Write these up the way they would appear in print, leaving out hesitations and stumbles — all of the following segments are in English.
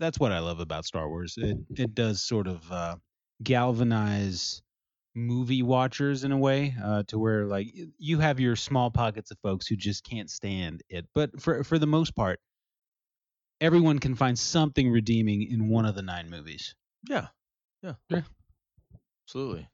that's what I love about Star Wars. It does sort of galvanize movie watchers in a way, to where like you have your small pockets of folks who just can't stand it, but for the most part, everyone can find something redeeming in one of the 9 movies. Yeah, absolutely.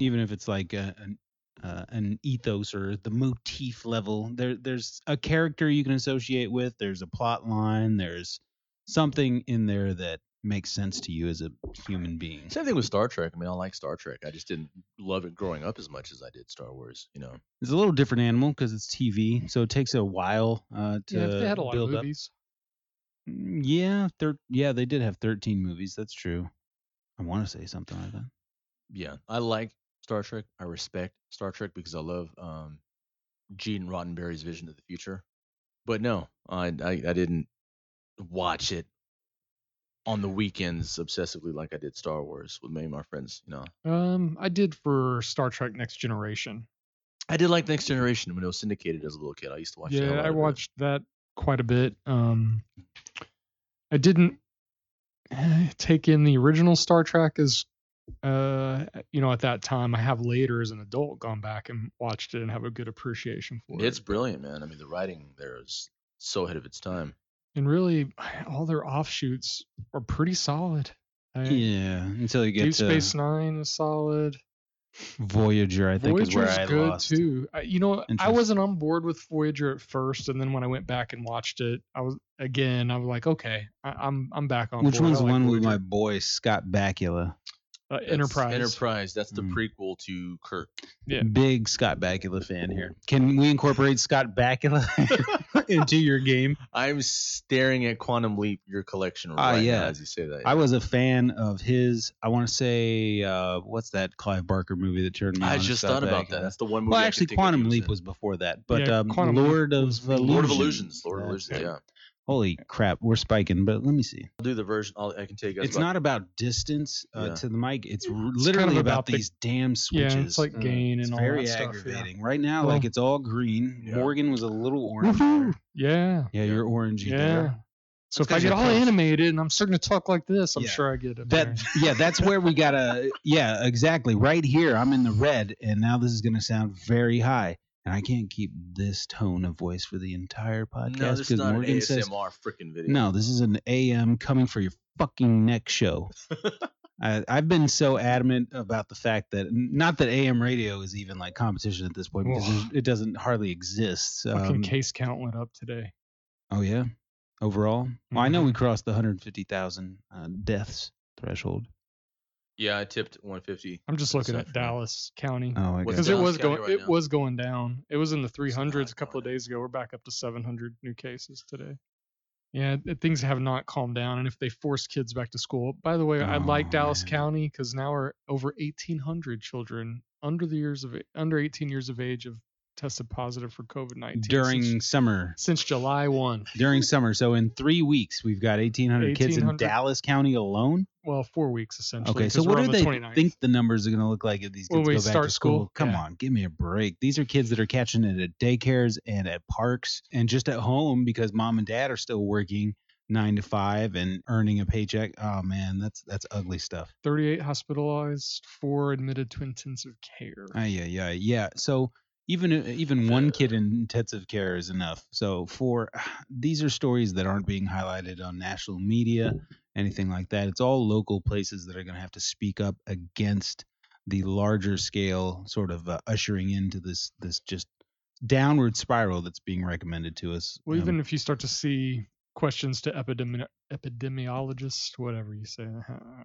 Even if it's like an ethos or the motif level, there's a character you can associate with. There's a plot line. There's something in there that makes sense to you as a human being. Same thing with Star Trek. I mean, I like Star Trek. I just didn't love it growing up as much as I did Star Wars. You know, it's a little different animal because it's TV, so it takes a while to build up. Yeah, they had a lot of movies. Up. Yeah, they did have 13 movies. That's true. I want to say something like that. Yeah, I like Star Trek. I respect Star Trek because I love Gene Roddenberry's vision of the future. But no, I didn't watch it on the weekends obsessively like I did Star Wars with many of my friends. You know, I did for Star Trek Next Generation. I did like Next Generation when it was syndicated as a little kid. I used to watch. Yeah, I watched that quite a bit. I didn't take in the original Star Trek as. At that time, I have later as an adult gone back and watched it and have a good appreciation for it. It's brilliant, man. I mean, the writing there is so ahead of its time. And really, all their offshoots are pretty solid. Yeah, until you get Deep to... Deep Space Nine is solid. Voyager, I think, is where I lost. Voyager's good, too. I wasn't on board with Voyager at first, and then when I went back and watched it, I was like, okay, I'm back on board. Which one's the one with my boy, Scott Bakula? Enterprise. That's the prequel to Kirk. Yeah. Big Scott Bakula fan here. Can we incorporate Scott Bakula into your game? I'm staring at Quantum Leap, your collection, now as you say that. Yeah. I was a fan of his. I want to say, what's that Clive Barker movie that turned me on? I just thought about that. That's the one movie. Well, actually, Quantum Leap was before that, but yeah, Lord of Illusions. Lord of Illusions, yeah. Holy crap, we're spiking, but let me see. I'll do the version. I can take. It's not about distance to the mic. It's literally kind of about these damn switches. Yeah, it's like gain and all that stuff. Very aggravating. Yeah. Right now, it's all green. Yeah. Morgan was a little orange. Yeah. Yeah, you're orangey there. So if I get all animated and I'm starting to talk like this, I'm sure I get it. That's where we got to... Yeah, exactly. Right here, I'm in the red, and now this is going to sound very high. And I can't keep this tone of voice for the entire podcast. No, this is not Morgan an ASMR freaking video. No, this is an AM coming for your fucking neck show. I've been so adamant about the fact that, not that AM radio is even like competition at this point, because it doesn't hardly exist. Fucking case count went up today. Oh, yeah? Overall? Mm-hmm. Well, I know we crossed the 150,000 deaths threshold. Yeah, I tipped 150. I'm just looking at Dallas County. Oh, because it was going down. It was in the 300s a couple of days ago. We're back up to 700 new cases today. Yeah, things have not calmed down. And if they force kids back to school, by the way, I like Dallas County because now we're over 1,800 children under 18 years of age have tested positive for COVID-19 since July 1. During summer, so in 3 weeks, we've got 1,800 kids in Dallas County alone. Well, 4 weeks, essentially. Okay, so what do they 29th. Think the numbers are going to look like if these kids go back to school? Come on, give me a break. These are kids that are catching it at daycares and at parks and just at home because mom and dad are still working 9 to 5 and earning a paycheck. Oh, man, that's ugly stuff. 38 hospitalized, 4 admitted to intensive care. Yeah. So even one kid in intensive care is enough. So these are stories that aren't being highlighted on national media. Anything like that. It's all local places that are going to have to speak up against the larger scale sort of ushering into this just downward spiral that's being recommended to us. Well, even if you start to see questions to epidemiologists, whatever you say.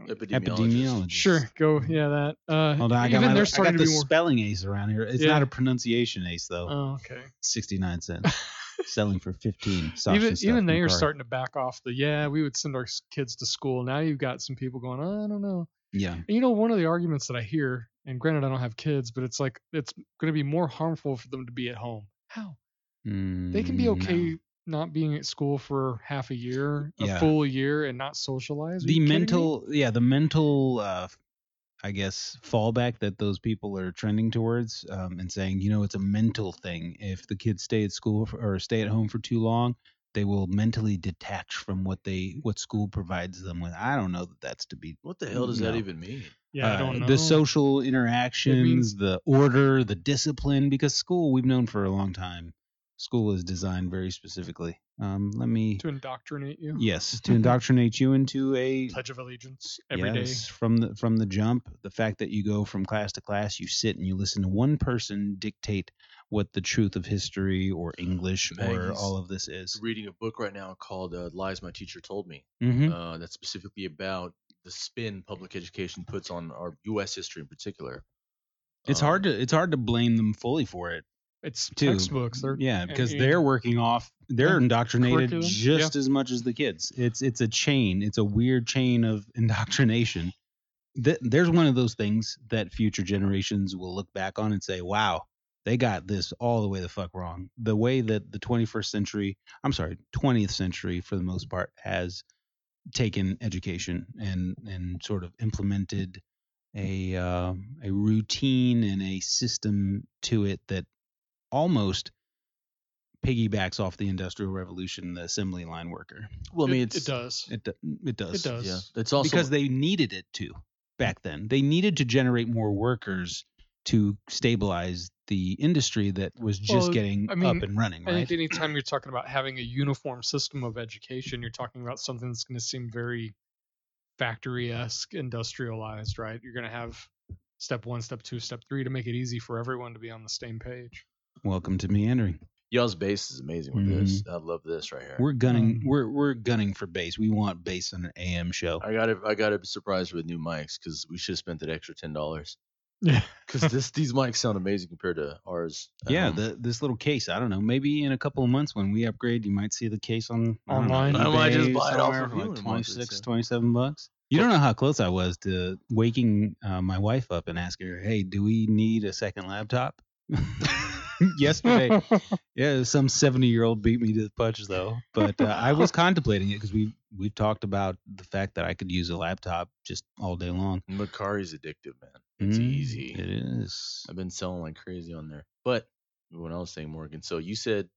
Epidemiologists. Sure. Go. Yeah, that. Hold on. I got the spelling ace around here. It's not a pronunciation ace, though. Oh, okay. 69 cents. Selling for 15. Even they are starting to back off we would send our kids to school. Now you've got some people going, I don't know. Yeah. And one of the arguments that I hear, and granted I don't have kids, but it's like, it's going to be more harmful for them to be at home. How? They can be okay not being at school for half a year, a full year, and not socialize. The mental, I guess, fallback that those people are trending towards and saying, it's a mental thing. If the kids stay at school or stay at home for too long, they will mentally detach from what school provides them with. I don't know that that's to be. What the hell does that even mean? Yeah, I don't know. The social interactions, the order, the discipline, because school, we've known for a long time, school is designed very specifically. To indoctrinate you. Yes, to indoctrinate you into a Pledge of Allegiance every day. From the jump, the fact that you go from class to class, you sit and you listen to one person dictate what the truth of history or English or all of this is. Reading a book right now called Lies My Teacher Told Me. Mm-hmm. That's specifically about the spin public education puts on our U.S. history in particular. It's hard to blame them fully for it. It's textbooks. Because they're working off. They're indoctrinated curriculum. Just as much as the kids. It's a chain. It's a weird chain of indoctrination. There's one of those things that future generations will look back on and say, wow, they got this all the way the fuck wrong. The way that the 20th century for the most part has taken education and sort of implemented a routine and a system to it that almost piggybacks off the Industrial Revolution, the assembly line worker. Well, I mean, it does. Yeah, it's also because they needed it to back then. They needed to generate more workers to stabilize the industry that was just up and running, right? I think anytime you're talking about having a uniform system of education, you're talking about something that's going to seem very factory-esque, industrialized, right? You're going to have step one, step two, step three to make it easy for everyone to be on the same page. Welcome to meandering. Y'all's bass is amazing with this. I love this right here. We're gunning. We're gunning for bass. We want bass on an AM show. I got to be surprised with new mics because we should have spent that extra $10. Yeah, because these mics sound amazing compared to ours. Yeah, this little case. I don't know. Maybe in a couple of months when we upgrade, you might see the case online. I might just buy it off for like $27. You don't know how close I was to waking my wife up and asking her, "Hey, do we need a second laptop?" Yesterday, some 70-year-old beat me to the punch though. But I was contemplating it because we've talked about the fact that I could use a laptop just all day long. Macari's addictive, man. It's easy. It is. I've been selling like crazy on there. But when I was saying Morgan, so you said,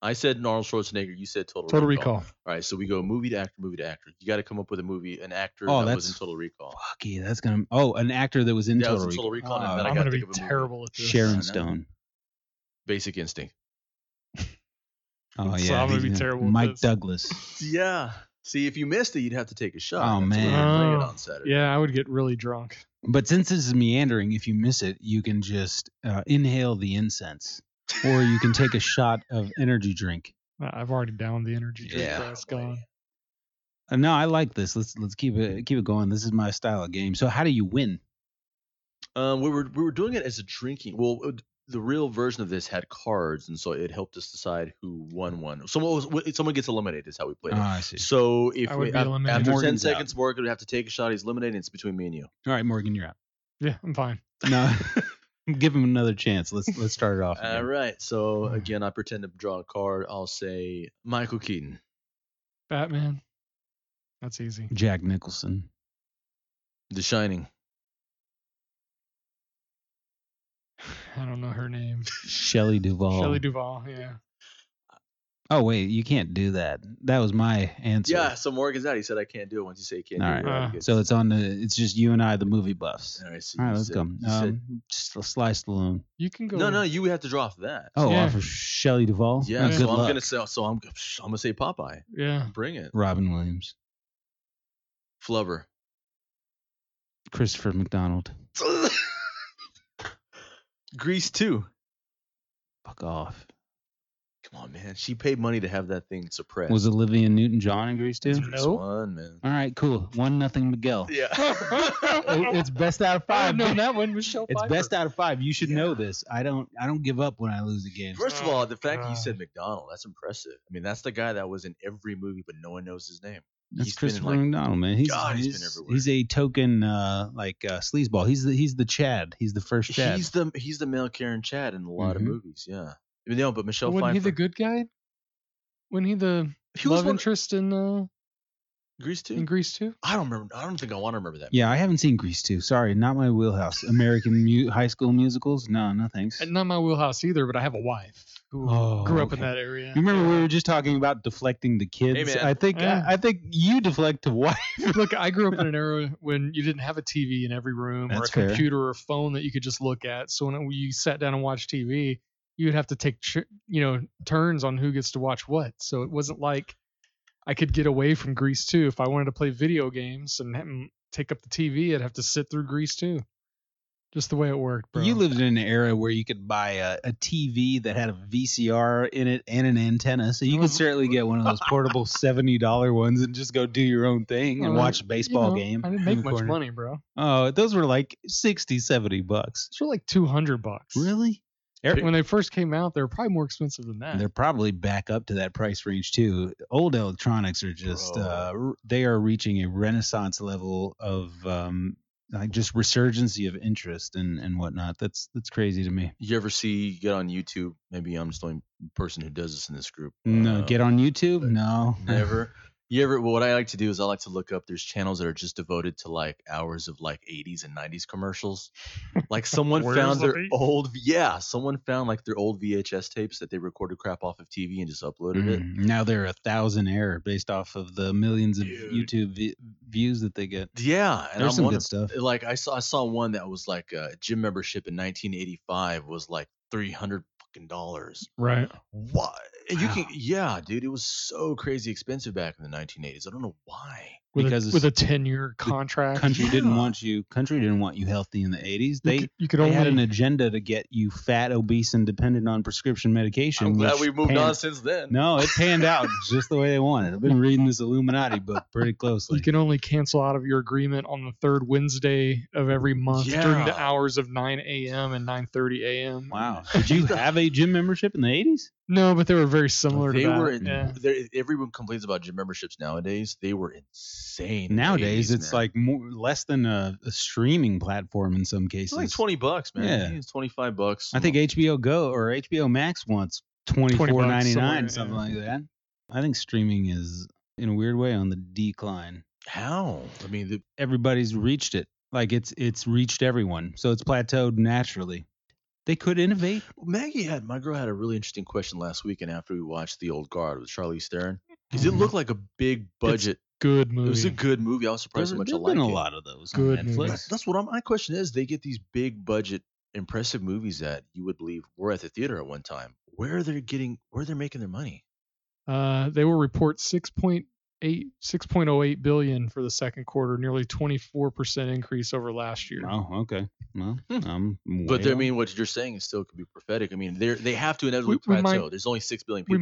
I said Arnold Schwarzenegger. You said Total Recall. All right, so we go movie to actor. You got to come up with an actor that was in Total Recall. Fuck yeah, that's gonna. Oh, an actor that was in Total Recall. Oh, I'm gonna be terrible at this. Sharon Stone. Basic Instinct. Oh, yeah. So I'm going to be terrible. Mike Douglas. Yeah. See, if you missed it, you'd have to take a shot. Oh, man. Play it on Saturday. Yeah, I would get really drunk. But since this is meandering, if you miss it, you can just inhale the incense. Or you can take a shot of energy drink. I've already downed the energy drink. Yeah. That's gone. No, I like this. Let's keep it going. This is my style of game. So how do you win? We were doing it as a drinking. Well, the real version of this had cards, and so it helped us decide who won. Someone gets eliminated is how we played it. I see. So if after Morgan's 10 seconds, Morgan would have to take a shot. He's eliminated. It's between me and you. All right, Morgan, you're out. Yeah, I'm fine. No, give him another chance. Let's start it off again. All right. So, again, I pretend to draw a card. I'll say Michael Keaton. Batman. That's easy. Jack Nicholson. The Shining. I don't know her name. Shelley Duvall, yeah. Oh, wait, you can't do that. That was my answer. Yeah, so Morgan's out. He said I can't do it. Once you say you can't do it. All right, so it's just you and I, the movie buffs. All right, so let's go. Just a slice alone. You can go. No, you have to draw off that. Oh, yeah. Off of Shelley Duvall? Yeah, so I'm going to say Popeye. Yeah. Bring it. Robin Williams. Flubber. Christopher McDonald. Grease 2. Fuck off. Come on, man. She paid money to have that thing suppressed. Was Olivia Newton-John in Grease 2? No. One, man. All right, cool. 1-0 Miguel. Yeah. It's best out of 5. I've known that one, Michelle Pfeiffer. It's best out of 5. You should know this. I don't give up when I lose a game. First of all, the fact that you said McDonald, that's impressive. I mean, that's the guy that was in every movie, but no one knows his name. That's Christopher McDonald, man. He's been everywhere. He's a token, sleazeball. He's the Chad. He's the first Chad. He's the male Karen Chad in a lot of movies. Yeah, I mean, no, but Michelle Pfeiffer. Wasn't he the good guy? Wasn't he the love interest in Grease 2? In Grease 2? I don't remember. I don't think I want to remember that. Yeah, I haven't seen Grease 2. Sorry, not my wheelhouse. American high school musicals? No, thanks. And not my wheelhouse either. But I have a wife. who grew up in that area. You remember we were just talking about deflecting the kids. Hey, I think you deflect to wife. Look, I grew up in an era when you didn't have a TV in every room or a computer or a phone that you could just look at. So when you sat down and watched TV, you would have to take turns on who gets to watch what. So it wasn't like I could get away from Grease 2. If I wanted to play video games and take up the TV, I'd have to sit through Grease 2. Just the way it worked, bro. You lived in an era where you could buy a TV that had a VCR in it and an antenna, so you could certainly get one of those portable $70 ones and just go do your own thing and watch a baseball game. I didn't make much money, bro. Oh, those were like $60-$70. Those were like $200. Really? When they first came out, they were probably more expensive than that. They're probably back up to that price range, too. Old electronics are just, they are reaching a renaissance level of like just resurgency of interest and whatnot. That's crazy to me. You ever see, get on YouTube? Maybe I'm just the only person who does this in this group. No, get on YouTube? No. Never. What I like to do is I like to look up, there's channels that are just devoted to like hours of like 80s and 90s commercials. Like someone found their old VHS tapes that they recorded crap off of TV and just uploaded it. Now they're 1,000 based off of the millions of YouTube views that they get. Yeah. And there's some good stuff. Like I saw one that was like gym membership in 1985 was like $300. Right. What? You can, yeah, dude, it was so crazy expensive back in the 1980s. I don't know why. Because with a 10-year contract. Country didn't want you healthy in the 80s. They had an agenda to get you fat, obese, and dependent on prescription medication. I'm glad we moved on since then. No, it panned out just the way they wanted. I've been reading this Illuminati book pretty closely. You can only cancel out of your agreement on the third Wednesday of every month during the hours of 9 a.m. and 9:30 a.m. Wow. Did you have a gym membership in the 80s? No, but they were very similar to that. Everyone complains about gym memberships nowadays. They were insane. Nowadays, it's like less than a streaming platform in some cases. It's like $20, man. Yeah. It's $25. I think HBO Go or HBO Max wants $24.99, something like that. I think streaming is, in a weird way, on the decline. How? I mean, everybody's reached it. Like, it's reached everyone. So it's plateaued naturally. They could innovate. My girl had a really interesting question last weekend after we watched The Old Guard with Charlize Theron. Because it looked like a big budget. Good movie. It was a good movie. I was surprised how much I liked it. There's been a lot of those good on Netflix. Movies. That's what my question is. They get these big budget, impressive movies that you would believe were at the theater at one time. Where they're making their money? They will report $6.08 billion for the second quarter, nearly 24% increase over last year. Oh, okay. Well, but I mean, what you're saying is still could be prophetic. I mean, they have to inevitably plateau. There's only 6 billion people.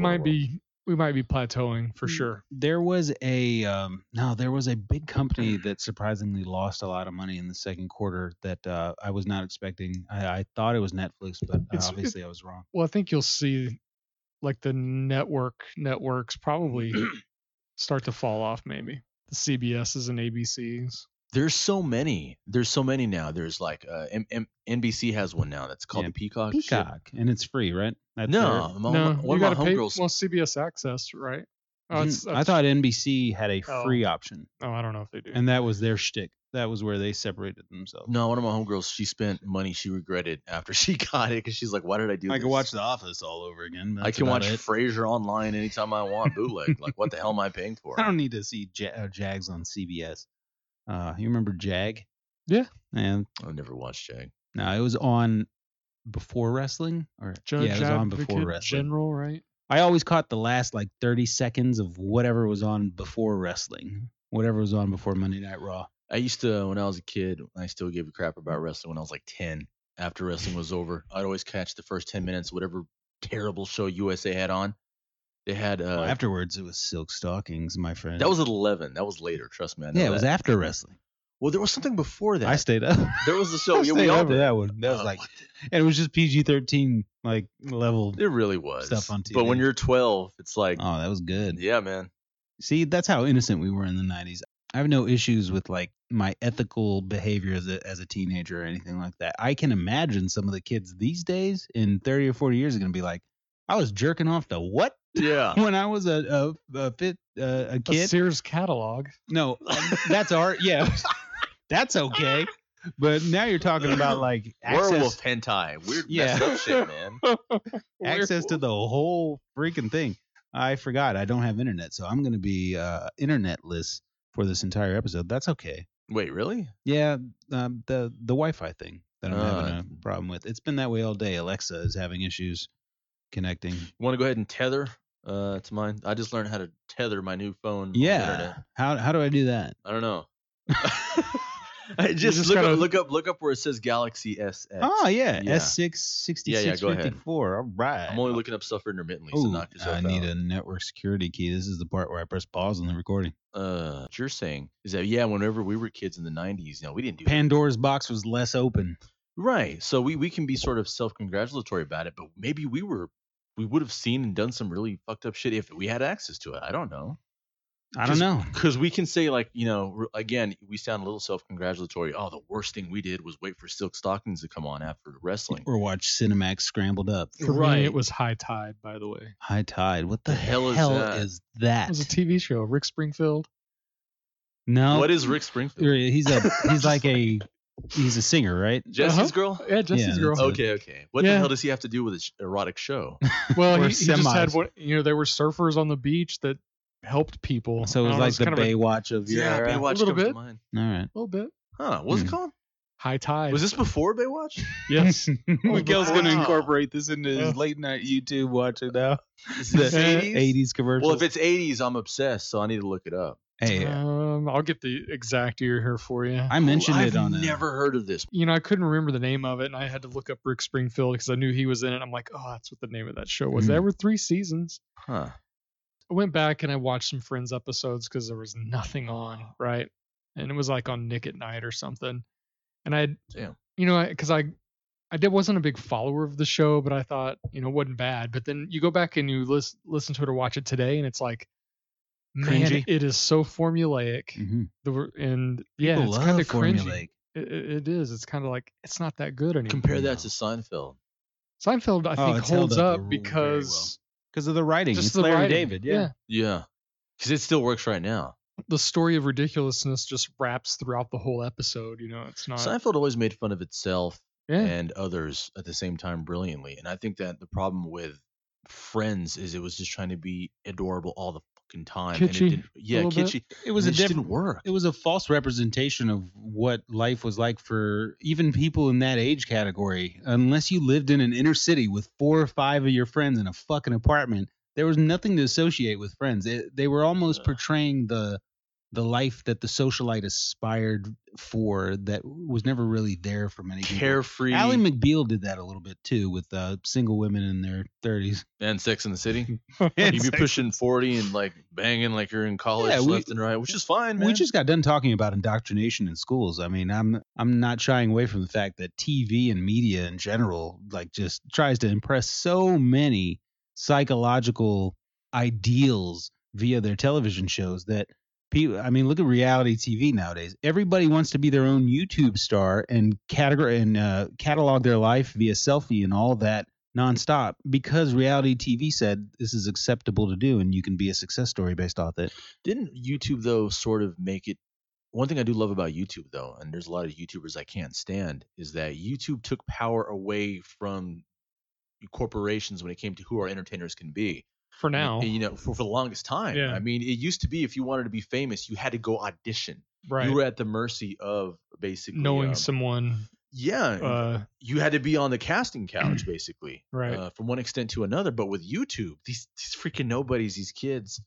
We might be plateauing for sure. There was a big company that surprisingly lost a lot of money in the second quarter that I was not expecting. I thought it was Netflix, but obviously I was wrong. Well, I think you'll see, like the networks probably. Start to fall off, maybe the CBSs and ABCs. There's so many now. There's like NBC has one now that's called the Peacock, and it's free, right? You got to pay. Well, CBS Access, right? Oh, I thought NBC had a free option. Oh, I don't know if they do. And that was their shtick. That was where they separated themselves. No, one of my homegirls, she spent money she regretted after she got it because she's like, why did I do this? I could watch The Office all over again. I can watch Frasier online anytime I want, bootleg. Like, what the hell am I paying for? I don't need to see Jags on CBS. You remember Jag? Yeah. And I never watched Jag. No, it was on before wrestling. It was on before wrestling. General, right? I always caught the last, like, 30 seconds of whatever was on before wrestling. Whatever was on before Monday Night Raw. I used to, when I was a kid, I still gave a crap about wrestling when I was like 10. After wrestling was over, I'd always catch the first 10 minutes, whatever terrible show USA had on. They had... afterwards, it was Silk Stockings, my friend. That was at 11. That was later, trust me. It was after wrestling. Well, there was something before that. I stayed up. There was a show. I stayed up for that one. That was and it was just PG-13 like level. It really was stuff on TV. But when you're 12, it's like, oh, that was good. Yeah, man. See, that's how innocent we were in the 90s. I have no issues with like my ethical behavior as a teenager or anything like that. I can imagine some of the kids these days in 30 or 40 years are going to be like, I was jerking off to what? Yeah. When I was a kid. A Sears catalog. No, that's art. Yeah. That's okay. But now you're talking about like werewolf hentai, weird messed up shit, man. Access to the whole freaking thing. I forgot. I don't have internet, so I'm going to be internetless for this entire episode. That's okay. Wait, really? Yeah, the Wi-Fi thing that I'm having a problem with. It's been that way all day. Alexa is having issues connecting. You want to go ahead and tether to mine? I just learned how to tether my new phone. Yeah. Internet. How do I do that? I don't know. I just look up where it says Galaxy S6. Oh, yeah. S6 6654. All right. I'm only looking up stuff intermittently. Ooh, so knock yourself out. I need a network security key. This is the part where I press pause on the recording. What you're saying is that, whenever we were kids in the 90s, we didn't do Pandora's box was less open. Right. So we can be sort of self-congratulatory about it, but maybe we would have seen and done some really fucked up shit if we had access to it. I don't know. I don't know. Because we can say, like, again, we sound a little self-congratulatory. Oh, the worst thing we did was wait for silk stockings to come on after wrestling. Or watch Cinemax Scrambled Up. For me, it was High Tide, by the way. High Tide. What the hell is that? It was a TV show. Rick Springfield? No. What is Rick Springfield? He's a singer, right? Jessie's girl? Yeah, Jessie's girl. Okay. What the hell does he have to do with an erotic show? Well, he just had there were surfers on the beach that helped people. So it was like the Baywatch of your era. Yeah, Baywatch comes to mind. All right. A little bit. Huh. What's it called? High Tide. Was this before Baywatch? Yes. Miguel's going to incorporate this into his late night YouTube watching now. Is this the 80s commercials? Well, if it's 80s, I'm obsessed, so I need to look it up. Hey, I'll get the exact year here for you. I mentioned it on it. I've never heard of this. I couldn't remember the name of it, and I had to look up Rick Springfield because I knew he was in it. I'm like, that's what the name of that show was. There were 3 seasons. Huh. I went back and I watched some Friends episodes because there was nothing on, right? And it was like on Nick at Night or something. And I wasn't a big follower of the show, but I thought, it wasn't bad. But then you go back and you listen to it or watch it today, and it's like, man, it is so formulaic. Mm-hmm. It's kind of cringy. It is. It's kind of like, it's not that good anymore. Compare that to Seinfeld. Seinfeld, I think, holds up because... Because of the writing. Just it's Larry writing. David. Yeah. Yeah. Because it still works right now. The story of ridiculousness just wraps throughout the whole episode. It's not. Seinfeld always made fun of itself and others at the same time brilliantly. And I think that the problem with Friends is it was just trying to be adorable all the fucking time. Kitschy. And kitschy. It was didn't work. It was a false representation of what life was like for even people in that age category. Unless you lived in an inner city with 4 or 5 of your friends in a fucking apartment, there was nothing to associate with Friends. They were almost portraying the life that the socialite aspired for that was never really there for many people. Carefree. Ally McBeal did that a little bit too with single women in their 30s. And Sex in the City. You'd be pushing 40 and like banging like you're in college left and right, which is fine, man. We just got done talking about indoctrination in schools. I mean, I'm not shying away from the fact that TV and media in general like just tries to impress so many psychological ideals via their television shows that look at reality TV nowadays. Everybody wants to be their own YouTube star and catalog their life via selfie and all that nonstop because reality TV said this is acceptable to do and you can be a success story based off it. Didn't YouTube, though, sort of make it – one thing I do love about YouTube, though, and there's a lot of YouTubers I can't stand, is that YouTube took power away from corporations when it came to who our entertainers can be. For now. For the longest time. Yeah. I mean, it used to be if you wanted to be famous, you had to go audition. Right. You were at the mercy of basically... knowing someone. Yeah. You had to be on the casting couch, basically. Right. From one extent to another. But with YouTube, these freaking nobodies, these kids,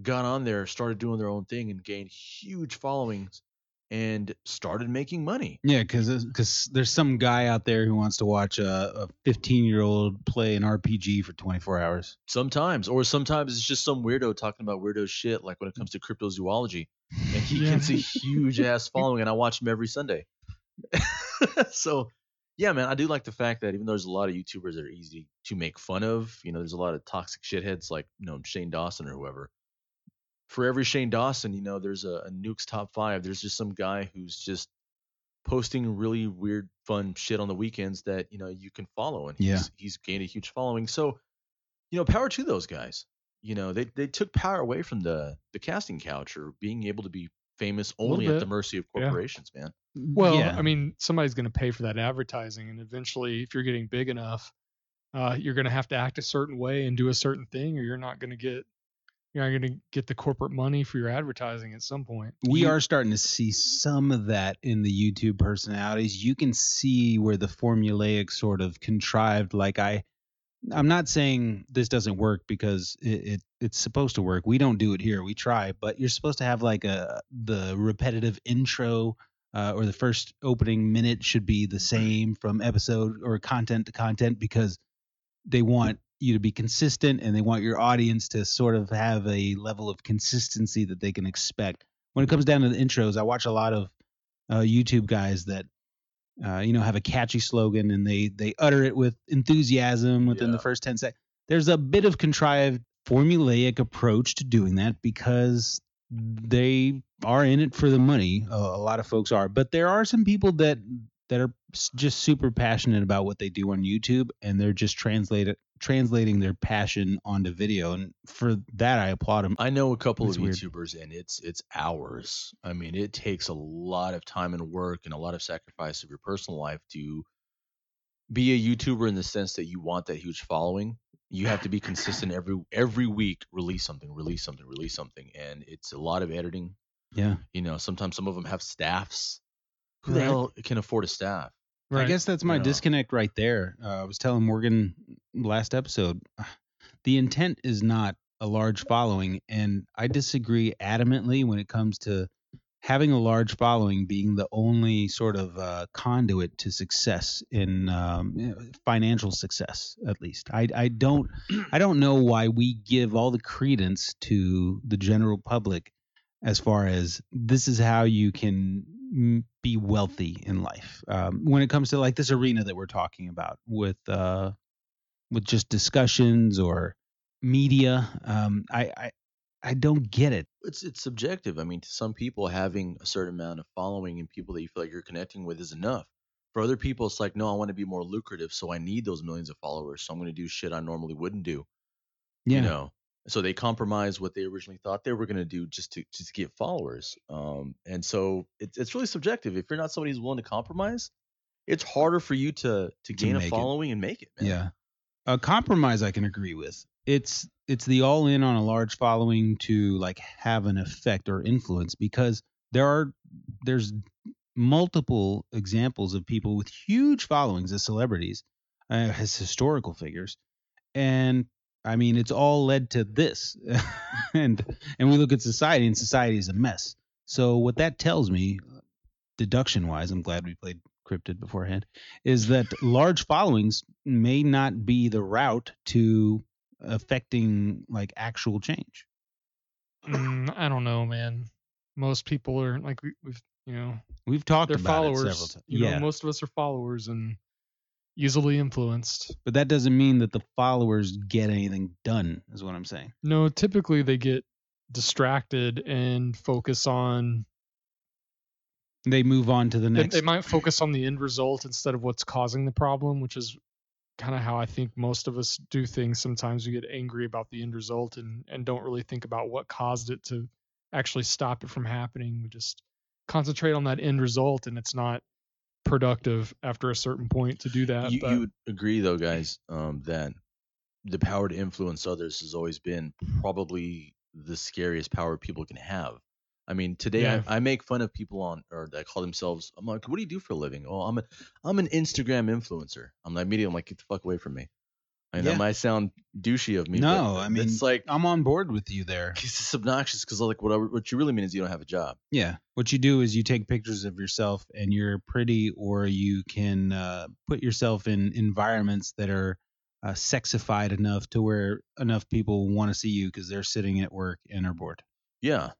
got on there, started doing their own thing, and gained huge followings. And started making money. Yeah, because there's some guy out there who wants to watch a 15-year-old play an RPG for 24 hours. Sometimes it's just some weirdo talking about weirdo shit, like when it comes to cryptozoology. And he gets a huge-ass following, and I watch him every Sunday. So, yeah, man, I do like the fact that even though there's a lot of YouTubers that are easy to make fun of, there's a lot of toxic shitheads like Shane Dawson or whoever. For every Shane Dawson, there's a Nuke's Top 5. There's just some guy who's just posting really weird, fun shit on the weekends that, you can follow. And he's gained a huge following. So, power to those guys. They took power away from the casting couch or being able to be famous only at the mercy of corporations, man. Well, I mean, somebody's going to pay for that advertising, and eventually, if you're getting big enough, you're going to have to act a certain way and do a certain thing, or you're not going to get the corporate money for your advertising at some point. We are starting to see some of that in the YouTube personalities. You can see where the formulaic sort of contrived, like I'm not saying this doesn't work because it's supposed to work. We don't do it here. We try, but you're supposed to have like the repetitive intro or the first opening minute should be the same from episode or content to content, because they want you to be consistent and they want your audience to sort of have a level of consistency that they can expect. When it comes down to the intros, I watch a lot of YouTube guys that have a catchy slogan and they utter it with enthusiasm within the first 10 seconds. There's a bit of contrived formulaic approach to doing that because they are in it for the money. A lot of folks are, but there are some people that are just super passionate about what they do on YouTube, and they're just translating their passion onto video. And for that, I applaud them. I know a couple of YouTubers, and it's hours. I mean, it takes a lot of time and work and a lot of sacrifice of your personal life to be a YouTuber in the sense that you want that huge following. You have to be consistent every week, release something. And it's a lot of editing. Yeah. You know, sometimes some of them have staffs. Who the hell can afford a staff? Right. I guess that's my disconnect right there. I was telling Morgan last episode, the intent is not a large following, and I disagree adamantly when it comes to having a large following being the only sort of conduit to success in financial success. At least I don't know why we give all the credence to the general public as far as this is how you can be wealthy in life. When it comes to like this arena that we're talking about with just discussions or media, I don't get it. It's subjective. I mean, to some people, having a certain amount of following and people that you feel like you're connecting with is enough. For other people, it's like, no, I want to be more lucrative, so I need those millions of followers, so I'm going to do shit I normally wouldn't do. Yeah. You know? So they compromise what they originally thought they were going to do just to get followers. And so it's really subjective. If you're not somebody who's willing to compromise, it's harder for you to gain a following and make it, man. Yeah. A compromise I can agree with. It's the all in on a large following to like have an effect or influence, because there's multiple examples of people with huge followings as celebrities, as historical figures. And I mean, it's all led to this, and we look at society, and society is a mess. So what that tells me, deduction-wise, I'm glad we played Cryptid beforehand, is that large followings may not be the route to affecting like actual change. I don't know, man. Most people are like we've talked about followers it several times. You know, most of us are followers and easily influenced. But that doesn't mean that the followers get anything done, is what I'm saying. No, typically they get distracted and focus on... They move on to the next... They might focus on the end result instead of what's causing the problem, which is kind of how I think most of us do things. Sometimes we get angry about the end result and don't really think about what caused it to actually stop it from happening. We just concentrate on that end result, and it's not productive after a certain point to do that. You would agree though, guys, that the power to influence others has always been probably the scariest power people can have. I mean, today I make fun of people that call themselves, I'm like, what do you do for a living? Oh, I'm an Instagram influencer. I'm like, immediately, I'm like, get the fuck away from me. I mean, that might sound douchey of me. No, but I mean, it's like, I'm on board with you there. It's obnoxious because like what you really mean is you don't have a job. Yeah. What you do is you take pictures of yourself and you're pretty, or you can put yourself in environments that are sexified enough to where enough people want to see you because they're sitting at work and are bored. Yeah.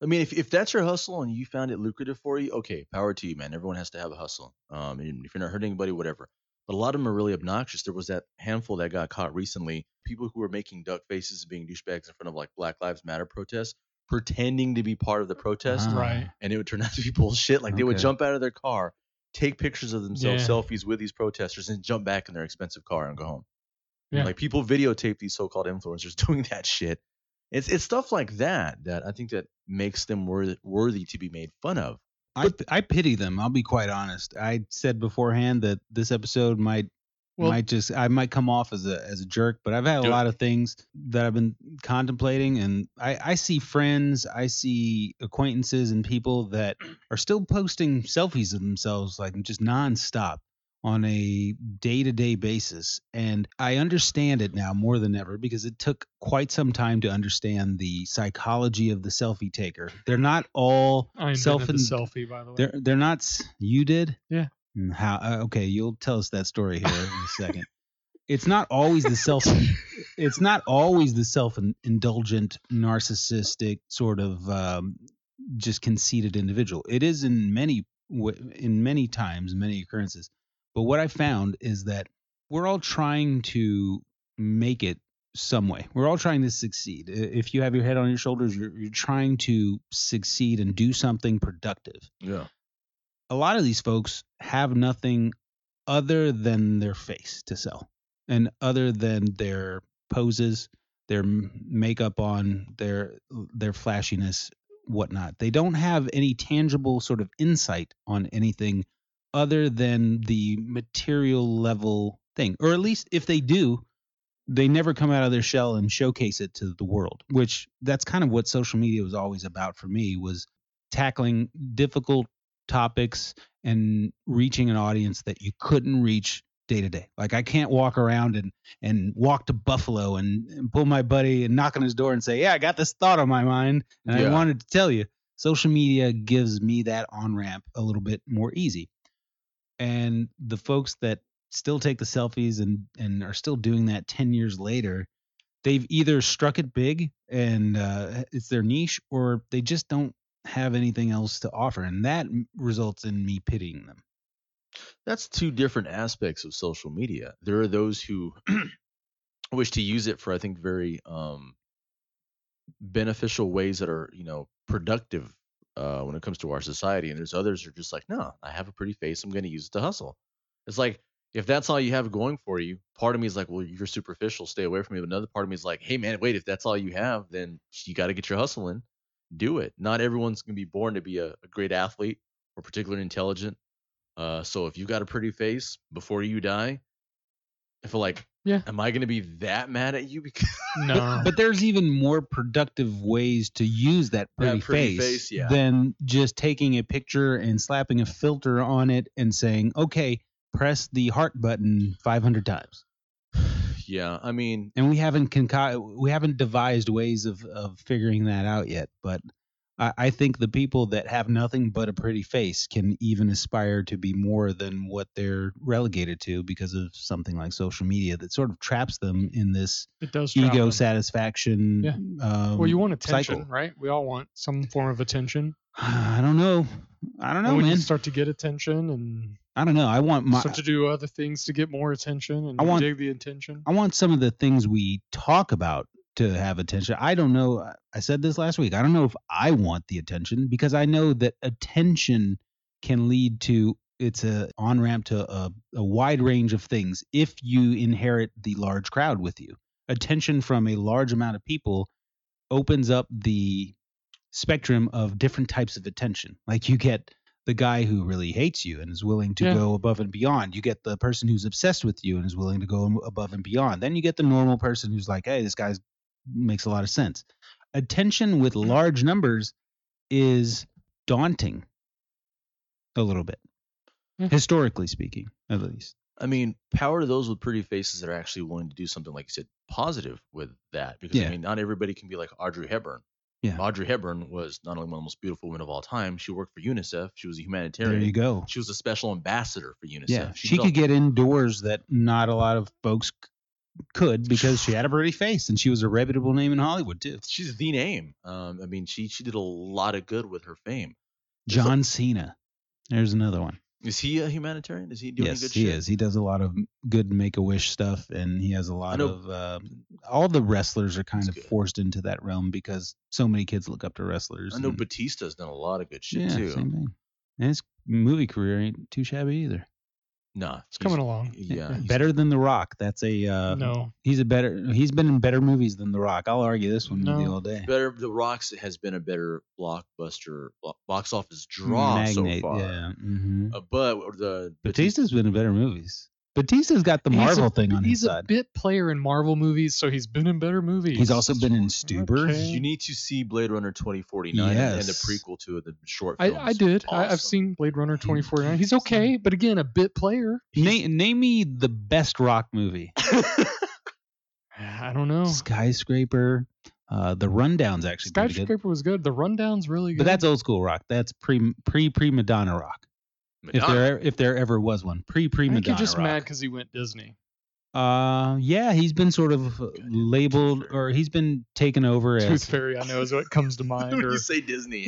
I mean, if that's your hustle and you found it lucrative for you, okay, power to you, man. Everyone has to have a hustle. And if you're not hurting anybody, whatever. But a lot of them are really obnoxious. There was that handful that got caught recently. People who were making duck faces and being douchebags in front of like Black Lives Matter protests, pretending to be part of the protest. Right. And it would turn out to be bullshit. Like they would jump out of their car, take pictures of themselves, selfies with these protesters, and jump back in their expensive car and go home. Yeah. Like people videotape these so-called influencers doing that shit. It's stuff like that I think that makes them worthy to be made fun of. I pity them. I'll be quite honest. I said beforehand that this episode might come off as a jerk, but I've had a lot of things that I've been contemplating, and I see friends, I see acquaintances and people that are still posting selfies of themselves, like just nonstop on a day-to-day basis. And I understand it now more than ever, because it took quite some time to understand the psychology of the selfie taker. They're not all selfie, by the way. They're not. You did? Yeah. How? Okay, you'll tell us that story here in a second. It's not always the self-indulgent, narcissistic sort of just conceited individual. It is in many occurrences. But what I found is that we're all trying to make it some way. We're all trying to succeed. If you have your head on your shoulders, you're trying to succeed and do something productive. Yeah. A lot of these folks have nothing other than their face to sell, and other than their poses, their makeup on, their flashiness, whatnot. They don't have any tangible sort of insight on anything other than the material level thing. Or at least if they do, they never come out of their shell and showcase it to the world, which that's kind of what social media was always about for me, was tackling difficult topics and reaching an audience that you couldn't reach day to day. Like, I can't walk around and walk to Buffalo and pull my buddy and knock on his door and say, yeah, I got this thought on my mind and I wanted to tell you. Social media gives me that on-ramp a little bit more easy. And the folks that still take the selfies and are still doing that 10 years later, they've either struck it big and it's their niche, or they just don't have anything else to offer, and that results in me pitying them. That's two different aspects of social media. There are those who wish to use it for, I think, very beneficial ways that are, productive when it comes to our society, and there's others who are just like, no, I have a pretty face, I'm going to use it to hustle. It's like, if that's all you have going for you, part of me is like, well, you're superficial, stay away from me. But another part of me is like, hey, man, wait, if that's all you have, then you got to get your hustle in. Do it. Not everyone's going to be born to be a great athlete or particularly intelligent. So if you've got a pretty face before you die, I feel like, am I going to be that mad at you? Because no. But there's even more productive ways to use that pretty face than just taking a picture and slapping a filter on it and saying, okay, press the heart button 500 times. Yeah, I mean, and we haven't devised ways of figuring that out yet. But I think the people that have nothing but a pretty face can even aspire to be more than what they're relegated to because of something like social media that sort of traps them in this ego satisfaction. Yeah. Well, you want attention, cycle. Right? We all want some form of attention. I don't know, man. You start to get attention and. I don't know. I want start to do other things to get more attention, and dig the attention. I want some of the things we talk about to have attention. I don't know. I said this last week. I don't know if I want the attention, because I know that attention can lead to, it's a on-ramp to a wide range of things if you inherit the large crowd with you. Attention from a large amount of people opens up the spectrum of different types of attention. Like, you get the guy who really hates you and is willing to go above and beyond. You get the person who's obsessed with you and is willing to go above and beyond. Then you get the normal person who's like, hey, this guy makes a lot of sense. Attention with large numbers is daunting a little bit, historically speaking, at least. I mean, power to those with pretty faces that are actually willing to do something, like you said, positive with that. Because, I mean, not everybody can be like Audrey Hepburn. Yeah. Audrey Hepburn was not only one of the most beautiful women of all time, she worked for UNICEF. She was a humanitarian. There you go. She was a special ambassador for UNICEF. Yeah. She could get indoors that not a lot of folks could, because she had a pretty face, and she was a reputable name in Hollywood, too. She's the name. I mean, she did a lot of good with her fame. John Cena. There's another one. Is he a humanitarian? Is he doing good shit? Yes, he is. He does a lot of good Make-A-Wish stuff, and he has a lot of all the wrestlers are kind of forced into that realm because so many kids look up to wrestlers. I know Batista's done a lot of good shit, too. Yeah, same thing. And his movie career ain't too shabby either. No, it's coming along. Yeah, better than The Rock. That's a no. He's been in better movies than The Rock. I'll argue this one with you all day. Better. The Rock has been a better blockbuster box office draw so far. Yeah. Mm-hmm. But the Batista's been in better movies. Batista's got the Marvel thing on his side. He's a bit player in Marvel movies, so he's been in better movies. He's also been in Stuber. Okay. You need to see Blade Runner 2049 and the prequel to the short film. I did. Awesome. I've seen Blade Runner 2049. He's okay, but again, a bit player. Name me the best Rock movie. I don't know. Skyscraper. The Rundown's actually pretty good. Skyscraper was good. The Rundown's really good. But that's old school Rock. That's pre-Madonna Rock. If there ever was one, pre-Madonna. I think you're just mad because he went Disney. Yeah, he's been sort of labeled, or he's been taken over as Tooth Fairy. I know is what comes to mind. When you say Disney,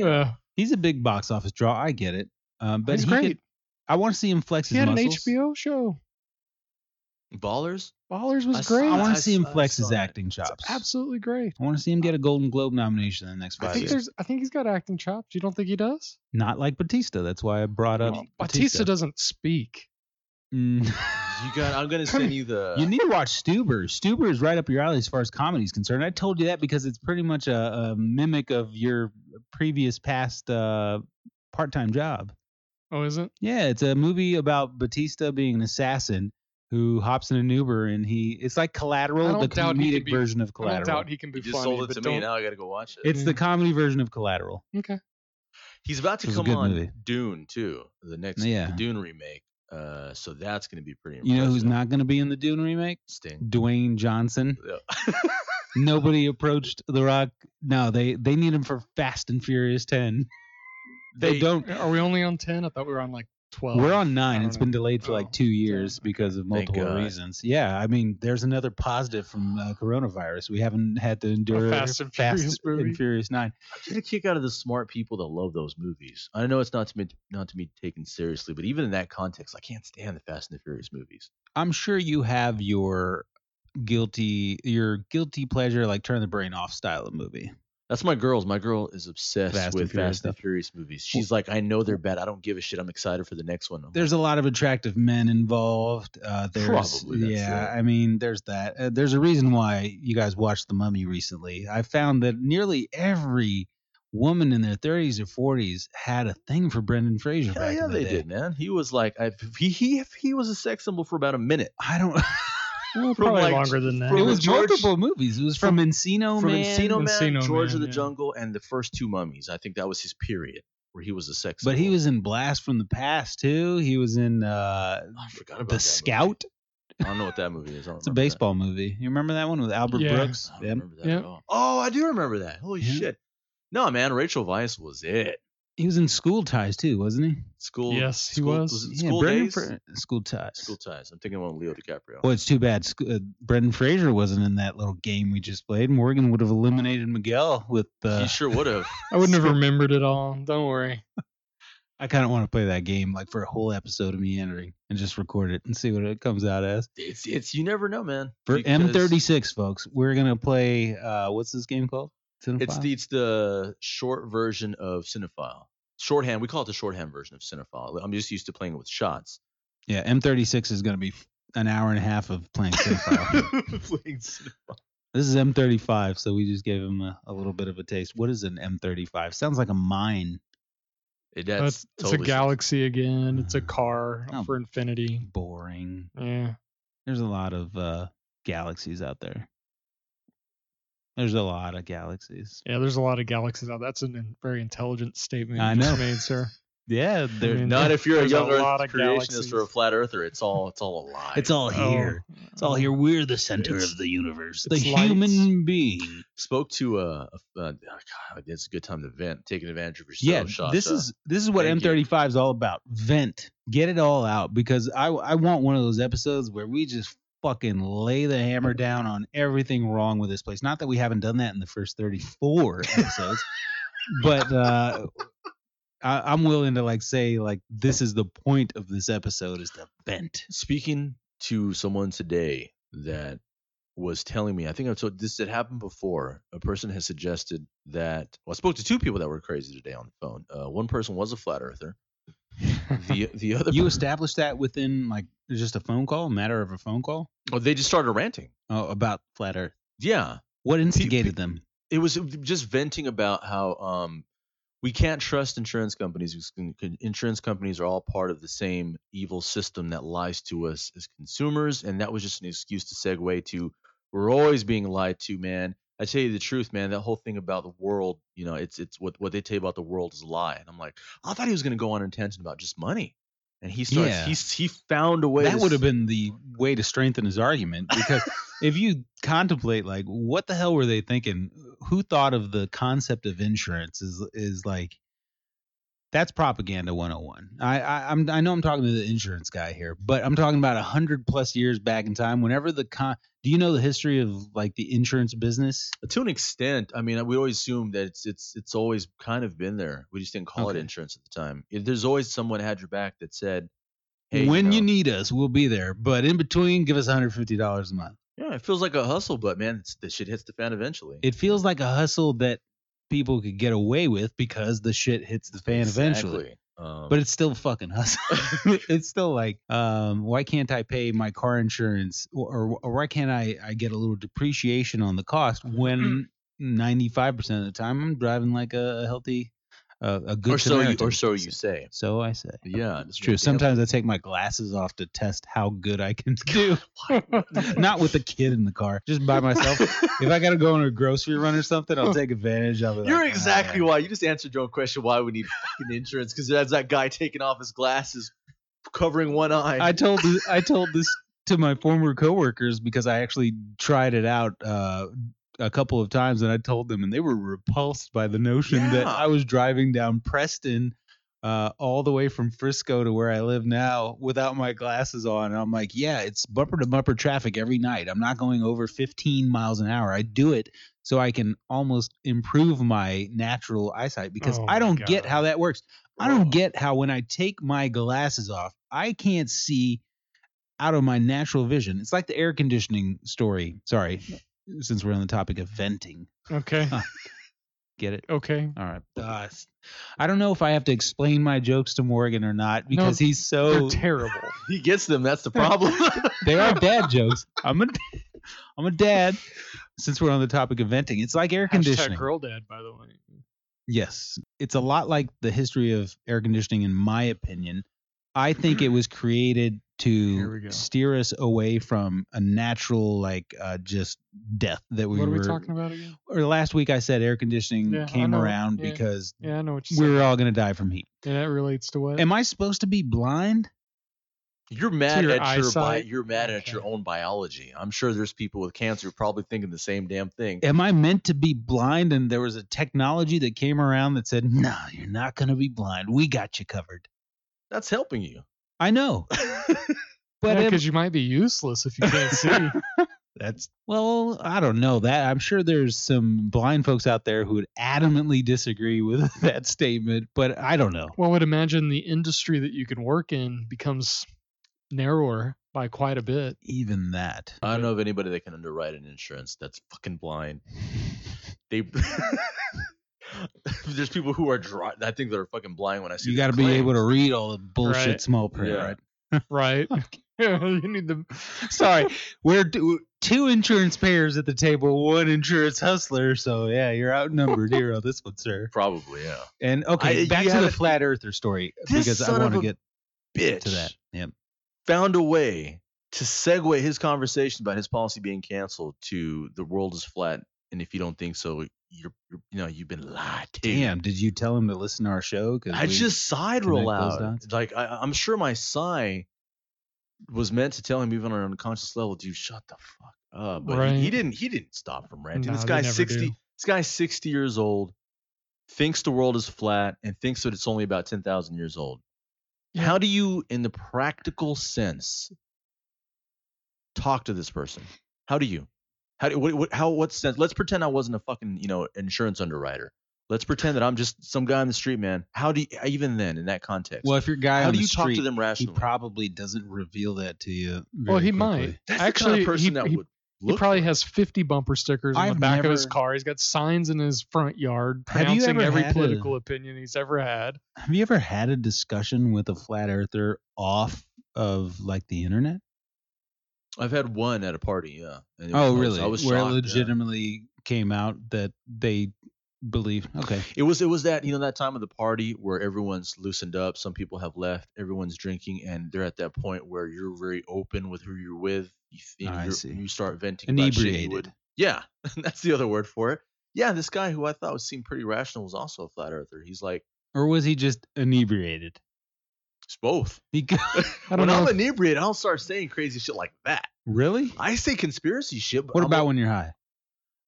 he's a big box office draw. I get it, but he's great. I want to see him flex his muscles. He had an HBO show. Ballers was great. I want to see him flex his acting chops. It's absolutely great. I want to see him get a Golden Globe nomination in the next 5 years. I think he's got acting chops. You don't think he does? Not like Batista. That's why I brought up Batista doesn't speak. I'm going to send you the... You need to watch Stuber. Stuber is right up your alley as far as comedy is concerned. I told you that because it's pretty much a mimic of your previous past part-time job. Oh, is it? Yeah, it's a movie about Batista being an assassin who hops in an Uber, and it's like Collateral, the comedic version of Collateral. I don't doubt he can be funny. You just sold it to me, and now I got to go watch it. It's the comedy version of Collateral. Okay. He's about to come on Dune, too, the Dune remake. So that's going to be pretty impressive. You know who's not going to be in the Dune remake? Sting. Dwayne Johnson. Yeah. Nobody approached The Rock. No, they need him for Fast and Furious 10. They don't. Are we only on 10? I thought we were on like 12. We're on 9. It's been delayed for like 2 years because of multiple reasons. Yeah, I mean, there's another positive from coronavirus. We haven't had to endure Fast and Furious 9. I get a kick out of the smart people that love those movies. I know it's not to be taken seriously, but even in that context, I can't stand the Fast and the Furious movies. I'm sure you have your guilty pleasure, like turn the brain off style of movie. That's my girl's. My girl is obsessed with Fast and Furious movies. She's like, I know they're bad. I don't give a shit. I'm excited for the next one. There's a lot of attractive men involved. Probably. Yeah, I mean, there's that. There's a reason why you guys watched The Mummy recently. I found that nearly every woman in their 30s or 40s had a thing for Brendan Fraser back in the day. Yeah, they did, man. He was like, he was a sex symbol for about a minute. I don't... Well, probably like, longer than that. It was multiple movies. It was from Encino Man, George of the Jungle, and the first two Mummies. I think that was his period where he was a sex symbol. But he was in Blast from the Past, too. He was in The Scout. I don't know what that movie is. It's a baseball movie. You remember that one with Albert Brooks? I don't remember that at all. Oh, I do remember that. Holy shit. No, man, Rachel Weisz was it. He was in School Ties, too, wasn't he? Yes, he was. Was it School Days? School Ties. I'm thinking about Leo DiCaprio. Well, it's too bad Brendan Fraser wasn't in that little game we just played. Morgan would have eliminated Miguel with... He sure would have. I wouldn't have remembered it all. Don't worry. I kind of want to play that game like for a whole episode of meandering and just record it and see what it comes out as. It's you never know, man. For M36, folks, we're going to play... what's this game called? Cinephile? It's the short version of Cinephile. Shorthand. We call it the shorthand version of Cinephile. I'm just used to playing it with shots. Yeah, M36 is going to be an hour and a half of playing Cinephile. This is M35, so we just gave him a little bit of a taste. What is an M35? Sounds like a mine. It's totally a galaxy again. It's a car for infinity. Boring. Yeah. There's a lot of galaxies out there. There's a lot of galaxies. Yeah, there's a lot of galaxies out. That's a very intelligent statement you made, sir. Yeah, if you're a young Earth creationist or a flat earther. It's all a lie. It's all here. It's all here. We're the center of the universe. The human being spoke to God, it's a good time to vent, taking advantage of yourself. Yeah, Shasta. This is what M35 is all about. Vent, get it all out, because I want one of those episodes where we just fucking lay the hammer down on everything wrong with this place. Not that we haven't done that in the first 34 episodes, but I'm willing to say this is the point of this episode, is to vent. Speaking to someone today that was telling me, I think I've told this had happened before. A person has suggested that. Well, I spoke to two people that were crazy today on the phone. One person was a flat earther. The other you established that within like just a phone call, a matter of a phone call. Oh, they just started ranting about flat Earth. Yeah, what instigated them? It was just venting about how we can't trust insurance companies. Insurance companies are all part of the same evil system that lies to us as consumers, and that was just an excuse to segue to we're always being lied to, man. I tell you the truth, man, that whole thing about the world, you know, it's what they tell you about the world is a lie. And I'm like, I thought he was going to go on a tangent about just money. And he starts, he found a way. That would have been the way to strengthen his argument, because if you contemplate, like, what the hell were they thinking? Who thought of the concept of insurance is like, that's propaganda 101. I know I'm talking to the insurance guy here, but I'm talking about 100+ years back in time. Whenever do you know the history of like the insurance business? To an extent. I mean, we always assume that it's always kind of been there. We just didn't call it insurance at the time. There's always someone had your back that said, "Hey, when you need us, we'll be there. But in between, give us $150 a month." Yeah, it feels like a hustle, but man, the shit hits the fan eventually. It feels like a hustle that people could get away with because the shit hits the fan eventually. But it's still fucking hustle. It's still like, why can't I pay my car insurance, or why can't I get a little depreciation on the cost when 95% of the time I'm driving like a healthy, a good Samaritan. Or so you say. So I say. Yeah, it's true. Sometimes I take my glasses off to test how good I can do. Not with a kid in the car, just by myself. If I got to go on a grocery run or something, I'll take advantage of it. You're like, exactly why. You just answered your own question why we need fucking insurance, because that's that guy taking off his glasses, covering one eye. I told this to my former coworkers because I actually tried it out a couple of times, and I told them, and they were repulsed by the notion that I was driving down Preston all the way from Frisco to where I live now without my glasses on. And I'm like, yeah, it's bumper to bumper traffic every night. I'm not going over 15 miles an hour. I do it so I can almost improve my natural eyesight, because I don't get how that works. I don't get how when I take my glasses off, I can't see out of my natural vision. It's like the air conditioning story. Sorry. Since we're on the topic of venting. Okay. Get it? Okay. All right. I don't know if I have to explain my jokes to Morgan or not, because he's so terrible. He gets them. That's the problem. They are dad jokes. I'm a dad. Since we're on the topic of venting, it's like air conditioning. Girl dad, by the way. Yes. It's a lot like the history of air conditioning, in my opinion. I think it was created to steer us away from a natural, like, just death that we were. What are we talking about again? Or last week I said air conditioning came around because I know what you're saying. We're all going to die from heat. And that relates to what? Am I supposed to be blind? You're mad at your own biology. I'm sure there's people with cancer probably thinking the same damn thing. Am I meant to be blind? And there was a technology that came around that said, no, you're not going to be blind. We got you covered. That's helping you. I know, but because you might be useless if you can't see. I don't know that. I'm sure there's some blind folks out there who would adamantly disagree with that statement, but I don't know. Well, I would imagine the industry that you can work in becomes narrower by quite a bit. Even that. I don't know of anybody that can underwrite an insurance that's fucking blind. There's people who are dry. I think they're fucking blind when I see. You got to be able to read all the bullshit small print, right? You need them. Sorry, we're two insurance payers at the table, one insurance hustler. So yeah, you're outnumbered here on this one, sir. Probably, yeah. And okay, back to the flat earther story, because I want to get to that. Yep. Found a way to segue his conversation about his policy being canceled to the world is flat, and if you don't think so, you've been lied to. Damn, did you tell him to listen to our show? I just sighed real loud. Like, I'm sure my sigh was meant to tell him, even on an unconscious level, dude, shut the fuck up. But he didn't stop from ranting. No, this guy's 60 years old, thinks the world is flat, and thinks that it's only about 10,000 years old. Yeah. How do you, in the practical sense, talk to this person? How do you? What sense? Let's pretend I wasn't a fucking, insurance underwriter. Let's pretend that I'm just some guy on the street, man. How do you, even then, in that context? Well, if you're a guy on the street, how do you talk to them rationally? He probably doesn't reveal that to you. Well, he might. That's the kind of person that would. He probably has 50 bumper stickers on the back of his car. He's got signs in his front yard pronouncing every political opinion he's ever had. Have you ever had a discussion with a flat earther off of like the internet? I've had one at a party, yeah. Oh, really? I was shocked, legitimately came out that they believed. Okay. It was that, you know, that time of the party where everyone's loosened up, some people have left, everyone's drinking, and they're at that point where you're very open with who you're with. You start venting. Inebriated. About shit. Yeah, that's the other word for it. Yeah, this guy who I thought seemed pretty rational was also a flat earther. He's like, or was he just inebriated? It's both. I'm inebriated, I don't start saying crazy shit like that. Really? I say conspiracy shit. But what about when you're high?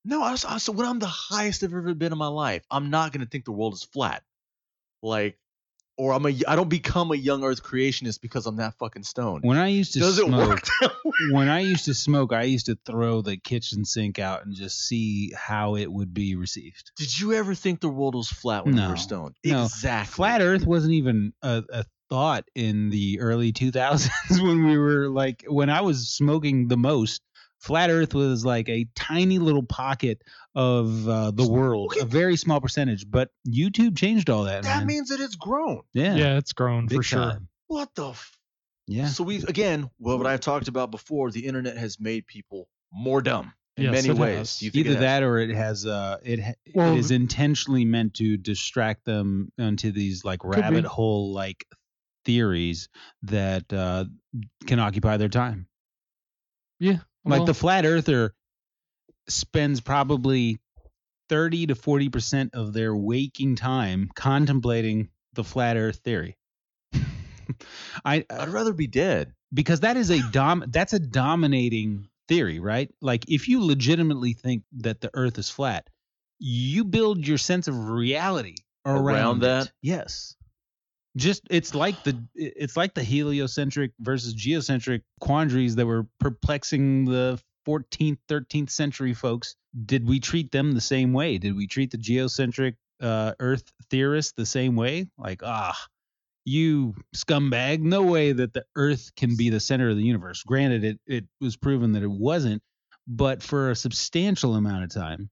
No, so when I'm the highest I've ever been in my life, I'm not gonna think the world is flat. Like, or I don't become a young Earth creationist because I'm that fucking stoned. When I used to smoke, I used to throw the kitchen sink out and just see how it would be received. Did you ever think the world was flat when you were stoned? No. Exactly. Flat Earth wasn't even a thought in the early 2000s when I was smoking the most. Flat Earth was like a tiny little pocket of the world, a very small percentage. But YouTube changed all that. That means that it's grown. Yeah, it's grown big for sure. Time. What the? Yeah. So what I've talked about before, the internet has made people more dumb in many ways. Either that, or it has it is intentionally meant to distract them into these like rabbit hole like theories that can occupy their time. Yeah. Like the flat earther spends probably 30 to 40% of their waking time contemplating the flat earth theory. I'd rather be dead, because that is that's a dominating theory, right? Like if you legitimately think that the earth is flat, you build your sense of reality around that. Yes. It's like the heliocentric versus geocentric quandaries that were perplexing the 14th, 13th century folks. Did we treat them the same way? Did we treat the geocentric Earth theorists the same way? Like, you scumbag! No way that the Earth can be the center of the universe. Granted, it was proven that it wasn't, but for a substantial amount of time.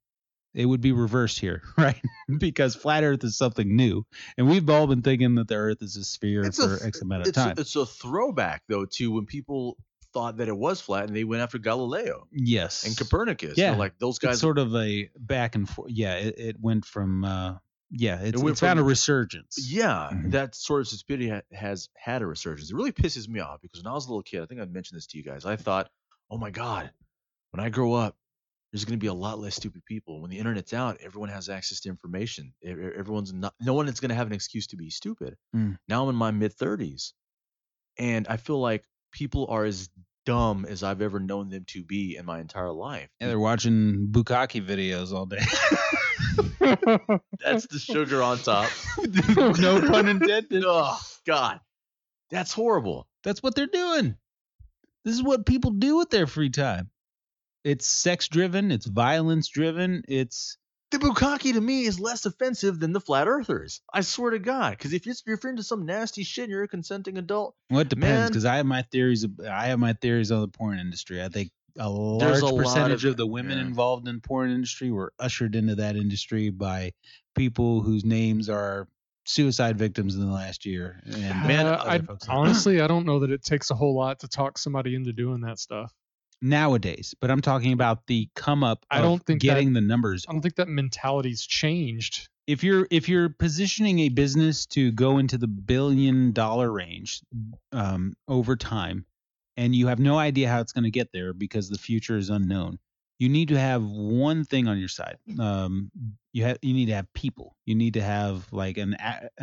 It would be reversed here, right? Because flat Earth is something new, and we've all been thinking that the Earth is a sphere for X amount of time. It's a throwback, though, to when people thought that it was flat, and they went after Galileo, yes, and Copernicus. Yeah, you know, like those guys. It's sort of a back and forth. Yeah, it went from. It's a resurgence. Yeah, mm-hmm. That sort of stupidity has had a resurgence. It really pisses me off because when I was a little kid, I think I mentioned this to you guys. I thought, oh my God, when I grow up, there's going to be a lot less stupid people. When the internet's out, everyone has access to information. No one is going to have an excuse to be stupid. Mm. Now I'm in my mid 30s, and I feel like people are as dumb as I've ever known them to be in my entire life. And they're watching bukkake videos all day. That's the sugar on top. No pun intended. Oh God, that's horrible. That's what they're doing. This is what people do with their free time. It's sex-driven. It's violence-driven. The bukkake, to me, is less offensive than the flat earthers. I swear to God. Because if you're into some nasty shit, you're a consenting adult. Well, it depends, because I have my theories on the porn industry. I think a large percentage of the women involved in the porn industry were ushered into that industry by people whose names are suicide victims in the last year. And I don't know that it takes a whole lot to talk somebody into doing that stuff. Nowadays, but I'm talking about the come up of the numbers. I don't think that mentality's changed. If you're positioning a business to go into the $1 billion range over time, and you have no idea how it's going to get there because the future is unknown, you need to have one thing on your side. You need to have people. You need to have like an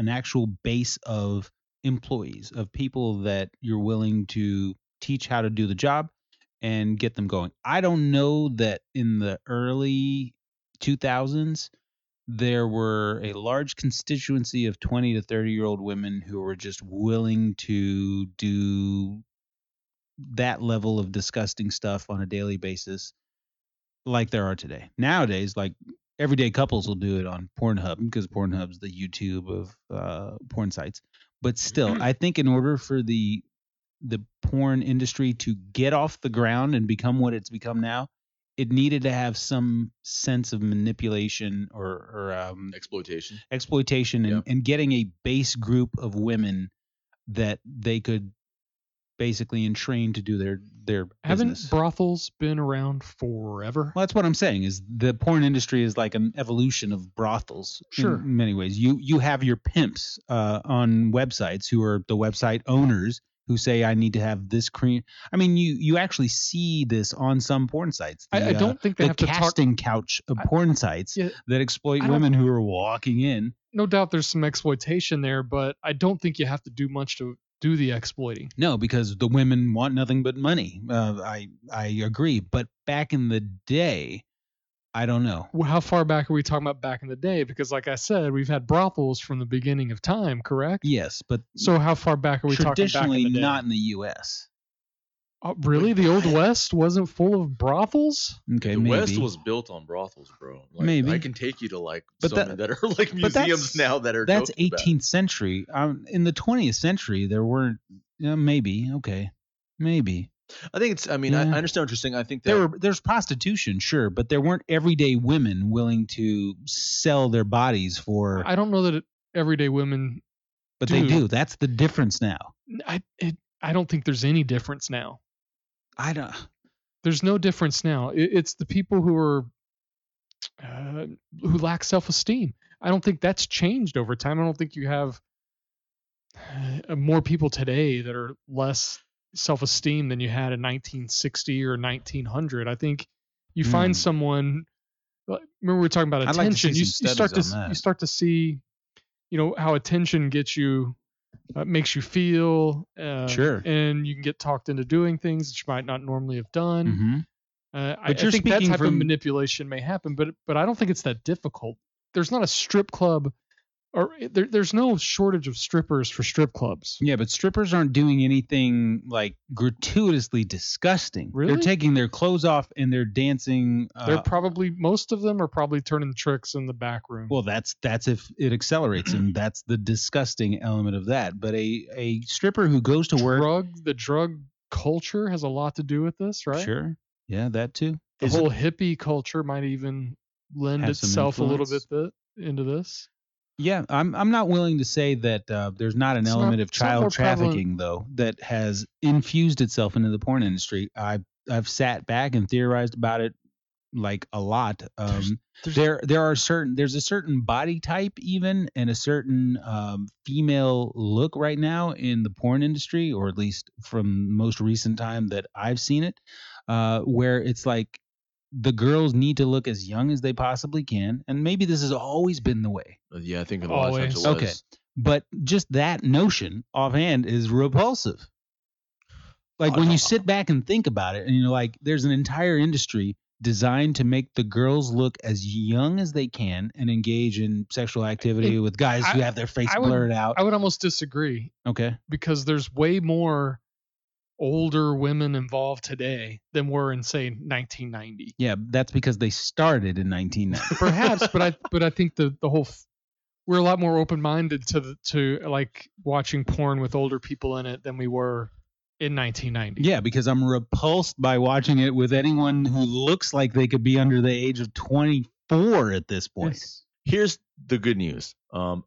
actual base of employees, of people that you're willing to teach how to do the job and get them going. I don't know that in the early 2000s, there were a large constituency of 20 to 30-year-old women who were just willing to do that level of disgusting stuff on a daily basis like there are today. Nowadays, like everyday couples will do it on Pornhub, because Pornhub's the YouTube of porn sites. But still, I think in order for the porn industry to get off the ground and become what it's become now, it needed to have some sense of manipulation or exploitation, and, yep. and getting a base group of women that they could basically entrain to do their business. Haven't brothels been around forever? Well, that's what I'm saying. Is the porn industry is like an evolution of brothels? Sure. In many ways, you have your pimps on websites who are the website owners. Who say I need to have this cream? I mean, you actually see this on some porn sites. I don't think they have to talk. The casting couch of porn sites that exploit women who are walking in. No doubt, there's some exploitation there, but I don't think you have to do much to do the exploiting. No, because the women want nothing but money. I agree, but back in the day, I don't know. Well, how far back are we talking about back in the day? Because like I said, we've had brothels from the beginning of time, correct? Yes, but... So how far back are we talking back in the day? Traditionally not in the U.S. Oh, really? The Old West wasn't full of brothels? Okay, maybe. The West was built on brothels, bro. Like, maybe. I can take you to like some that are like museums now that are... That's 18th century. In the 20th century, there weren't... maybe. Okay. Maybe. I think it's. I mean, yeah. I understand what you're saying. I think that there's prostitution, sure, but there weren't everyday women willing to sell their bodies for. I don't know that everyday women, but they do. That's the difference now. I don't think there's any difference now. I don't. There's no difference now. It's the people who are who lack self-esteem. I don't think that's changed over time. I don't think you have more people today that are less self-esteem than you had in 1960 or 1900. I think you find someone. Remember, we were talking about attention. Like you start to see, how attention gets you, makes you feel. Sure. And you can get talked into doing things that you might not normally have done. Mm-hmm. I think that type of manipulation may happen, but I don't think it's that difficult. There's not a strip club. Or there's no shortage of strippers for strip clubs. Yeah, but strippers aren't doing anything like gratuitously disgusting. Really? They're taking their clothes off and they're dancing. They're probably, most of them are probably turning tricks in the back room. Well, that's if it accelerates, and that's the disgusting element of that. But a stripper who goes to work. The drug culture has a lot to do with this, right? Sure. Yeah, that too. The whole hippie culture might even lend itself a little bit into this. Yeah, I'm not willing to say that there's not an element of child trafficking, though, that has infused itself into the porn industry. I've sat back and theorized about it like a lot. There's a certain body type even, and a certain female look right now in the porn industry, or at least from most recent time that I've seen it, where it's like the girls need to look as young as they possibly can, and maybe this has always been the way. Yeah, I think in the last time it was. Okay, but just that notion offhand is repulsive. Like when you sit back and think about it, and like there's an entire industry designed to make the girls look as young as they can and engage in sexual activity with guys who have their face blurred out. I would almost disagree. Okay, because there's way more older women involved today than were in, say, 1990. Yeah, that's because they started in 1990. Perhaps, but I think the whole we're a lot more open-minded to like watching porn with older people in it than we were in 1990. Yeah, because I'm repulsed by watching it with anyone who looks like they could be under the age of 24 at this point. Yes. Here's the good news. On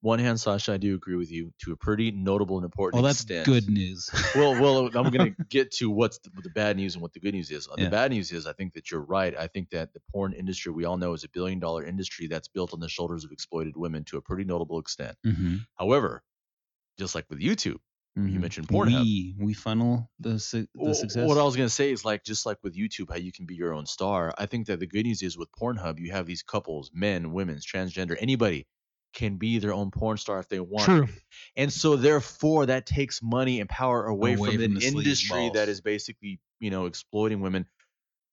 one hand, Sasha, I do agree with you to a pretty notable and important extent. Well, that's good news. well, I'm going to get to what's the bad news and what the good news is. The bad news is I think that you're right. I think that the porn industry, we all know, is a billion-dollar industry that's built on the shoulders of exploited women to a pretty notable extent. Mm-hmm. However, just like with YouTube, you mentioned Pornhub. We funnel the success. What I was going to say is like just like with YouTube, how you can be your own star. I think that the good news is with Pornhub, you have these couples, men, women, transgender, anybody can be their own porn star if they want. True. And so therefore that takes money and power away from an industry that is basically, exploiting women.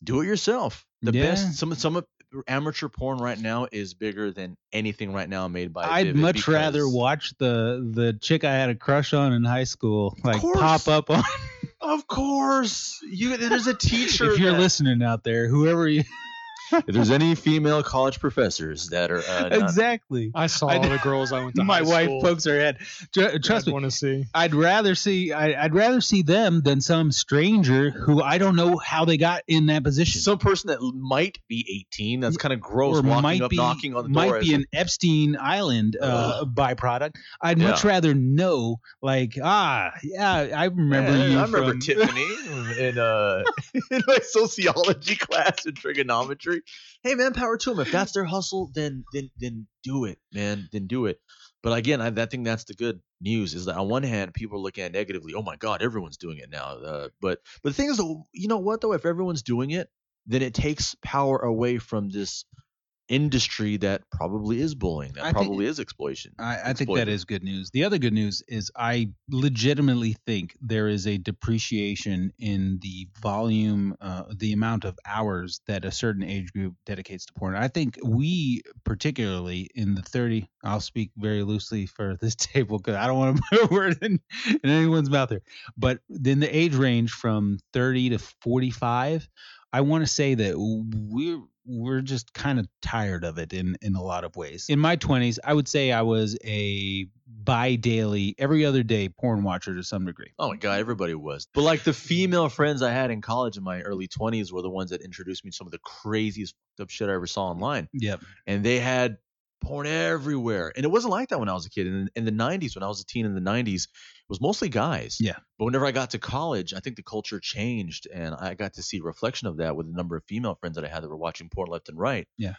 Do it yourself. Best some amateur porn right now is bigger than anything right now made by. I'd much rather watch the chick I had a crush on in high school like pop up on. Of course, there's a teacher. If you're listening out there, whoever you. If there's any female college professors that are exactly, I saw all the girls I went to. My wife pokes her head. Trust me, want to see. I'd rather see them than some stranger who I don't know how they got in that position. Some person that might be 18. That's kind of gross. Or walking up, knocking on the door. Might be an Epstein Island byproduct. I'd much rather know. Like I remember you. I remember Tiffany in my sociology class in trigonometry. Hey man, power to them. If that's their hustle, then do it, man. Then do it. But again, I think that's the good news is that on one hand, people are looking at it negatively. Oh my God, everyone's doing it now. But the thing is, you know what though? If everyone's doing it, then it takes power away from this industry that probably is bullying, is exploitation. I think that is good news. The other good news is I legitimately think there is a depreciation in the volume, the amount of hours that a certain age group dedicates to porn. I think we, particularly in the 30, I'll speak very loosely for this table because I don't want to put a word in anyone's mouth here, but in the age range from 30 to 45, I want to say that we're just kind of tired of it in a lot of ways. In my 20s, I would say I was a bi-daily, every other day porn watcher to some degree. Oh my God, everybody was. But like the female friends I had in college in my early 20s were the ones that introduced me to some of the craziest fucked up shit I ever saw online. Yep. And they had porn everywhere. And it wasn't like that when I was a kid. In the 90s, when I was a teen in the 90s, it was mostly guys. Yeah. But whenever I got to college, I think the culture changed, and I got to see a reflection of that with a number of female friends that I had that were watching porn left and right. Yeah.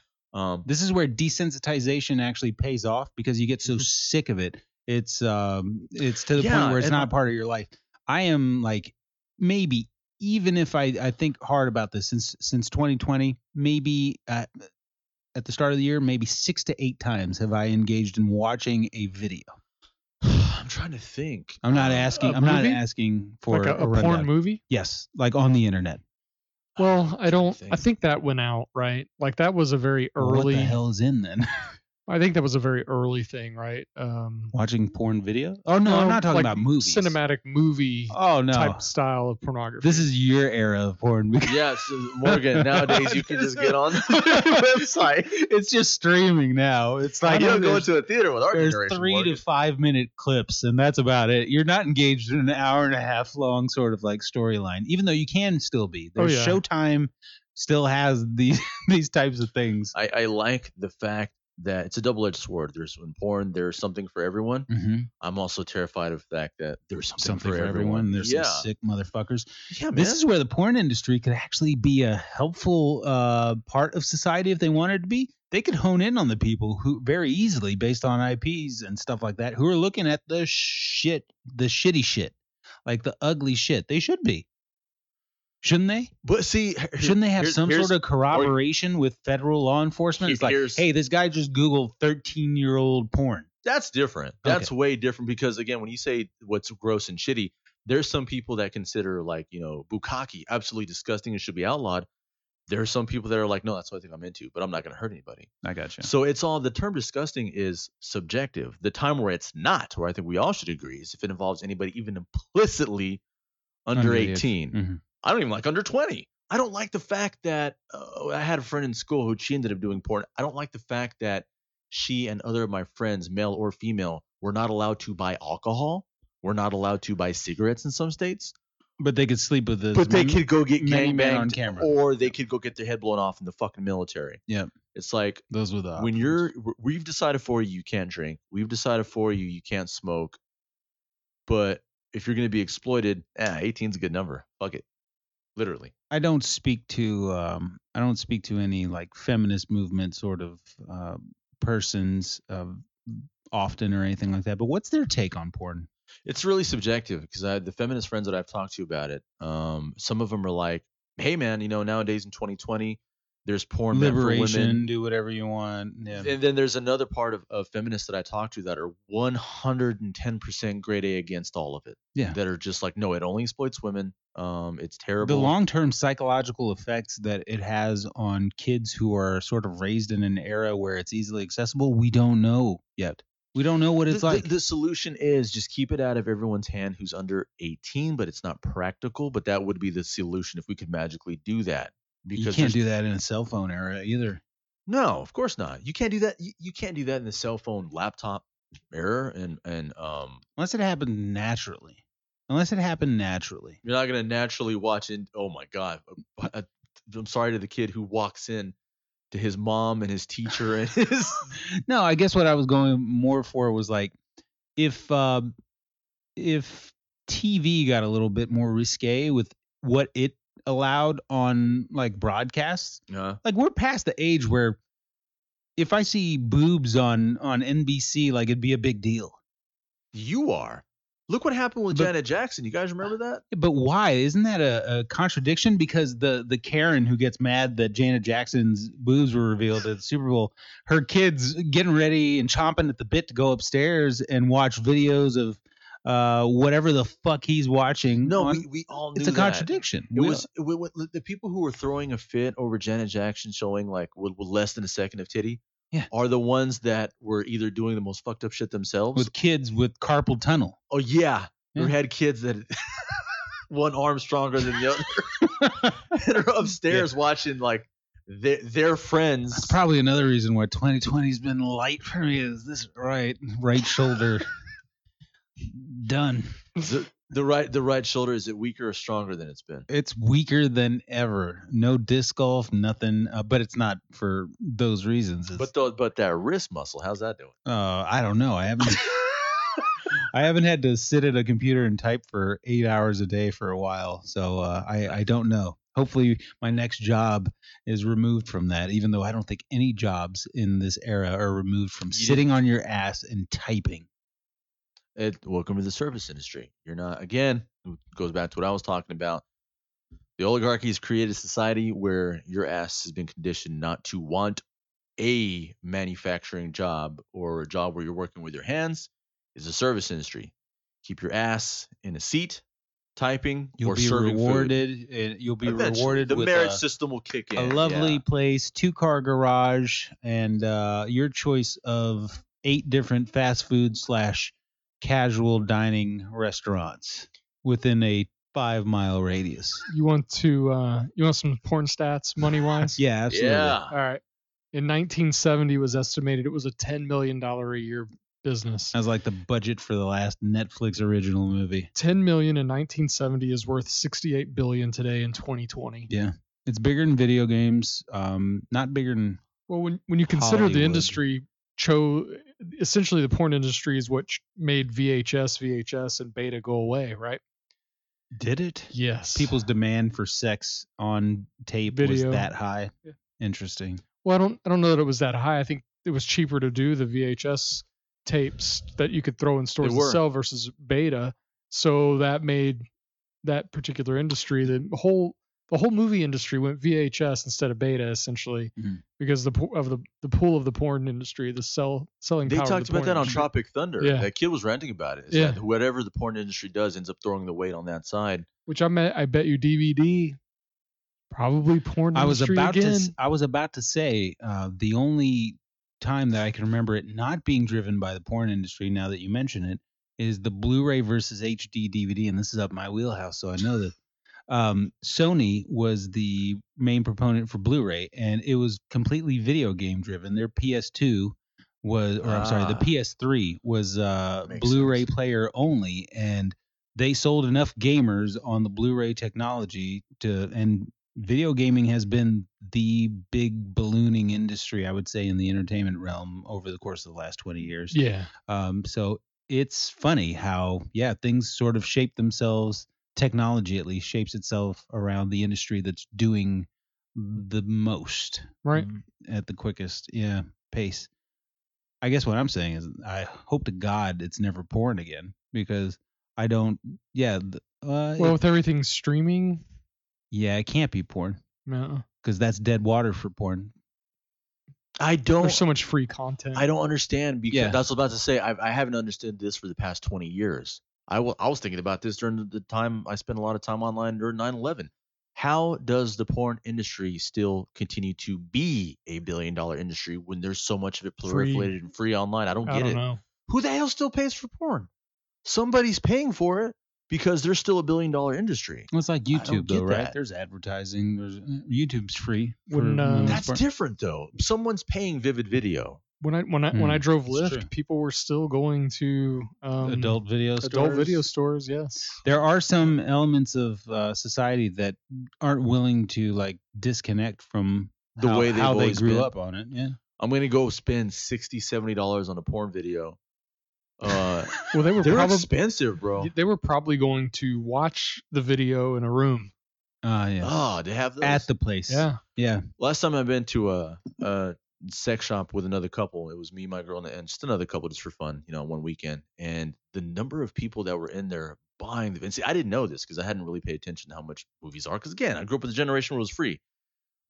This is where desensitization actually pays off because you get so sick of it. It's to the point where it's not part of your life. I am like maybe even if I think hard about this since 2020, maybe at the start of the year, maybe 6 to 8 times have I engaged in watching a video. I'm trying to think. I'm not asking for like a porn movie. Yes, like on the internet. Well, I think that went out, right? Like that was a very early. What the hell is in then? I think that was a very early thing, right? Watching porn video? Oh no, I'm not talking like about movies. Cinematic movie. Oh, no. Type style of pornography. This is your era of porn. Yes, Morgan. Nowadays, you can just get on the website. It's just streaming now. It's like you don't go into a theater with our generation. There's 3 to 5 minute clips, and that's about it. You're not engaged in an hour and a half long sort of like storyline, even though you can still be. There's Showtime still has these types of things. I like the fact that it's a double-edged sword. There's something for everyone. Mm-hmm. I'm also terrified of the fact that there's something for everyone. There's some sick motherfuckers. Yeah, this is where the porn industry could actually be a helpful part of society if they wanted to be. They could hone in on the people who very easily, based on IPs and stuff like that, who are looking at the shitty shit, like the ugly shit. They should be. Shouldn't they? But see, shouldn't they have some sort of corroboration with federal law enforcement? It's like, hey, this guy just Googled 13-year-old porn. That's different. That's way different because, again, when you say what's gross and shitty, there's some people that consider, like, you know, bukkake absolutely disgusting and should be outlawed. There are some people that are like, no, that's what I think I'm into, but I'm not going to hurt anybody. I got you. So it's all the term disgusting is subjective. The time where it's not, where I think we all should agree, is if it involves anybody even implicitly under 18. Mm-hmm. I don't even like under 20. I don't like the fact that I had a friend in school who she ended up doing porn. I don't like the fact that she and other of my friends, male or female, were not allowed to buy alcohol. Were not allowed to buy cigarettes in some states. But they could sleep with this. But they could go get gangbanged on camera, or they could go get their head blown off in the fucking military. Yeah, it's like those were the options. When we've decided for you can't drink. We've decided for you can't smoke. But if you're going to be exploited, 18's a good number. Fuck it. Literally, I don't speak to any like feminist movement sort of persons often or anything like that. But what's their take on porn? It's really subjective because the feminist friends that I've talked to about it, some of them are like, "Hey, man, you know, nowadays in 2020, there's porn liberation, meant for women. Do whatever you want." Yeah. And then there's another part of feminists that I talk to that are 110% grade A against all of it. Yeah, that are just like, no, it only exploits women. It's terrible. The long-term psychological effects that it has on kids who are sort of raised in an era where it's easily accessible, we don't know yet. We don't know what it's like. The solution is just keep it out of everyone's hand who's under 18, but it's not practical. But that would be the solution if we could magically do that. Because you can't do that in a cell phone era either. No, of course not. You can't do that. You can't do that in the cell phone, laptop era, and unless it happened naturally. Unless it happened naturally, you're not gonna naturally watch in. Oh my God, I'm sorry to the kid who walks in to his mom and his teacher and his. No, I guess what I was going more for was like, if TV got a little bit more risque with what it allowed on like broadcasts, like we're past the age where if I see boobs on NBC, like it'd be a big deal. You are. Look what happened with Janet Jackson. You guys remember that? But why? Isn't that a contradiction? Because the Karen who gets mad that Janet Jackson's boobs were revealed at the Super Bowl, her kids getting ready and chomping at the bit to go upstairs and watch videos of whatever the fuck he's watching. No, we all knew that. It's a contradiction. It was the people who were throwing a fit over Janet Jackson showing like with less than a second of titty. Yeah. Are the ones that were either doing the most fucked up shit themselves. With kids with carpal tunnel. Oh, yeah. Who had kids that one arm stronger than the other. And are upstairs watching like their friends. That's probably another reason why 2020's been light for me is this right shoulder. Done. The right shoulder, is it weaker or stronger than it's been? It's weaker than ever. No disc golf, nothing. But it's not for those reasons. But that wrist muscle, how's that doing? I don't know. I haven't had to sit at a computer and type for 8 hours a day for a while, so I don't know. Hopefully, my next job is removed from that. Even though I don't think any jobs in this era are removed from sitting on your ass and typing. Welcome to the service industry. You're not, again, it goes back to what I was talking about. The oligarchy has created a society where your ass has been conditioned not to want a manufacturing job or a job where you're working with your hands. It's the service industry. Keep your ass in a seat, typing, you'll or serving rewarded, food. You'll be eventually rewarded. The marriage system will kick in. A lovely place, 2-car garage, and your choice of 8 different fast food / casual dining restaurants within a 5-mile radius. You want to? You want some porn stats, money wise? Yeah, absolutely. Yeah. All right. In 1970, it was estimated it was a $10 million a year business. That was like the budget for the last Netflix original movie. $10 million in 1970 is worth $68 billion today in 2020. Yeah, it's bigger than video games. Not bigger than. Well, when you consider Hollywood. The industry. Essentially the porn industry is what made VHS and Beta go away, right? Did it? Yes. People's demand for sex on tape was that high. Yeah. Interesting. Well, I don't know that it was that high. I think it was cheaper to do the VHS tapes that you could throw in stores and sell versus Beta, so that made that particular industry, the whole movie industry went VHS instead of Beta, essentially, because of the pool of the porn industry, the selling power. They talked about that on Tropic Thunder. Yeah. That kid was ranting about it. It's that whatever the porn industry does ends up throwing the weight on that side. Which I bet you DVD, probably porn industry again. I was about to say the only time that I can remember it not being driven by the porn industry, now that you mention it, is the Blu-ray versus HD DVD, and this is up my wheelhouse, so I know that. Sony was the main proponent for Blu-ray, and it was completely video game driven. Their PS2 was, the PS3 was Blu-ray player only, and they sold enough gamers on the Blu-ray technology and video gaming has been the big ballooning industry, I would say, in the entertainment realm over the course of the last 20 years. Yeah. So it's funny how, things sort of shape themselves. Technology at least shapes itself around the industry that's doing the most right at the quickest pace. I guess what I'm saying is I hope to God it's never porn again, because I don't with everything streaming, it can't be porn. No, because that's dead water for porn. There's so much free content. I don't understand, because that's what I was about to say. I haven't understood this for the past 20 years. I was thinking about this during the time I spent a lot of time online during 9/11. How does the porn industry still continue to be a $1 billion industry when there's so much of it proliferated and free online? I don't know. Who the hell still pays for porn? Somebody's paying for it. because they're still $1 billion industry. Well, it's like YouTube, though, right? That. There's advertising. There's YouTube's free. That's different, though. Someone's paying Vivid Video. When I drove Lyft, people were still going to adult video stores. Yes, there are some elements of society that aren't willing to like disconnect from the way they grew up on it. Yeah, I'm going to go spend $60-$70 on a porn video. Well, they were expensive, bro. They were probably going to watch the video in a room. Yeah. Oh, they have those? At the place. Yeah, yeah. Last time I've been to a sex shop with another couple. It was me, my girl, and just another couple, just for fun, you know, one weekend. And the number of people that were in there buying the. And see, I didn't know this because I hadn't really paid attention to how much movies are. Because again, I grew up in the generation where it was free.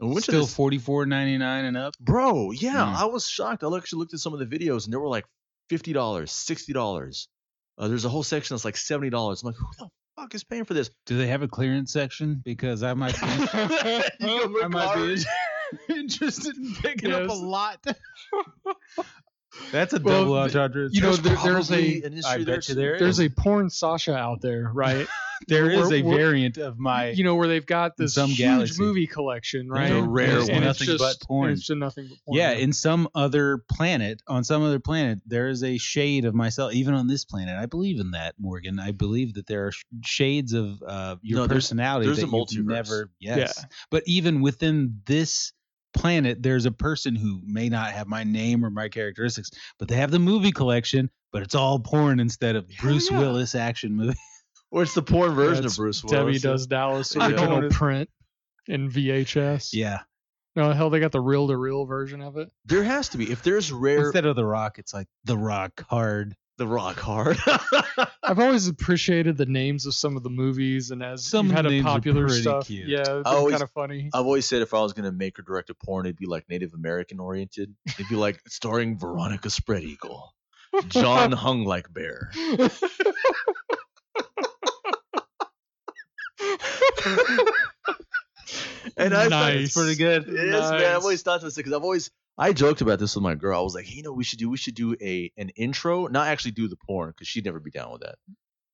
And we still $44.99 and up, bro. Yeah, I was shocked. I actually looked at some of the videos, and they were like $50, $60. There's a whole section that's like $70. I'm like, who the fuck is paying for this? Do they have a clearance section? Because I might be interested in picking up a lot. That's a double entendre. You know, there's a porn Sasha out there, right? There is a variant of my, you know, where they've got this huge galaxy. Movie collection, right? There's a rare one. It's just nothing but porn. Yeah, in some other planet, there is a shade of myself. Even on this planet, I believe in that, Morgan. I believe that there are shades of your personality. There's a multiverse. But even within this planet, there's a person who may not have my name or my characteristics, but they have the movie collection. But it's all porn instead of Bruce Willis action movie. Or it's the porn version of Bruce Willis. Debbie Does Dallas original print in VHS. Yeah. No, hell, they got the reel-to-reel version of it. There has to be. If there's rare... Instead of The Rock, it's like The Rock Hard. The Rock Hard. I've always appreciated the names of some of the movies, and as some had a popular stuff. Cute. Yeah, it's kind of funny. I've always said if I was going to make or direct a porn, it'd be like Native American-oriented. It'd be like starring Veronica Spread Eagle. John Hung Like Bear. And I thought it's pretty good. It is, man. I've always thought this because I joked about this with my girl. I was like, hey, you know, we should do an intro, not actually do the porn because she'd never be down with that.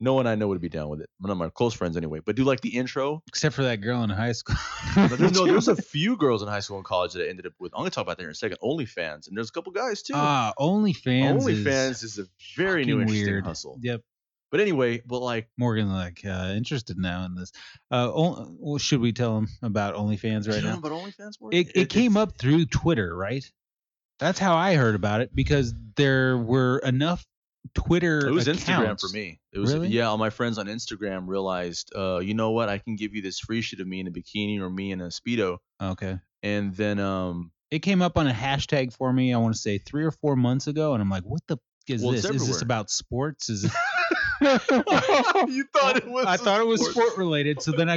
No one I know would be down with it. None of my close friends anyway. But do like the intro, except for that girl in high school. There's a few girls in high school and college that I ended up with. I'm gonna talk about that in a second. OnlyFans, and there's a couple guys too. OnlyFans. OnlyFans is a very new interesting hustle. Yep. But anyway, Morgan, interested now in this. Should we tell him about OnlyFans right now? About OnlyFans, Morgan? It came up through Twitter, right? That's how I heard about it because there were enough Twitter accounts. It was Instagram for me. It was, really? Yeah, all my friends on Instagram realized, you know what? I can give you this free shit of me in a bikini or me in a Speedo. Okay. And then it came up on a hashtag for me, I want to say 3 or 4 months ago. And I'm like, what the is this? Is this about sports? Is it? You thought it was. I thought it was sport related, so then I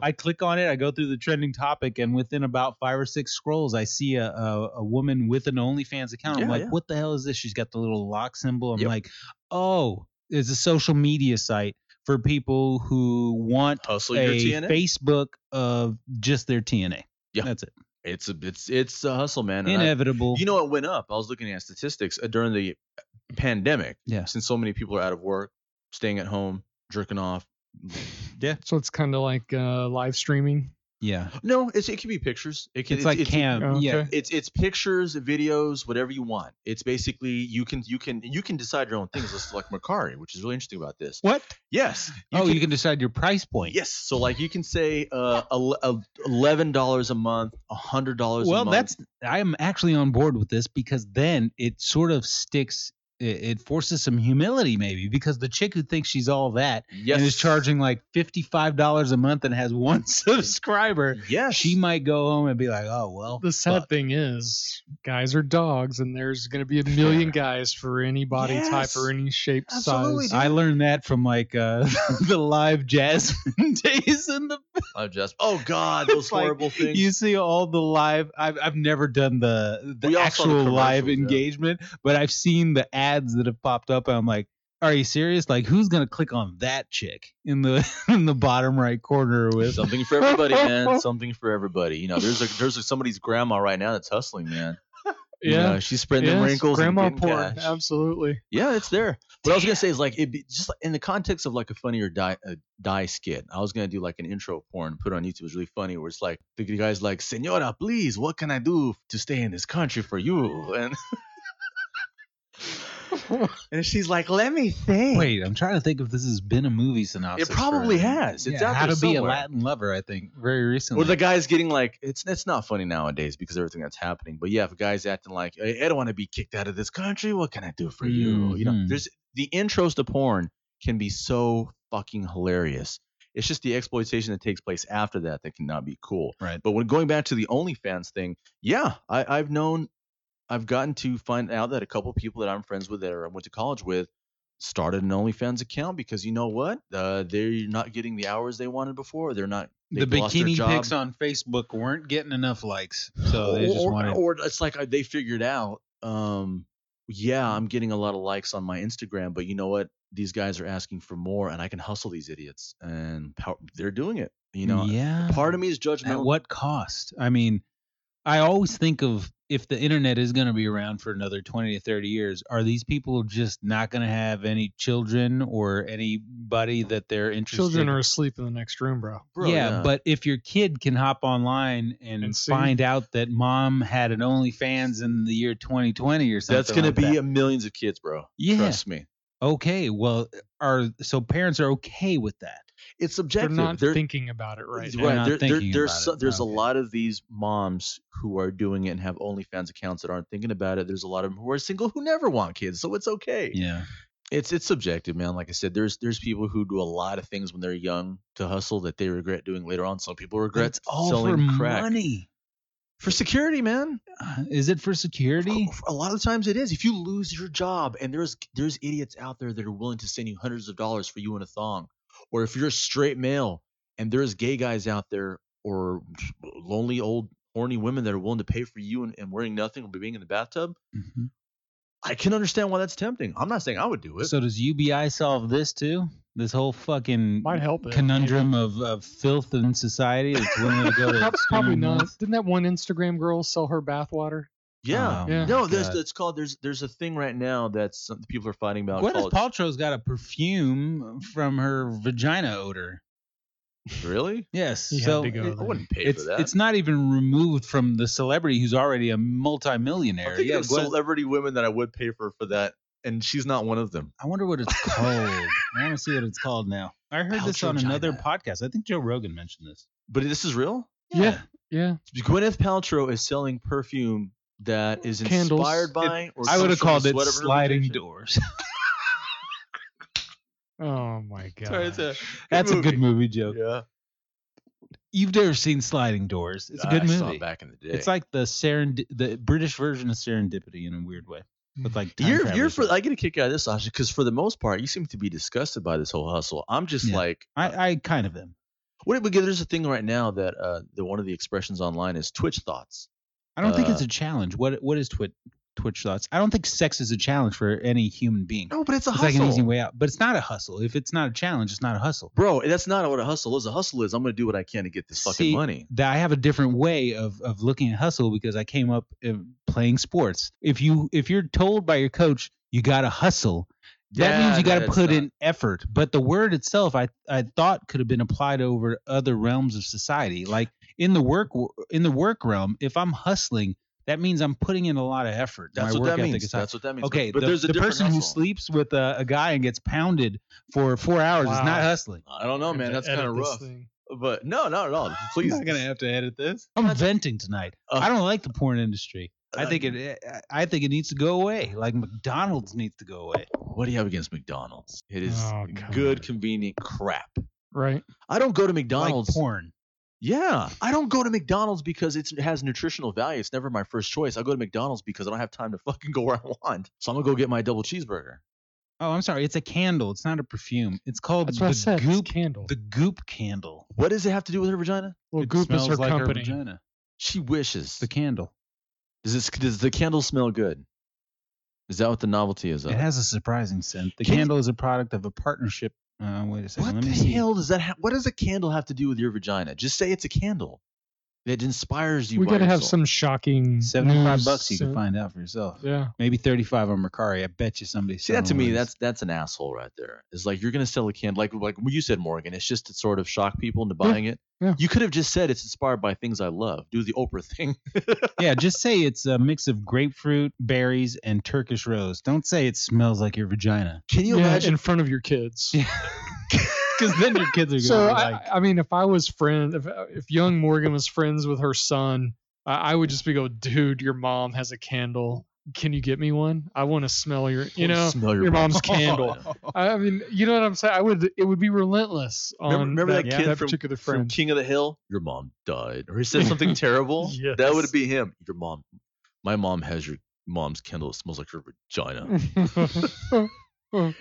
I click on it. I go through the trending topic, and within about 5 or 6 scrolls, I see a woman with an OnlyFans account. Yeah, I'm like, what the hell is this? She's got the little lock symbol. I'm like, oh, it's a social media site for people who want hustle a Facebook of just their TNA. Yeah, that's it. It's a hustle, man. Inevitable. You know, it went up. I was looking at statistics during the pandemic. Yeah. Since so many people are out of work, staying at home, jerking off. Yeah. So it's kind of like live streaming. Yeah. No, it can be pictures. It's like cam. Yeah. It's pictures, videos, whatever you want. It's basically you can decide your own things. It's like Mercari, which is really interesting about this. What? Yes. You can decide your price point. Yes. So like you can say $11 a month, $100 a month. Well, I'm actually on board with this because then it sort of sticks. It forces some humility, maybe, because the chick who thinks she's all that and is charging like $55 a month and has one subscriber, she might go home and be like, oh, well. The sad thing is, guys are dogs, and there's going to be a million guys for any body type or any shape size. Dude. I learned that from like the live Jasmine days in the live Jasmine. Oh God, those horrible things. You see all the live. I've never done the actual live engagement, but I've seen the ads. That have popped up, and I'm like, are you serious? Like, who's gonna click on that chick in the bottom right corner with something for everybody, man? Something for everybody. You know, there's somebody's grandma right now that's hustling, man. Yeah, she's spreading the wrinkles. Grandma porn, absolutely. Yeah, it's there. What I was gonna say is like it just in the context of like a funnier die skit. I was gonna do like an intro porn, put it on YouTube. It was really funny, where it's like the guy's like, "Senora, please, what can I do to stay in this country for you?" And and she's like, "Let me think." Wait, I'm trying to think if this has been a movie synopsis. It probably has. It's out there somewhere. How to be a Latin lover, I think, very recently. Well, the guy's getting like, it's not funny nowadays because of everything that's happening. But yeah, if a guy's acting like, "I don't want to be kicked out of this country. What can I do for you?" You know, there's the intros to porn can be so fucking hilarious. It's just the exploitation that takes place after that that cannot be cool. Right. But when going back to the OnlyFans thing, yeah, I've gotten to find out that a couple people that I'm friends with that I went to college with started an OnlyFans account because you know what? They're not getting the hours they wanted before. They're not. The bikini pics on Facebook weren't getting enough likes. So they just wanted. Or it's like they figured out, yeah, I'm getting a lot of likes on my Instagram, but you know what? These guys are asking for more and I can hustle these idiots. And they're doing it. You know, yeah. Part of me is judgmental. At what cost? I mean, I always think of, if the internet is going to be around for another 20 to 30 years, are these people just not going to have any children or anybody that they're interested in? Children are asleep in the next room, bro. Yeah, but if your kid can hop online and find out that mom had an OnlyFans in the year 2020 or something, that's going to be millions of kids, bro. Yeah. Trust me. Okay, well, so parents are okay with that. It's subjective. They're not thinking about it right now. Right. There's a lot of these moms who are doing it and have OnlyFans accounts that aren't thinking about it. There's a lot of them who are single who never want kids, so it's okay. Yeah. It's subjective, man. Like I said, there's people who do a lot of things when they're young to hustle that they regret doing later on. Some people regret selling crack. Money. For security, man. Is it for security? A lot of times it is. If you lose your job and there's idiots out there that are willing to send you hundreds of dollars for you in a thong. Or if you're a straight male and there's gay guys out there or lonely old horny women that are willing to pay for you and wearing nothing or being in the bathtub, mm-hmm. I can understand why that's tempting. I'm not saying I would do it. So does UBI solve this too? This whole fucking conundrum of filth in society that's willing to go to probably not. Didn't that one Instagram girl sell her bathwater? Yeah. No, there's a thing right now that people are fighting about. Gwyneth Paltrow's got a perfume from her vagina odor. Really? Yes. So I wouldn't pay for that. It's not even removed from the celebrity who's already a multimillionaire. Yeah, celebrity women that I would pay for that, and she's not one of them. I wonder what it's called. I want to see what it's called now. I heard this on another podcast. I think Joe Rogan mentioned this. But this is real? Yeah. Gwyneth Paltrow is selling perfume that is inspired by, or I would have called it sliding doors. Oh my god! Sorry, that's a good movie joke. Yeah, you've never seen Sliding Doors? It's a good movie. I saw it back in the day. It's like the British version of Serendipity in a weird way. With like I get a kick out of this, Sasha, because for the most part, you seem to be disgusted by this whole hustle. I'm just like, I kind of am. There's a thing right now that one of the expressions online is Twitch thoughts. I don't think it's a challenge. What is Twitch thoughts? I don't think sex is a challenge for any human being. No, but it's hustle. It's like an easy way out. But it's not a hustle. If it's not a challenge, it's not a hustle. Bro, that's not what a hustle is. A hustle is I'm going to do what I can to get this fucking money. I have a different way of looking at hustle because I came up playing sports. If you're told by your coach, you got to hustle, that means you got to put in effort. But the word itself, I thought could have been applied over other realms of society. Like in the work realm, if I'm hustling, that means I'm putting in a lot of effort. That's what that means. That's what that means. Okay, but there's the person who sleeps with a guy and gets pounded for 4 hours is not hustling. I don't know, man. That's kind of rough. But no, not at all. Please. I'm not gonna have to edit this. I'm venting tonight. I don't like the porn industry. I think it needs to go away. Like McDonald's needs to go away. What do you have against McDonald's? It is good, convenient crap. Right. I don't go to McDonald's. Like porn. Yeah. I don't go to McDonald's because it has nutritional value. It's never my first choice. I go to McDonald's because I don't have time to fucking go where I want. So I'm going to go get my double cheeseburger. Oh, I'm sorry. It's a candle. It's not a perfume. It's called Goop Candle. The Goop Candle. What does it have to do with her vagina? Well, Goop is her company. Her vagina. She wishes. The candle. Does the candle smell good? Is that what the novelty is of? It has a surprising scent. The candle is a product of a partnership. Wait a second. What the hell does that? What does a candle have to do with your vagina? Just say it's a candle. It inspires you. We got to have some shocking $75 you can find out for yourself. Yeah. Maybe $35 on Mercari. I bet you somebody. See, that to me, that's an asshole right there. It's like, you're going to sell a can, like you said, Morgan, it's just to sort of shock people into buying it. Yeah. You could have just said it's inspired by things I love. Do the Oprah thing. Yeah. Just say it's a mix of grapefruit, berries, and Turkish rose. Don't say it smells like your vagina. Can you imagine in front of your kids? Yeah. Because then your kids are going to be like... I mean, if I was if young Morgan was friends with her son, I would just be going, dude, your mom has a candle. Can you get me one? I want to smell your mom's candle. I mean, you know what I'm saying? It would be relentless on remember that kid from King of the Hill? Your mom died. Or he said something terrible? Yes. That would be him. My mom has your mom's candle. It smells like your vagina.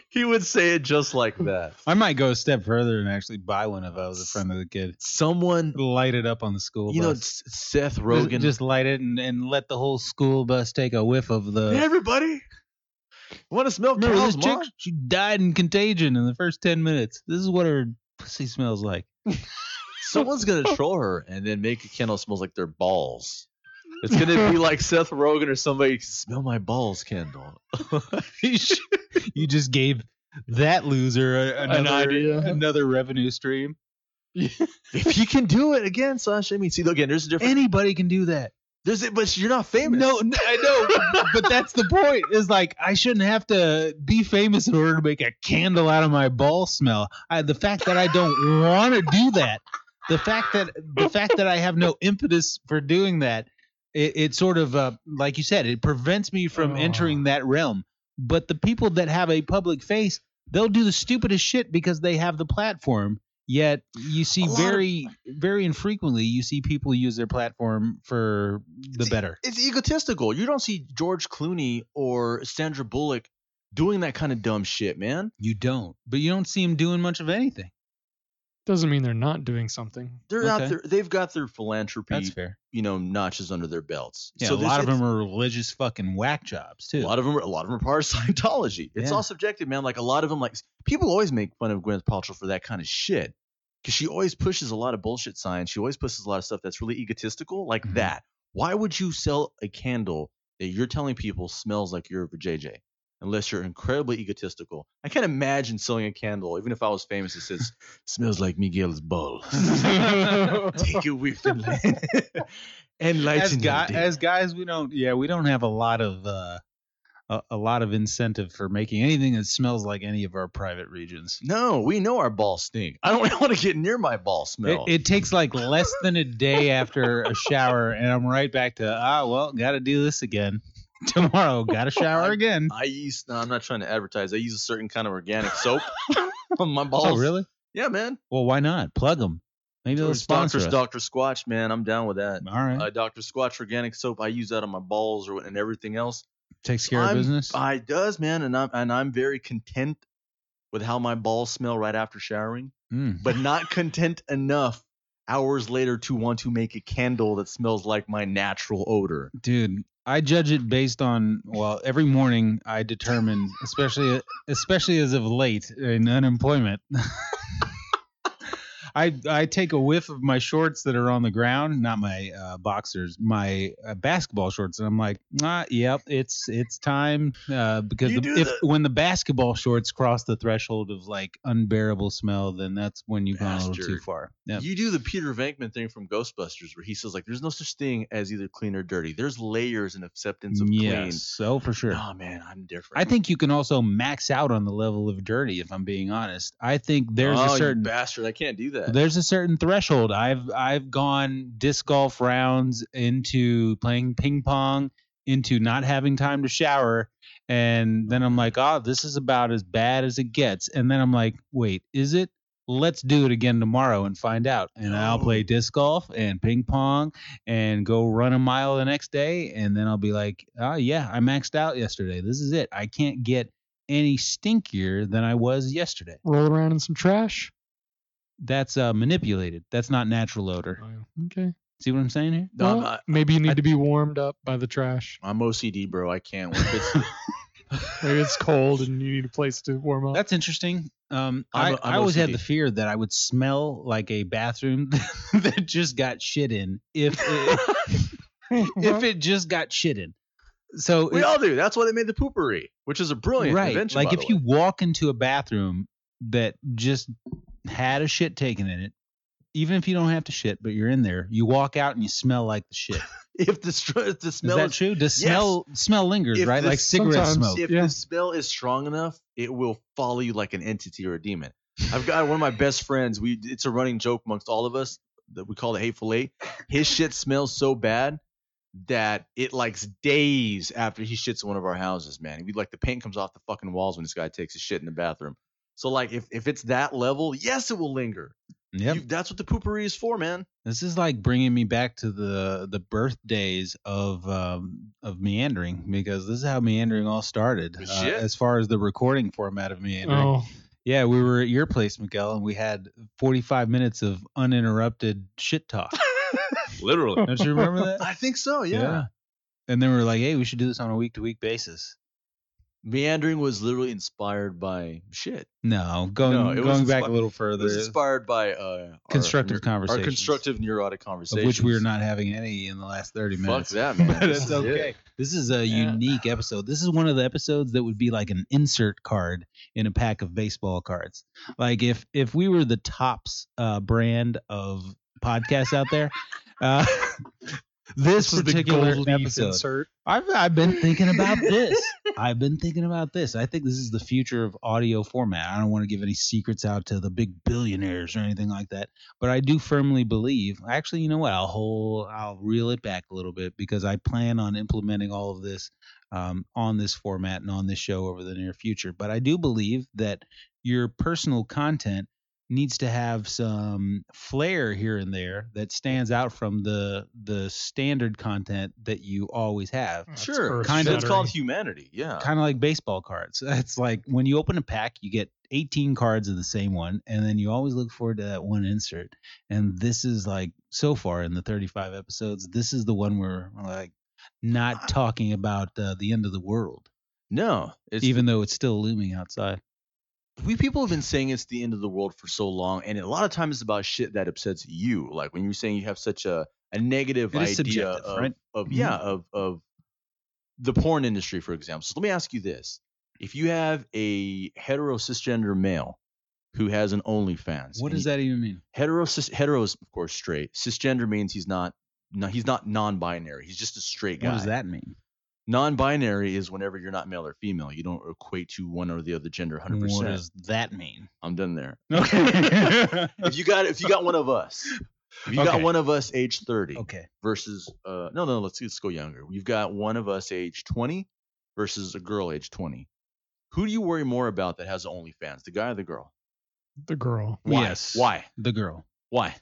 He would say it just like that. I might go a step further and actually buy one if I was a friend of the kid. Someone light it up on the school bus. You know, Seth Rogen. Just light it and let the whole school bus take a whiff of the... Hey, everybody. Want to smell cows, Mom? Chick, she died in contagion in the first 10 minutes. This is what her pussy smells like. Someone's going to troll her and then make a candle smells like their balls. It's going to be like Seth Rogen or somebody, smell my balls candle. You just gave that loser an idea, another revenue stream. If you can do it again, Sasha, I mean, see, again, there's a difference. Anybody can do that. But you're not famous. No, I know. But that's the point. Is like, I shouldn't have to be famous in order to make a candle out of my ball smell. The fact that I don't want to do that, the fact that I have no impetus for doing that, it sort of, like you said, it prevents me from entering that realm. But the people that have a public face, they'll do the stupidest shit because they have the platform. Yet you see very infrequently, you see people use their platform for the better. It's egotistical. You don't see George Clooney or Sandra Bullock doing that kind of dumb shit, man. You don't. But you don't see them doing much of anything. Doesn't mean they're not doing something. They're out there. They've got their philanthropy, that's fair, notches under their belts. Yeah, so a lot of them are religious fucking whack jobs too. A lot of them are part of Scientology. It's all subjective, man. Like a lot of them, like people always make fun of Gwyneth Paltrow for that kind of shit because she always pushes a lot of bullshit science. She always pushes a lot of stuff that's really egotistical, like that. Why would you sell a candle that you're telling people smells like your vajayjay? Unless you're incredibly egotistical. I can't imagine selling a candle, even if I was famous, it says, smells like Miguel's balls. Take your whiff and lighten your day. As guys, we don't have a lot of incentive for making anything that smells like any of our private regions. No, we know our balls stink. I don't want to get near my ball smell. It takes like less than a day after a shower, and I'm right back to, got to do this again. Tomorrow, got to shower again. I'm not trying to advertise. I use a certain kind of organic soap on my balls. Oh, really? Yeah, man. Well, why not? Plug them. Maybe they'll sponsor us. Dr. Squatch, man. I'm down with that. All right. Dr. Squatch organic soap. I use that on my balls and everything else. Takes care of business? It does, man. And I'm very content with how my balls smell right after showering. But not content enough hours later to want to make a candle that smells like my natural odor. Dude. I judge it based on, every morning I determine, especially as of late in unemployment, I take a whiff of my shorts that are on the ground, not my boxers, my basketball shorts, and I'm like, it's time, because when the basketball shorts cross the threshold of like unbearable smell, then that's when you've gone a little too far. Yep. You do the Peter Venkman thing from Ghostbusters where he says like, there's no such thing as either clean or dirty. There's layers and acceptance of clean. Yes, so for sure. Oh man, I'm different. I think you can also max out on the level of dirty, if I'm being honest. I think there's a certain... Oh, you bastard, I can't do that. There's a certain threshold. I've gone disc golf rounds into playing ping pong into not having time to shower, and then I'm like, this is about as bad as it gets. And then I'm like, wait, is it? Let's do it again tomorrow and find out. And I'll play disc golf and ping pong and go run a mile the next day, and then I'll be like, I maxed out yesterday. This is it. I can't get any stinkier than I was yesterday. Roll around in some trash. That's manipulated. That's not natural odor. Okay. See what I'm saying here? No, maybe you need to be warmed up by the trash. I'm OCD, bro. I can't. Maybe it's cold and you need a place to warm up. That's interesting. I always had the fear that I would smell like a bathroom that just got shit in if it just got shit in. So we all do. That's why they made the poopery, which is a brilliant invention. Like if you walk into a bathroom that just had a shit taken in it, even if you don't have to shit, but you're in there, you walk out and you smell like the shit. If the smell is that true? The smell lingers, if right? Like cigarette smoke. If the smell is strong enough, it will follow you like an entity or a demon. I've got one of my best friends. It's a running joke amongst all of us that we call the Hateful Eight. His shit smells so bad that it likes days after he shits in one of our houses, man. We like the paint comes off the fucking walls when this guy takes his shit in the bathroom. So like if it's that level, yes, it will linger. Yep. That's what the poopery is for, man. This is like bringing me back to the birthdays of meandering, because this is how meandering all started. As far as the recording format of meandering, yeah, we were at your place, Miguel, and we had 45 minutes of uninterrupted shit talk. Literally, don't you remember that? I think so. Yeah. And then we were like, "Hey, we should do this on a week-to-week basis." Meandering was literally inspired by shit. Going back a little further. It was inspired by our constructive neurotic conversations. Of which we are not having any in the last 30 minutes. Fuck that, man. But it's okay. This is a unique episode. This is one of the episodes that would be like an insert card in a pack of baseball cards. Like if we were the Topps brand of podcasts out there, This particular episode, insert. I've been thinking about this. I think this is the future of audio format. I don't want to give any secrets out to the big billionaires or anything like that, but I do firmly believe. Actually, you know what? I'll reel it back a little bit, because I plan on implementing all of this on this format and on this show over the near future. But I do believe that your personal content needs to have some flair here and there that stands out from the standard content that you always have. That's sure. It's called humanity. Yeah. Kind of like baseball cards. It's like when you open a pack, you get 18 cards of the same one, and then you always look forward to that one insert. And this is like, so far in the 35 episodes, this is the one where we're like not talking about the end of the world. No. Even though it's still looming outside. We people have been saying it's the end of the world for so long, and a lot of times it's about shit that upsets you. Like when you're saying you have such a negative idea of the porn industry, for example. So let me ask you this. If you have a hetero cisgender male who has an OnlyFans. What does that even mean? Hetero is, of course, straight. Cisgender means he's not non-binary. He's just a straight guy. What does that mean? Non-binary is whenever you're not male or female. You don't equate to one or the other gender 100%. What does that mean? I'm done there. Okay. if you got one of us, got one of us age 30, versus let's go younger. You've got one of us age 20 versus a girl age 20. Who do you worry more about that has OnlyFans, the guy or the girl? The girl. Why? Yes. Why? The girl. Why?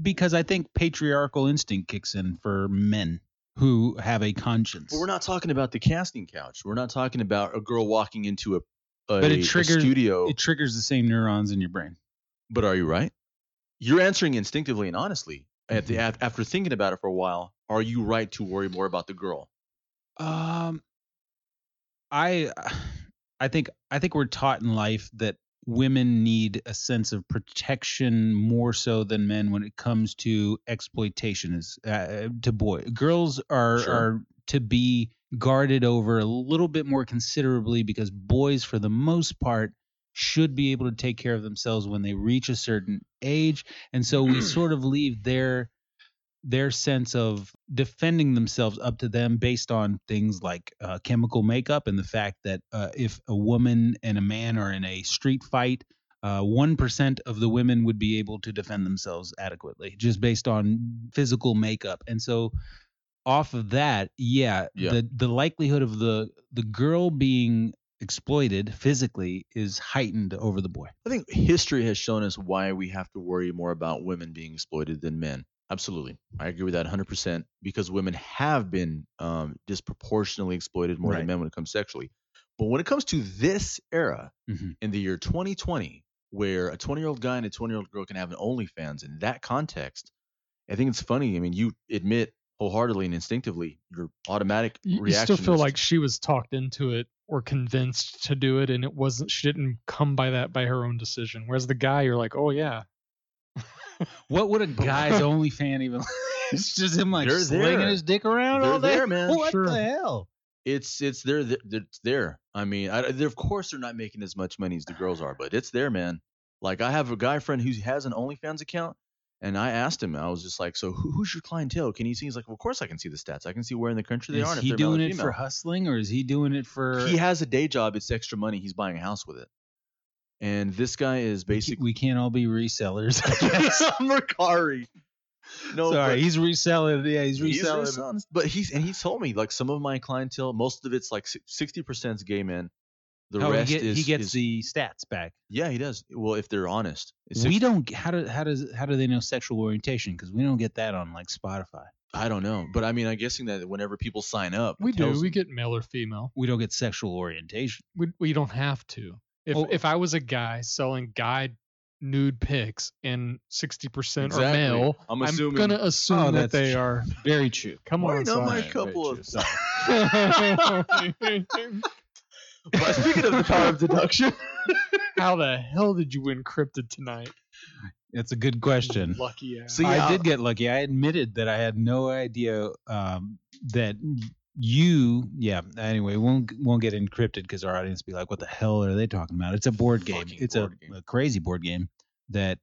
Because I think patriarchal instinct kicks in for men who have a conscience. But we're not talking about the casting couch. We're not talking about a girl walking into a studio. It triggers the same neurons in your brain. But are you right? You're answering instinctively and honestly. After thinking about it for a while, are you right to worry more about the girl? I think we're taught in life that women need a sense of protection more so than men when it comes to exploitation to boy. Girls are to be guarded over a little bit more considerably, because boys, for the most part, should be able to take care of themselves when they reach a certain age. And so we sort of leave their sense of defending themselves up to them based on things like chemical makeup, and the fact that if a woman and a man are in a street fight, 1% of the women would be able to defend themselves adequately just based on physical makeup. And so off of that, the likelihood of the girl being exploited physically is heightened over the boy. I think history has shown us why we have to worry more about women being exploited than men. Absolutely. I agree with that 100%, because women have been disproportionately exploited more than men when it comes sexually. But when it comes to this era, in the year 2020, where a 20-year-old guy and a 20-year-old girl can have an OnlyFans, in that context, I think it's funny. I mean, you admit wholeheartedly and instinctively your automatic reaction. You still feel like she was talked into it or convinced to do it, and it wasn't, she didn't come by that by her own decision. Whereas the guy, you're like, oh yeah. What would a guy's only fan even? It's just him like slinging his dick around all day, man. What the hell? It's there. It's there. I mean, of course they're not making as much money as the girls are, but it's there, man. Like, I have a guy friend who has an OnlyFans account, and I asked him, I was just like, so who's your clientele? Can you see? He's like, well, of course I can see the stats. I can see where in the country they are. Is he doing it for hustling, or is he doing it for... He has a day job. It's extra money. He's buying a house with it. And this guy is basically... We can't all be resellers. I'm Mercari. No, sorry, he's reselling. Yeah, he's reselling. But he told me, like, some of my clientele, most of it's like 60% is gay men. The rest is... He gets the stats back. Yeah, he does. Well, if they're honest. We don't... How do they know sexual orientation? Because we don't get that on, like, Spotify. I don't know. But, I mean, I'm guessing that whenever people sign up... We do. We get male or female. We don't get sexual orientation. We don't have to. If I was a guy selling guy nude pics and 60% are male, I'm going to assume that they are very true. Come on, my couple of... Well, speaking of the power of deduction, how the hell did you win Cryptid tonight? That's a good question. Lucky ass. So, yeah, I did get lucky. I admitted that I had no idea that you... Yeah, anyway, won't get encrypted because our audience will be like, what the hell are they talking about? It's a board game. It's a crazy board game that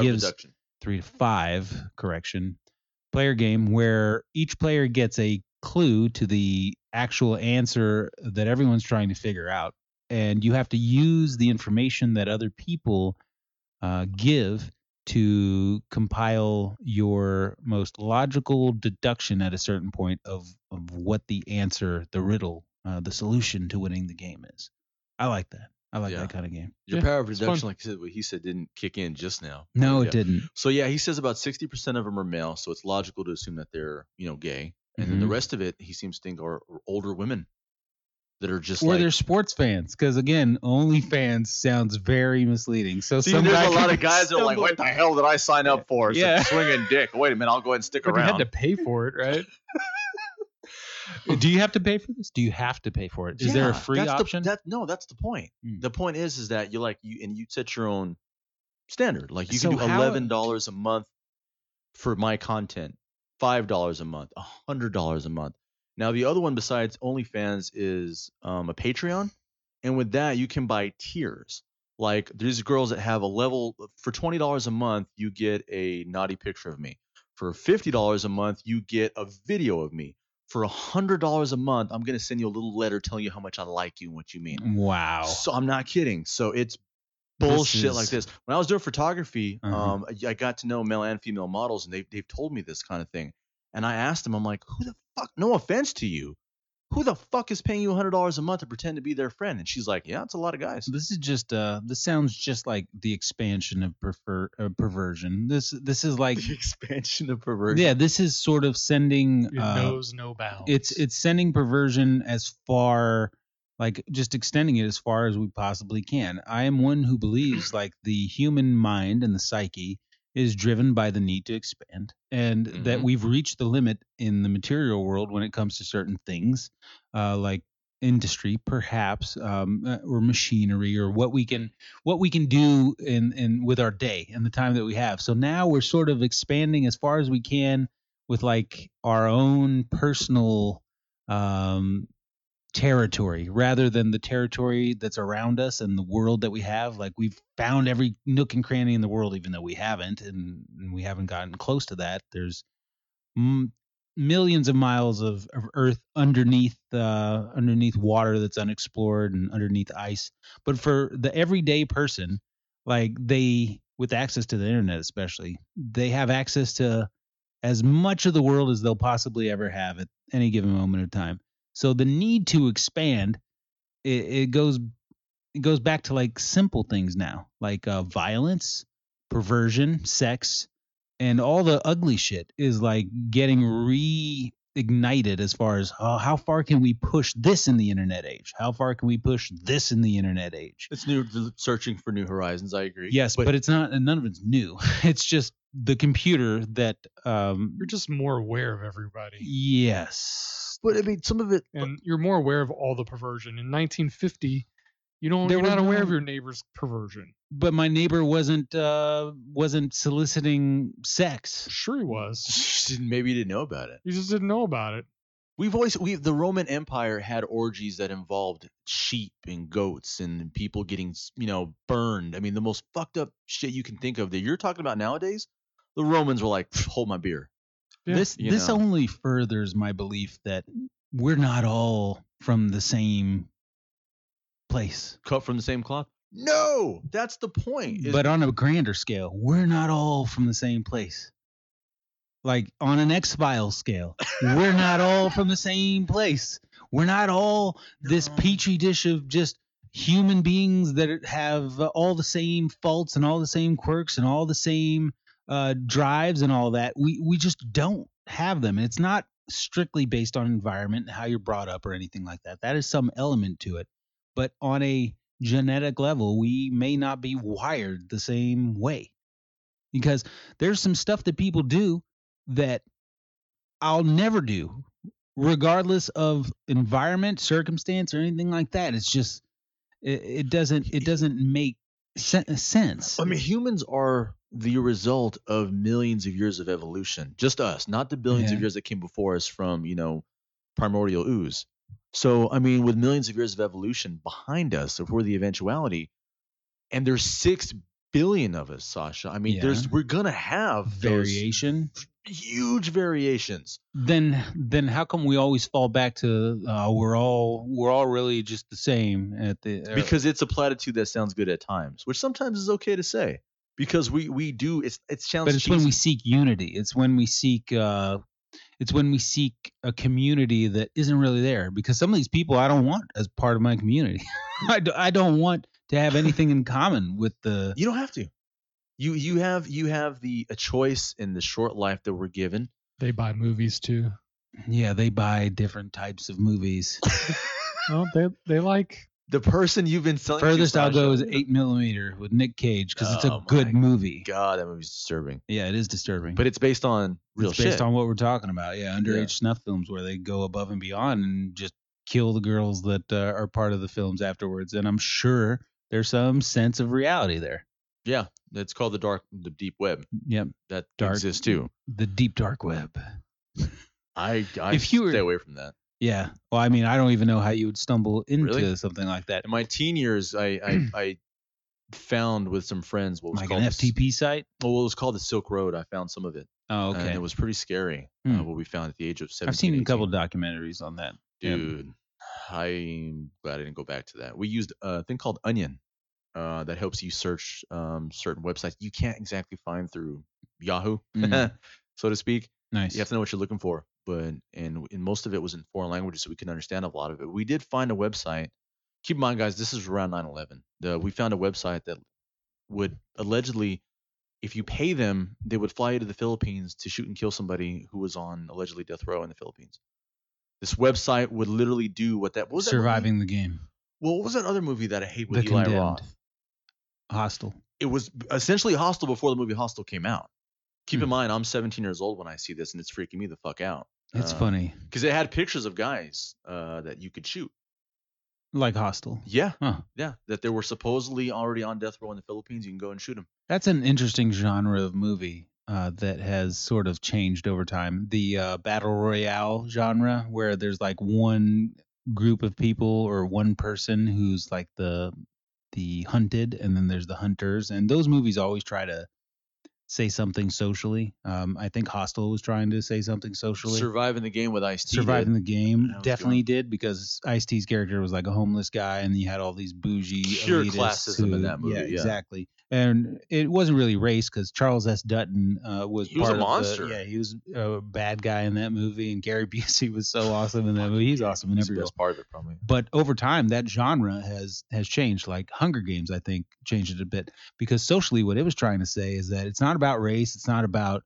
gives 3 to 5, correction, player game where each player gets a clue to the actual answer that everyone's trying to figure out, and you have to use the information that other people give to compile your most logical deduction at a certain point of what the answer, the riddle, the solution to winning the game is. I like that. I like that kind of game. Your power of deduction, like he said, didn't kick in just now. No, it didn't. So yeah, he says about 60% of them are male, so it's logical to assume that they're, gay. And then the rest of it, he seems to think are older women that are just they're sports fans. Because again, OnlyFans sounds very misleading. So there's a lot of guys that are like, what the hell did I sign up for? It's a swinging dick. Wait a minute, I'll go ahead and stick around. You had to pay for it, right? Do you have to pay for this? Do you have to pay for it? Is there a free option? No, that's the point. The point is that you set your own standard. Like you can do $11 a month for my content. $5 a month, $100 a month. Now, the other one besides OnlyFans is a Patreon. And with that, you can buy tiers. Like these girls that have a level for $20 a month, you get a naughty picture of me. For $50 a month, you get a video of me. For $100 a month, I'm going to send you a little letter telling you how much I like you and what you mean. Wow. So I'm not kidding. So it's bullshit like this. When I was doing photography, I got to know male and female models, and they've told me this kind of thing. And I asked them, I'm like, who the fuck? No offense to you, who the fuck is paying you $100 a month to pretend to be their friend? And she's like, yeah, it's a lot of guys. This is just this sounds just like the expansion of perversion. This is like the expansion of perversion. Yeah, this is sort of sending it knows no bounds. It's sending perversion as far. Like just extending it as far as we possibly can. I am one who believes like the human mind and the psyche is driven by the need to expand, and that we've reached the limit in the material world when it comes to certain things like industry, perhaps, or machinery, or what we can do in with our day and the time that we have. So now we're sort of expanding as far as we can with like our own personal territory rather than the territory that's around us and the world that we have. Like we've found every nook and cranny in the world, even though we haven't, and we haven't gotten close to that. There's millions of miles of earth underneath water that's unexplored and underneath ice. But for the everyday person, like with access to the internet, especially, they have access to as much of the world as they'll possibly ever have at any given moment of time. So the need to expand, it goes back to like simple things now, like violence, perversion, sex, and all the ugly shit is like getting reignited as far as how far can we push this in the internet age? How far can we push this in the internet age? It's new, searching for new horizons. I agree. Yes, but it's not. None of it's new. It's just the computer that you're just more aware of everybody. Yes, but I mean some of it, and you're more aware of all the perversion. In 1950, you're not aware of your neighbor's perversion. But my neighbor wasn't soliciting sex. Sure, he was. Maybe he didn't know about it. He just didn't know about it. The Roman Empire had orgies that involved sheep and goats and people getting, burned. I mean, the most fucked up shit you can think of that you're talking about nowadays, the Romans were like, hold my beer. Yeah. This only furthers my belief that we're not all from the same place. Cut from the same cloth? No, that's the point. But on a grander scale, we're not all from the same place. Like on an X-Files scale, we're not all from the same place. We're not all this petri dish of just human beings that have all the same faults and all the same quirks and all the same drives and all that. We just don't have them. And it's not strictly based on environment and how you're brought up or anything like that. That is some element to it. But on a genetic level, we may not be wired the same way because there's some stuff that people do that I'll never do, regardless of environment, circumstance, or anything like that. It's just it doesn't make sense. I mean, humans are the result of millions of years of evolution. Just us, not the billions of years that came before us from primordial ooze. So I mean, with millions of years of evolution behind us, if we're the eventuality, and there's 6 billion of us, Sasha. I mean, we're gonna have variation. Huge variations. Then how come we always fall back to we're all really just the same at the because it's a platitude that sounds good at times, which sometimes is okay to say because we do it sounds. But it's cheesy. When we seek unity. It's when we seek a community that isn't really there because some of these people I don't want as part of my community. I don't want to have anything in common with the. You don't have to. You have a choice in the short life that we're given. They buy movies too. Yeah, they buy different types of movies. Well, they like the person you've been selling. Furthest I'll go is 8mm with Nick Cage because it's a good movie. God, that movie's disturbing. Yeah, it is disturbing. But it's based on real shit. Based on what we're talking about. Yeah, underage snuff films where they go above and beyond and just kill the girls that are part of the films afterwards. And I'm sure there's some sense of reality there. Yeah, it's called the deep web. Yep, that exists too. The deep dark web. I stay away from that. Yeah, well, I mean, I don't even know how you would stumble into something like that. In my teen years, I found with some friends what was like called an FTP site. Well, what was called the Silk Road. I found some of it. Oh, okay. And it was pretty scary. What we found at the age of 17. I've seen 18. A couple documentaries on that. Dude, yeah. I'm glad I didn't go back to that. We used a thing called Onion. That helps you search certain websites you can't exactly find through Yahoo, so to speak. Nice. You have to know what you're looking for. But and most of it was in foreign languages, so we couldn't understand a lot of it. We did find a website. Keep in mind, guys, this is around 9/11. We found a website that would allegedly, if you pay them, they would fly you to the Philippines to shoot and kill somebody who was on allegedly death row in the Philippines. This website would literally do what was Surviving the Game. Well, what was that other movie that I hate with Eli Roth? Hostel. It was essentially Hostel before the movie Hostel came out. Keep in mind, I'm 17 years old when I see this, and it's freaking me the fuck out. It's funny because it had pictures of guys that you could shoot, like Hostel. Yeah, yeah, that they were supposedly already on death row in the Philippines. You can go and shoot them. That's an interesting genre of movie that has sort of changed over time. The battle royale genre, where there's like one group of people or one person who's like the hunted, and then there's the hunters, and those movies always try to say something socially. I think Hostel was trying to say something socially. Surviving the Game with Ice-T. Surviving the Game definitely did because Ice-T's character was like a homeless guy, and you had all these bougie pure classism in that movie. Yeah, exactly. And it wasn't really race because Charles S. Dutton was a monster. He was a bad guy in that movie, and Gary Busey was so awesome in that movie. He's awesome in every role. Part of it, probably. But over time, that genre has changed. Like Hunger Games, I think, changed it a bit because socially, what it was trying to say is that it's not about race. It's not about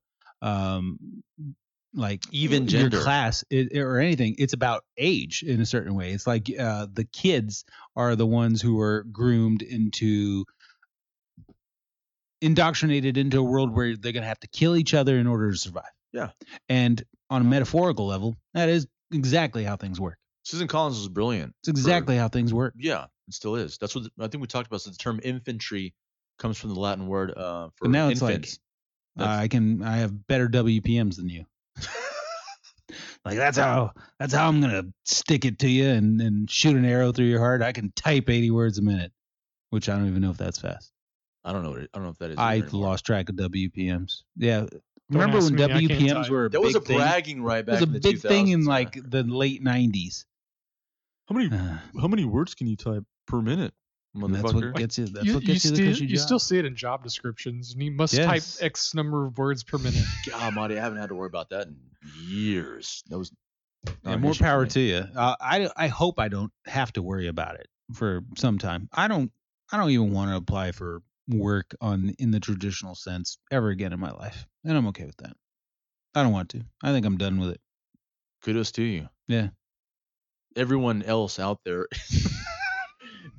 like even gender, your class, or anything. It's about age in a certain way. It's like the kids are the ones who are groomed into indoctrinated into a world where they're going to have to kill each other in order to survive. Yeah. And on a metaphorical level, that is exactly how things work. Susan Collins was brilliant. It's exactly how things work. Yeah, it still is. That's what I think we talked about. So the term infantry comes from the Latin word for infants. But now it's like, I have better WPMs than you. Like that's how I'm going to stick it to you and shoot an arrow through your heart. I can type 80 words a minute, which I don't even know if that's fast. I don't know if that is. I lost track of WPMs. Yeah. Remember when WPMs were a big thing? That was a bragging right back in the 2000s. It was a big thing in like the late 90s. How many words can you type per minute? That's what gets you. That's what gets you the cushy job. You still see it in job descriptions. You must type X number of words per minute. God, Marty, I haven't had to worry about that in years. That was more power to you. I hope I don't have to worry about it for some time. I don't even want to apply for work in the traditional sense ever again in my life, and I'm okay with that. I don't want to. I think I'm done with it. Kudos to you. Yeah. Everyone else out there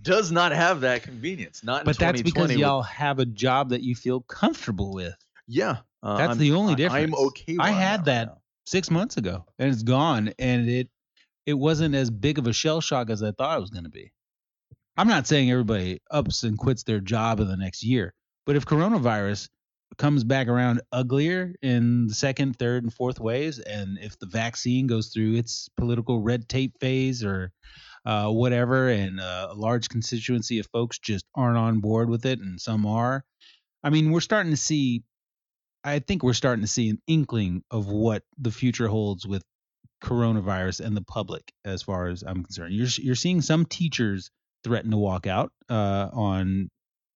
does not have that convenience. Not in 2020. But that's because y'all have a job that you feel comfortable with. Yeah. That's the only difference. I'm okay with it. I had that 6 months ago, and it's gone, and it wasn't as big of a shell shock as I thought it was going to be. I'm not saying everybody ups and quits their job in the next year, but if coronavirus comes back around uglier in the second, third, and fourth waves, and if the vaccine goes through its political red tape phase or whatever, and a large constituency of folks just aren't on board with it, and some are, I think we're starting to see an inkling of what the future holds with coronavirus and the public, as far as I'm concerned. You're seeing some teachers threaten to walk out on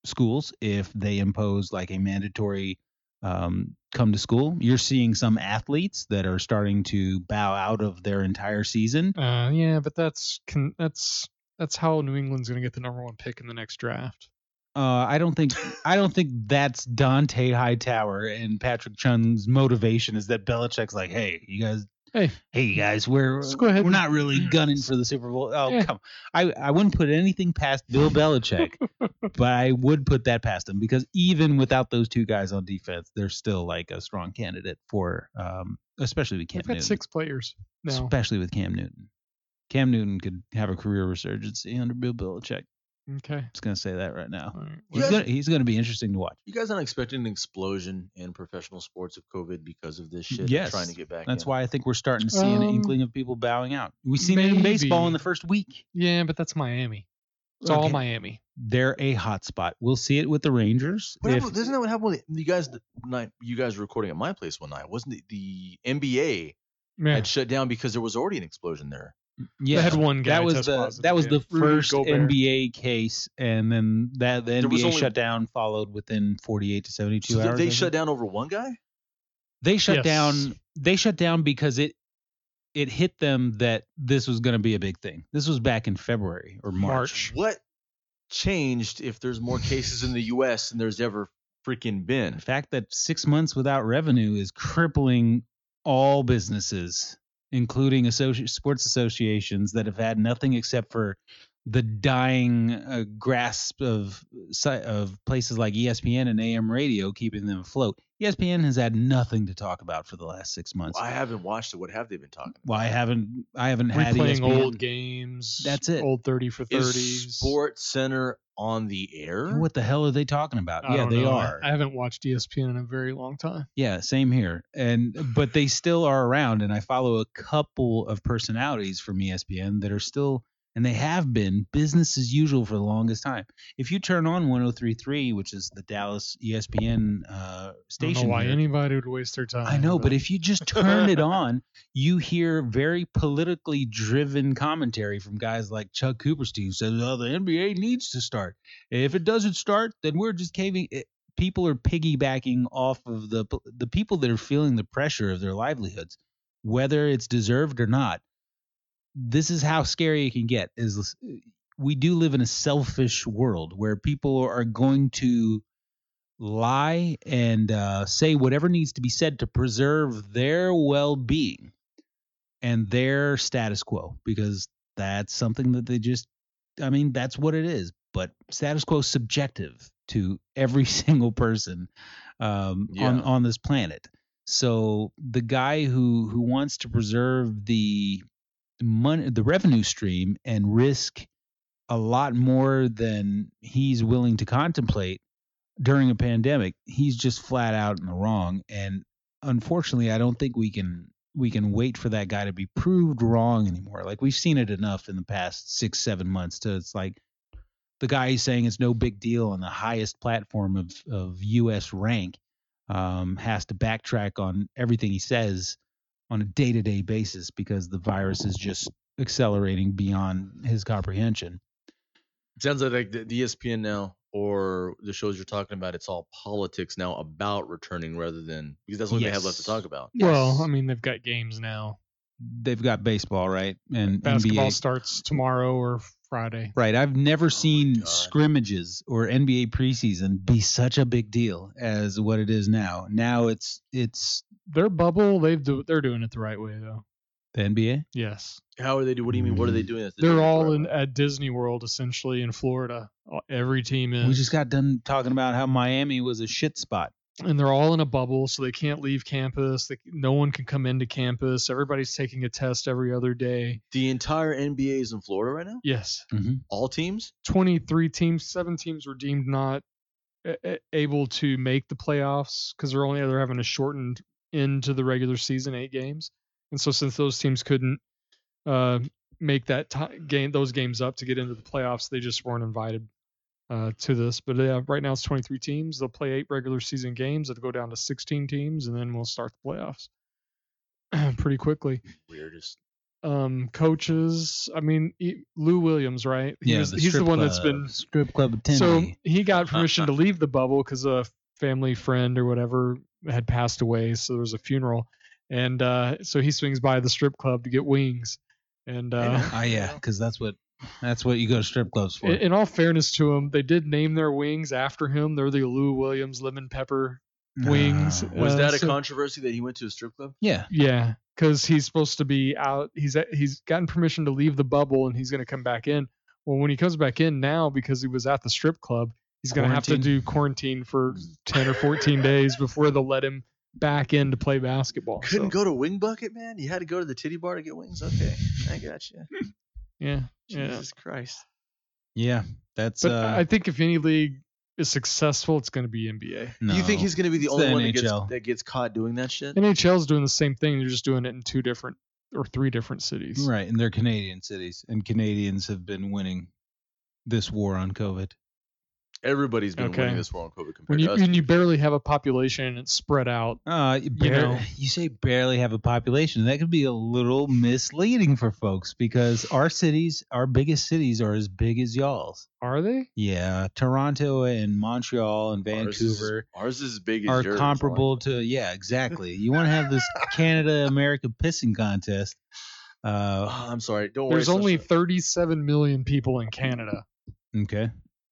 schools if they impose like a mandatory come to school. You're seeing some athletes that are starting to bow out of their entire season. Yeah, but that's how New England's going to get the number one pick in the next draft. I don't think that's Dante Hightower and Patrick Chung's motivation is that Belichick's like, hey, you guys, we're not really gunning for the Super Bowl. Oh, come on. I wouldn't put anything past Bill Belichick, but I would put that past him because even without those two guys on defense, they're still like a strong candidate for, especially with Cam Newton. We've got six players now. Especially with Cam Newton. Cam Newton could have a career resurgence under Bill Belichick. Okay. I'm just going to say that right now. Right. He's going to be interesting to watch. You guys aren't expecting an explosion in professional sports of COVID because of this shit? Yes. Trying to get back. That's why I think we're starting to see an inkling of people bowing out. We've seen it in baseball in the first week. Yeah, but that's Miami. It's all Miami. They're a hot spot. We'll see it with the Rangers. Isn't that what happened with you guys? You guys were recording at my place one night. Wasn't it the NBA had shut down because there was already an explosion there? Yeah, had one guy that was the first NBA case, and then the NBA shutdown followed within 48 to 72 hours. They shut down over one guy. They shut down. They shut down because it hit them that this was going to be a big thing. This was back in February or March. What changed if there's more cases in the U.S. than there's ever freaking been? The fact that 6 months without revenue is crippling all businesses, including sports associations that have had nothing except for the dying grasp of places like ESPN and AM radio keeping them afloat. ESPN has had nothing to talk about for the last 6 months. Well, I haven't watched it. What have they been talking about? Well, I haven't had ESPN. Replaying old games. That's it. Old 30 for 30s. Is Sports Center on the air? What the hell are they talking about? Yeah, they are. I haven't watched ESPN in a very long time. Yeah, same here. But they still are around, and I follow a couple of personalities from ESPN that are still, and they have been, business as usual for the longest time. If you turn on 103.3, which is the Dallas ESPN station, I don't know why anybody would waste their time. I know, but if you just turn it on, you hear very politically driven commentary from guys like Chuck Cooperstein, who says, the NBA needs to start. If it doesn't start, then we're just caving. People are piggybacking off of the people that are feeling the pressure of their livelihoods, whether it's deserved or not. This is how scary it can get. Is we do live in a selfish world where people are going to lie and say whatever needs to be said to preserve their well-being and their status quo, because that's something that that's what it is. but status quo is subjective to every single person on this planet. So the guy who wants to preserve the money, the revenue stream, and risk a lot more than he's willing to contemplate during a pandemic, he's just flat out in the wrong. And unfortunately, I don't think we can wait for that guy to be proved wrong anymore. Like, we've seen it enough in the past 6-7 months to, it's like the guy is saying it's no big deal on the highest platform of US rank has to backtrack on everything he says on a day-to-day basis because the virus is just accelerating beyond his comprehension. It sounds like the ESPN now, or the shows you're talking about, it's all politics now about returning rather than, because that's what they have left to talk about. Well, I mean, they've got games now. They've got baseball, right? And basketball NBA starts tomorrow or Friday. Right. I've never seen scrimmages or NBA preseason be such a big deal as what it is now. Now it's their bubble. They're doing it the right way, though. The NBA? Yes. How are they doing? What do you mean? What are they doing? They're all at Disney World, essentially, in Florida. Every team is. We just got done talking about how Miami was a shit spot. And they're all in a bubble, so they can't leave campus. No one can come into campus. Everybody's taking a test every other day. The entire NBA is in Florida right now? Yes. Mm-hmm. All teams? 23 teams. 7 teams were deemed not able to make the playoffs because they're having a shortened end to the regular season, 8 games. And so since those teams couldn't make that those games up to get into the playoffs, they just weren't invited to this. But right now it's 23 teams. They'll play 8 regular season games. It'll go down to 16 teams, and then we'll start the playoffs pretty quickly. Weirdest. Coaches, I mean, Lou Williams, right? He's the one that's been strip club attendee. So he got permission to leave the bubble because a family friend or whatever had passed away, so there was a funeral. And so he swings by the strip club to get wings. And because that's what you go to strip clubs for. In all fairness to him, they did name their wings after him. They're the Lou Williams lemon pepper wings. Was that a controversy that he went to a strip club? Yeah, yeah, because he's supposed to be out. He's gotten permission to leave the bubble, and he's going to come back in. Well, when he comes back in now, because he was at the strip club, he's going to have to do quarantine for 10 or 14 days before they'll let him back in to play basketball. Couldn't go to Wing Bucket, man? You had to go to the titty bar to get wings? Okay, I gotcha. Yeah. Jesus Christ. Yeah, that's... But I think if any league is successful, it's going to be NBA. No, you think he's going to be the only one that gets caught doing that shit? NHL's doing the same thing. They're just doing it in 3 different cities. Right, and they're Canadian cities. And Canadians have been winning this war on COVID. Everybody's been winning this war on COVID compared to us. And you barely have a population, and it's spread out. You say barely have a population. That could be a little misleading for folks because our biggest cities are as big as y'all's. Are they? Yeah. Toronto and Montreal and Vancouver. Ours is as big as yours. Are comparable to, yeah, exactly. You want to have this Canada-America pissing contest. I'm sorry. Don't worry. There's only 37 million people in Canada. Okay.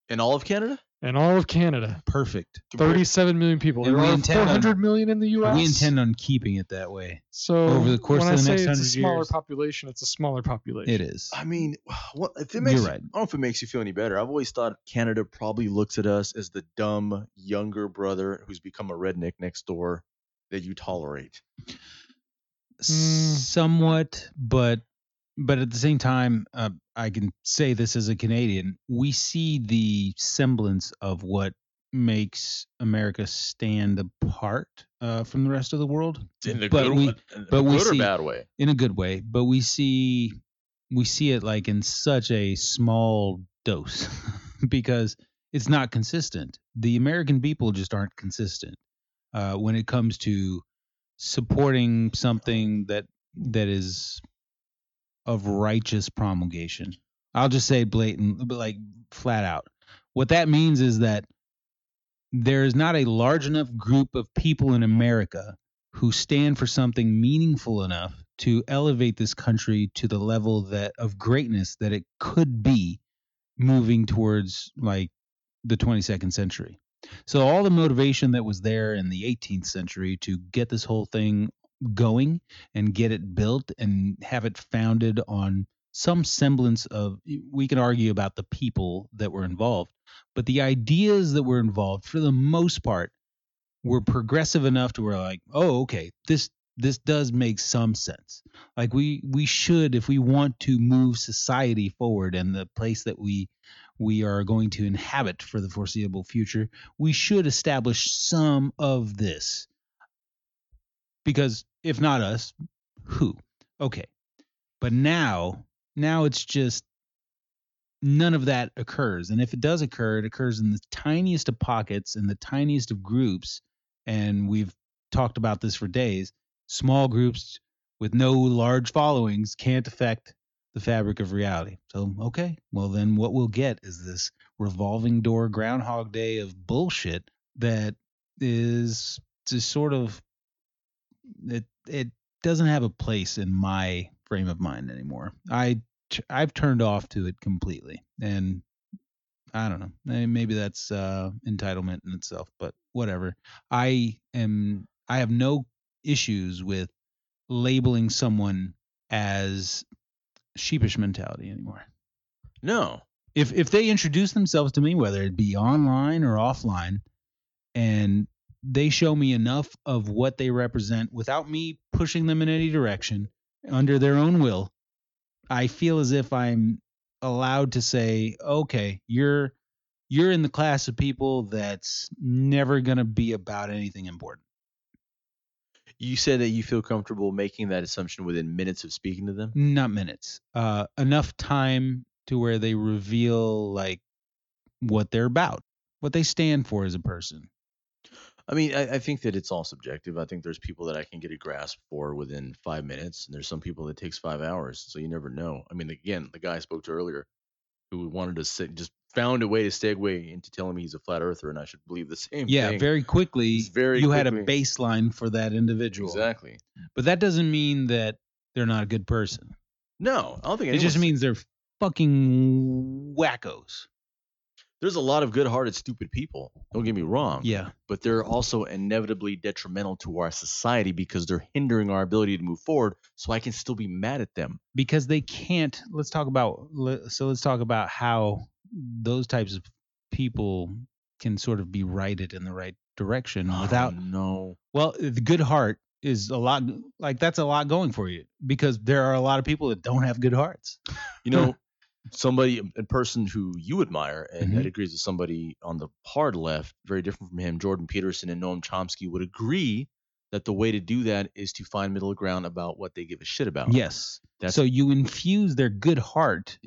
In all of Canada? In all of Canada. Perfect. 37 million people. There are 400 million in the U.S. We intend on keeping it that way. So over the course of the next 100 years. When I say it's a smaller population, it's a smaller population. It is. I mean, you're right. I don't know if it makes you feel any better. I've always thought Canada probably looks at us as the dumb younger brother who's become a redneck next door that you tolerate. Somewhat, but at the same time, I can say this as a Canadian, we see the semblance of what makes America stand apart from the rest of the world. In a good or bad way. In a good way. But we see it like in such a small dose because it's not consistent. The American people just aren't consistent when it comes to supporting something that is of righteous promulgation. I'll just say blatant, but like flat out. What that means is that there is not a large enough group of people in America who stand for something meaningful enough to elevate this country to the level of greatness that it could be moving towards like the 22nd century. So all the motivation that was there in the 18th century to get this whole thing going and get it built and have it founded on some semblance of, we can argue about the people that were involved, but the ideas that were involved, for the most part, were progressive enough to where like, oh, okay, this does make some sense. Like we should, if we want to move society forward and the place that we are going to inhabit for the foreseeable future, we should establish some of this. Because if not us, who? Okay. But now it's just none of that occurs. And if it does occur, it occurs in the tiniest of pockets and the tiniest of groups. And we've talked about this for days. Small groups with no large followings can't affect the fabric of reality. So, okay, well then what we'll get is this revolving door Groundhog Day of bullshit that is just sort of, it doesn't have a place in my frame of mind anymore. I've turned off to it completely. And I don't know, maybe that's entitlement in itself, but whatever. I have no issues with labeling someone as sheepish mentality anymore. No. If they introduce themselves to me, whether it be online or offline, and they show me enough of what they represent without me pushing them in any direction under their own will, I feel as if I'm allowed to say, okay, you're in the class of people that's never going to be about anything important. You said that you feel comfortable making that assumption within minutes of speaking to them? Not minutes. Enough time to where they reveal like what they're about, what they stand for as a person. I mean, I think that it's all subjective. I think there's people that I can get a grasp for within 5 minutes, and there's some people that takes 5 hours, so you never know. I mean, again, the guy I spoke to earlier who wanted to just found a way to segue into telling me he's a flat earther and I should believe the same thing. Yeah, very quickly, had a baseline for that individual. Exactly. But that doesn't mean that they're not a good person. No, I don't think it just means they're fucking wackos. There's a lot of good-hearted, stupid people. Don't get me wrong. Yeah. But they're also inevitably detrimental to our society because they're hindering our ability to move forward, so I can still be mad at them. Because they can't – let's talk about how those types of people can sort of be righted in the right direction without – no. Well, the good heart is a lot – like that's a lot going for you because there are a lot of people that don't have good hearts. You know – somebody, a person who you admire and that agrees with somebody on the hard left, very different from him, Jordan Peterson and Noam Chomsky would agree that the way to do that is to find middle ground about what they give a shit about. Yes. So you infuse their good heart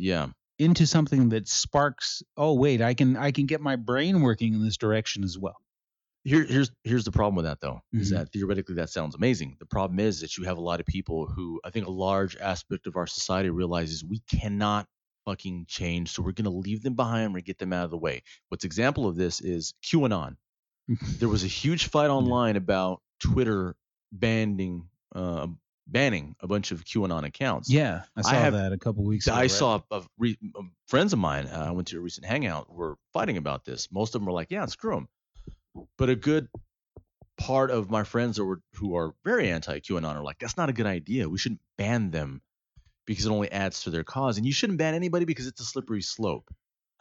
into something that sparks, oh, wait, I can get my brain working in this direction as well. Here's the problem with that, though, is that theoretically that sounds amazing. The problem is that you have a lot of people who I think a large aspect of our society realizes we cannot fucking change, so we're going to leave them behind. We're going to get them out of the way. What's example of this is QAnon. There was a huge fight online about Twitter banning a bunch of QAnon accounts. Yeah, I saw that a couple weeks ago. I saw friends of mine, I went to a recent hangout, were fighting about this. Most of them were like, yeah, screw them. But a good part of my friends who are very anti-QAnon are like, that's not a good idea. We shouldn't ban them, because it only adds to their cause. And you shouldn't ban anybody because it's a slippery slope.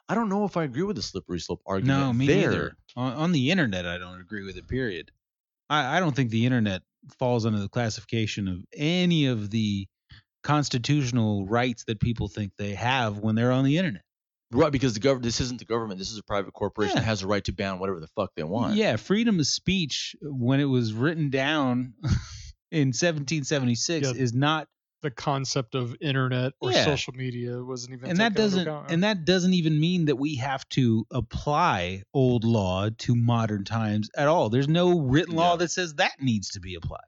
I don't know if I agree with the slippery slope argument. No, me neither. On the internet, I don't agree with it, period. I don't think the internet falls under the classification of any of the constitutional rights that people think they have when they're on the internet. Right, because this isn't the government. This is a private corporation that has a right to ban whatever the fuck they want. Yeah, freedom of speech, when it was written down in 1776, is not... the concept of internet or social media wasn't even and that doesn't even mean that we have to apply old law to modern times at all. There's no written law that says that needs to be applied.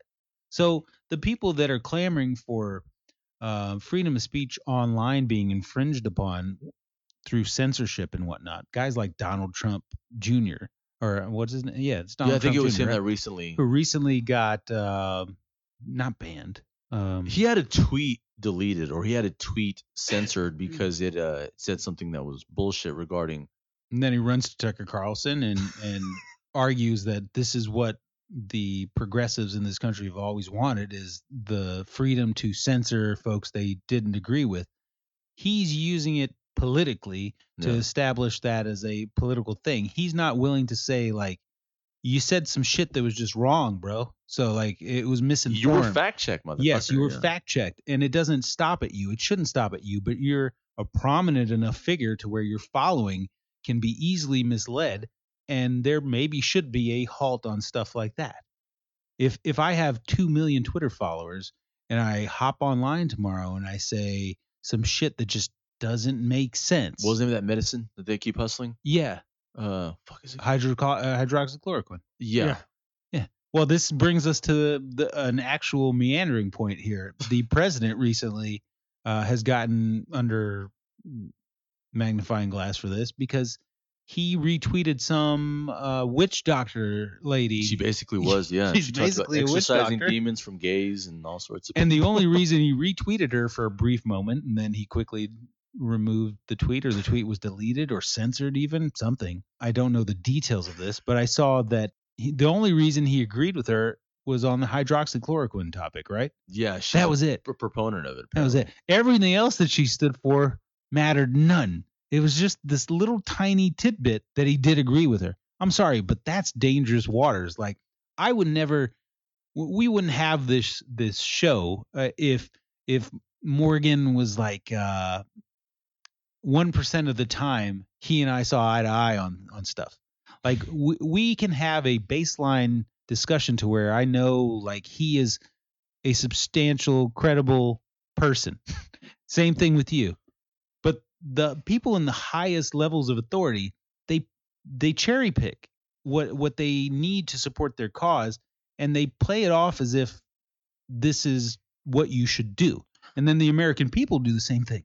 So the people that are clamoring for freedom of speech online being infringed upon through censorship and whatnot, guys like Donald Trump Jr. or what's his name? Yeah, it's Donald Trump Jr. I think Trump it was Jr., him that recently got not banned. He had a tweet deleted, or he had a tweet censored because it said something that was bullshit regarding. And then he runs to Tucker Carlson and argues that this is what the progressives in this country have always wanted, is the freedom to censor folks they didn't agree with. he's using it politically to establish that as a political thing. He's not willing to say, like, you said some shit that was just wrong, bro. So, like, it was misinformed. You were fact-checked, motherfucker. Yes, you were fact-checked. And it doesn't stop at you. It shouldn't stop at you. But you're a prominent enough figure to where your following can be easily misled. And there maybe should be a halt on stuff like that. If I have 2 million Twitter followers and I hop online tomorrow and I say some shit that just doesn't make sense. What was the name of that medicine that they keep hustling? Yeah. Fuck is it? Hydroxychloroquine. Yeah. Well, this brings us to an actual meandering point here. The president recently has gotten under magnifying glass for this because he retweeted some witch doctor lady. She basically was, yeah. She's basically a witch doctor. Exercising demons from gays and all sorts of people. And the only reason he retweeted her for a brief moment, and then he quickly removed the tweet, or the tweet was deleted or censored even, something. I don't know the details of this, but I saw that the only reason he agreed with her was on the hydroxychloroquine topic, right? Yeah. That was it. A proponent of it. Apparently. That was it. Everything else that she stood for mattered none. It was just this little tiny tidbit that he did agree with her. I'm sorry, but that's dangerous waters. Like, I would never, we wouldn't have this show if Morgan was like 1% of the time he and I saw eye to eye on stuff. Like, we can have a baseline discussion to where I know, like, he is a substantial, credible person. Same thing with you. The people in the highest levels of authority, they cherry pick what they need to support their cause, and they play it off as if this is what you should do. And then the American people do the same thing.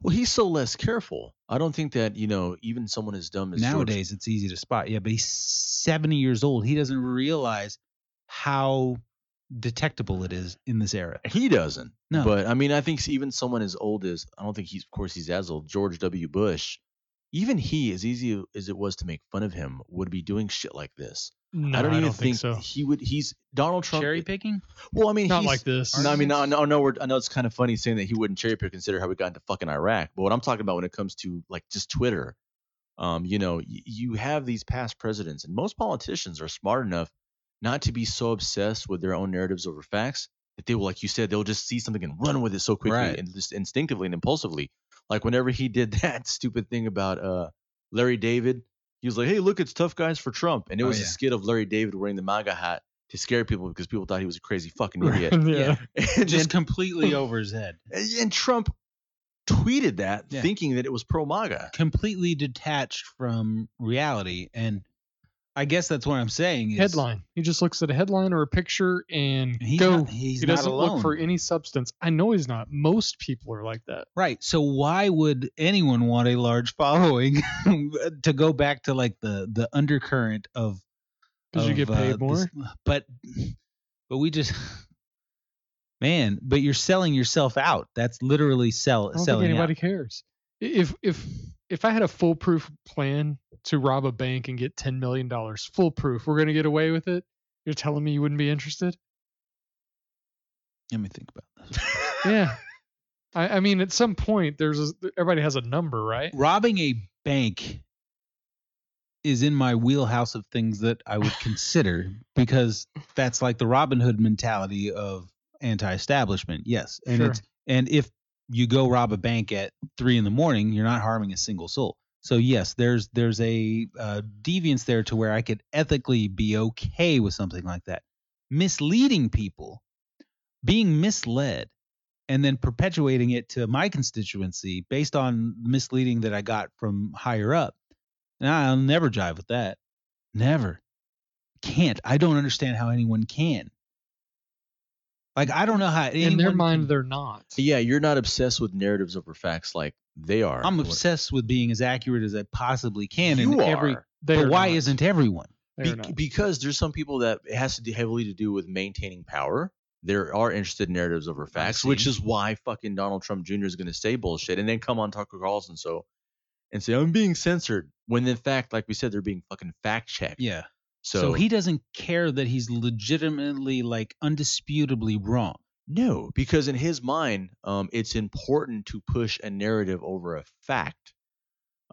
Well, he's so less careful. I don't think that, even someone as dumb as nowadays George, it's easy to spot. Yeah, but he's 70 years old. He doesn't realize how detectable it is in this era. He doesn't. No. But I mean, I think even someone as old as, I don't think he's, of course he's as old, George W. Bush, even he, as easy as it was to make fun of him, would be doing shit like this. No, I don't think so. He would. He's Donald Trump cherry picking. Well, I mean, not like this. No, I mean, no. I know it's kind of funny saying that he wouldn't cherry pick, consider how we got into fucking Iraq. But what I'm talking about when it comes to like just Twitter, you have these past presidents, and most politicians are smart enough not to be so obsessed with their own narratives over facts that they will, like you said, they'll just see something and run with it so quickly and just instinctively and impulsively. Like whenever he did that stupid thing about Larry David, he was like, hey, look, it's tough guys for Trump. And it was a skit of Larry David wearing the MAGA hat to scare people because people thought he was a crazy fucking idiot. And just completely over his head. And Trump tweeted that thinking that it was pro-MAGA. Completely detached from reality, and I guess that's what I'm saying. Is headline. He just looks at a headline or a picture and he's go. He doesn't look for any substance. I know he's not. Most people are like that. Right. So why would anyone want a large following to go back to like the undercurrent of. Because you get paid more? But we just. Man, but you're selling yourself out. That's literally selling out. I don't think anybody cares. If I had a foolproof plan to rob a bank and get $10 million, foolproof, we're going to get away with it? You're telling me you wouldn't be interested? Let me think about this. Yeah. I mean, at some point, everybody has a number, right? Robbing a bank is in my wheelhouse of things that I would consider because that's like the Robin Hood mentality of anti-establishment. Yes. And sure. If you go rob a bank at 3 a.m, you're not harming a single soul. So yes, there's a deviance there to where I could ethically be okay with something like that. Misleading people, being misled, and then perpetuating it to my constituency based on misleading that I got from higher up. And I'll never jive with that. Never. Can't. I don't understand how anyone can. Like, I don't know how anyone, in their mind they're not. Yeah, you're not obsessed with narratives over facts like they are. I'm obsessed with being as accurate as I possibly can. But why isn't everyone? Because there's some people that it has to do heavily to do with maintaining power. There are interested in narratives over facts, which is why fucking Donald Trump Jr. is going to say bullshit and then come on Tucker Carlson and say I'm being censored when in fact, like we said, they're being fucking fact checked. Yeah. So he doesn't care that he's legitimately, like, undisputably wrong. No, because in his mind, it's important to push a narrative over a fact.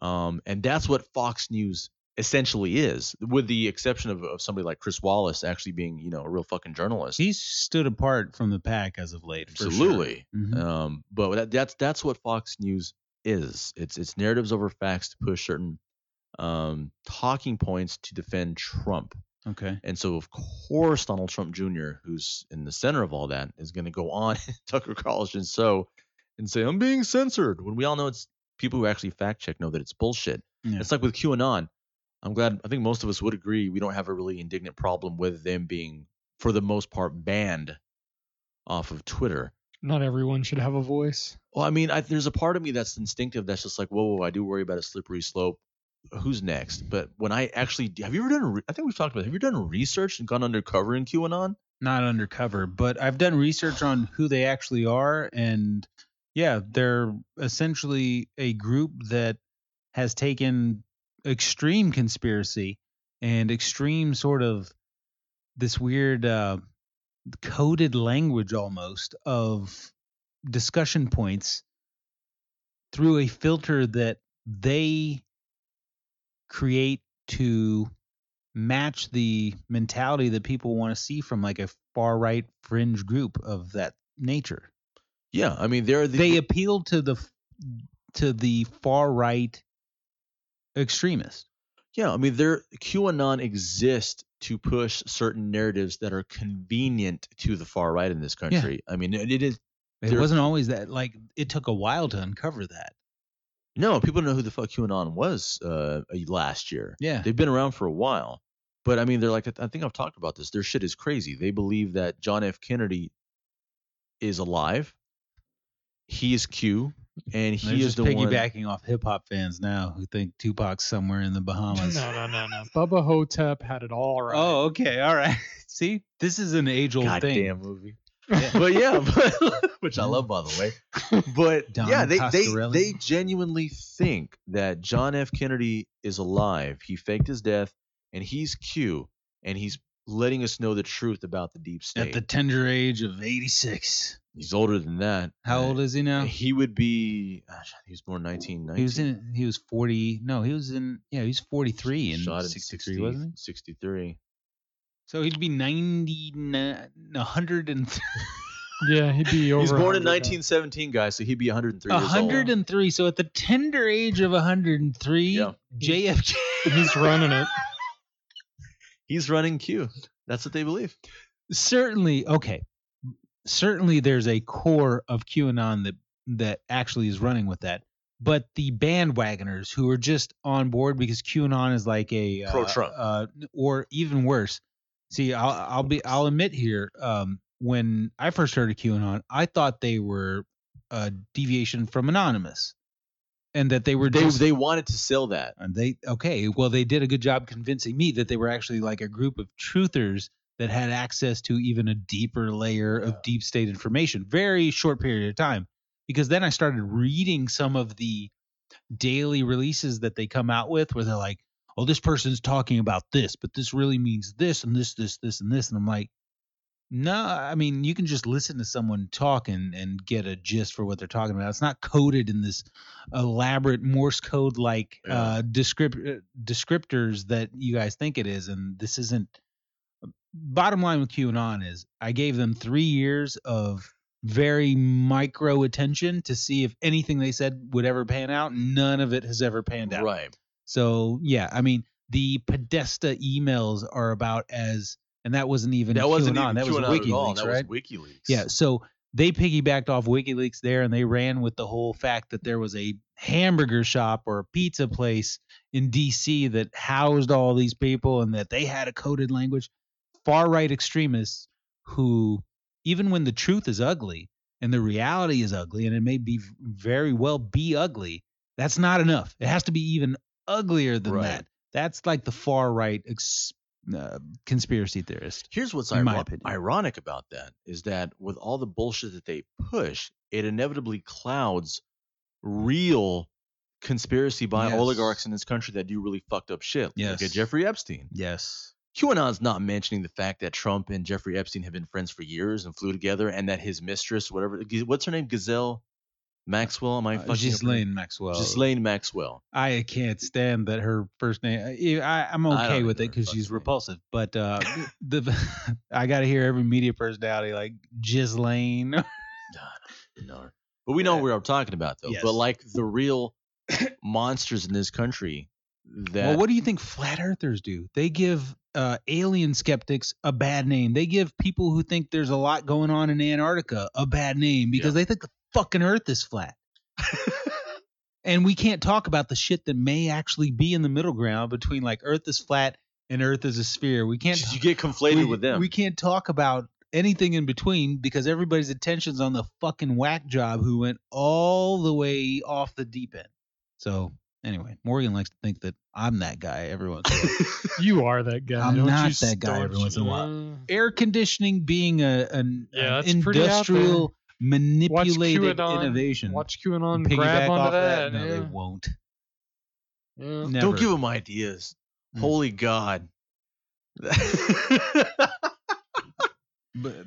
And that's what Fox News essentially is, with the exception of somebody like Chris Wallace actually being, you know, a real fucking journalist. He's stood apart from the pack as of late. Absolutely. For sure. Mm-hmm. But that's what Fox News is. It's narratives over facts to push certain talking points to defend Trump. Okay. And so, of course, Donald Trump Jr., who's in the center of all that, is going to go on Tucker Carlson's show and say, I'm being censored, when we all know it's people who actually fact check know that it's bullshit. Yeah. It's like with QAnon. I think most of us would agree we don't have a really indignant problem with them being, for the most part, banned off of Twitter. Not everyone should have a voice. Well, I mean, there's a part of me that's instinctive that's just like, whoa, I do worry about a slippery slope. Who's next? But when I actually, have you ever done, I think we've talked about it, have you done research and gone undercover in QAnon? Not undercover, but I've done research on who they actually are. And yeah, they're essentially a group that has taken extreme conspiracy and extreme sort of this weird coded language almost of discussion points through a filter that they create to match the mentality that people want to see from like a far right fringe group of that nature. Yeah, I mean they appeal to the far right extremist. Yeah, I mean QAnon exists to push certain narratives that are convenient to the far right in this country. Yeah. I mean it wasn't always that. Like it took a while to uncover that. No, people know who the fuck QAnon was last year. Yeah. They've been around for a while. But, I mean, they're like, I think I've talked about this. Their shit is crazy. They believe that John F. Kennedy is alive. He is Q. And he is the one. They're just piggybacking off hip-hop fans now who think Tupac's somewhere in the Bahamas. No. Bubba Hotep had it all right. Oh, okay. All right. See? This is an age-old thing. Goddamn movie. Yeah. Which I love, by the way. But yeah, they genuinely think that John F. Kennedy is alive. He faked his death, and he's Q, and he's letting us know the truth about the deep state. At the tender age of 86. He's older than that. How old is he now? He would be. Gosh, he was born 1990. He was 40. No, he was in. Yeah, he was 43 in 63, wasn't he? 63. So he'd be 99, 103. Yeah, he'd be over. He was born in 1917, guys, so he'd be 103 years old. 103, so at the tender age of 103, yeah. JFK. He's running it. He's running Q. That's what they believe. Certainly, okay. Certainly there's a core of QAnon that actually is running with that. But the bandwagoners who are just on board because QAnon is like a... pro-Trump. Or even worse. See, I'll admit here. When I first heard of QAnon, I thought they were a deviation from Anonymous, and that they were they wanted to sell that. And they did a good job convincing me that they were actually like a group of truthers that had access to even a deeper layer of deep state information. Very short period of time, because then I started reading some of the daily releases that they come out with, where they're like, oh, this person's talking about this, but this really means this and this, this, this, and this. And I'm like, no, I mean, you can just listen to someone talk and get a gist for what they're talking about. It's not coded in this elaborate Morse code-like descriptors that you guys think it is. And this isn't – bottom line with QAnon is I gave them 3 years of very micro attention to see if anything they said would ever pan out. None of it has ever panned out. Right. So, yeah, I mean, the Podesta emails are about as – and that wasn't even QAnon. That was WikiLeaks, right? That was WikiLeaks. Yeah, so they piggybacked off WikiLeaks there, and they ran with the whole fact that there was a hamburger shop or a pizza place in D.C. that housed all these people and that they had a coded language. Far-right extremists who, even when the truth is ugly and the reality is ugly, and it may be very well be ugly, that's not enough. It has to be even uglier than that. That's like the far right conspiracy theorist. Here's what's ironic about that is that with all the bullshit that they push, it inevitably clouds real conspiracy by oligarchs in this country that do really fucked up shit. Yes. Like a Jeffrey Epstein. Yes. QAnon's not mentioning the fact that Trump and Jeffrey Epstein have been friends for years and flew together, and that his mistress, whatever, what's her name, Ghislaine Maxwell? Am I fucking Ghislaine Maxwell? Ghislaine Maxwell. I can't stand that her first name. I'm okay with it because she's repulsive. But I got to hear every media personality like Ghislaine. No. But we know what we're talking about, though. Yes. But like the real monsters in this country. Well, what do you think flat earthers do? They give alien skeptics a bad name. They give people who think there's a lot going on in Antarctica a bad name because they think the fucking earth is flat. And we can't talk about the shit that may actually be in the middle ground between like earth is flat and earth is a sphere. We can't. You get conflated with them. We can't talk about anything in between because everybody's attention's on the fucking whack job who went all the way off the deep end. So. Anyway, Morgan likes to think that I'm that guy every once in a while. You are that guy. I'm not that guy every once in a while. Air conditioning being an industrial manipulated innovation. Watch QAnon grab onto that. No, they won't. Yeah. Don't give them ideas. Holy God. But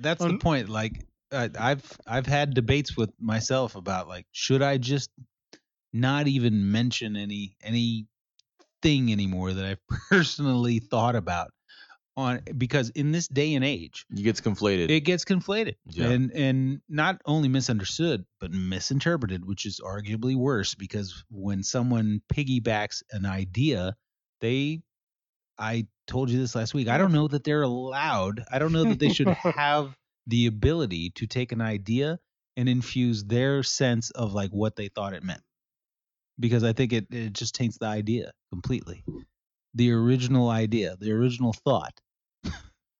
that's the point. Like I've had debates with myself about like, should I just not even mention any thing anymore that I've personally thought about because in this day and age it gets conflated. Yeah. And not only misunderstood, but misinterpreted, which is arguably worse because when someone piggybacks an idea, I told you this last week. I don't know that they're allowed. I don't know that they should have the ability to take an idea and infuse their sense of like what they thought it meant. Because I think it just taints the idea completely. The original idea, the original thought.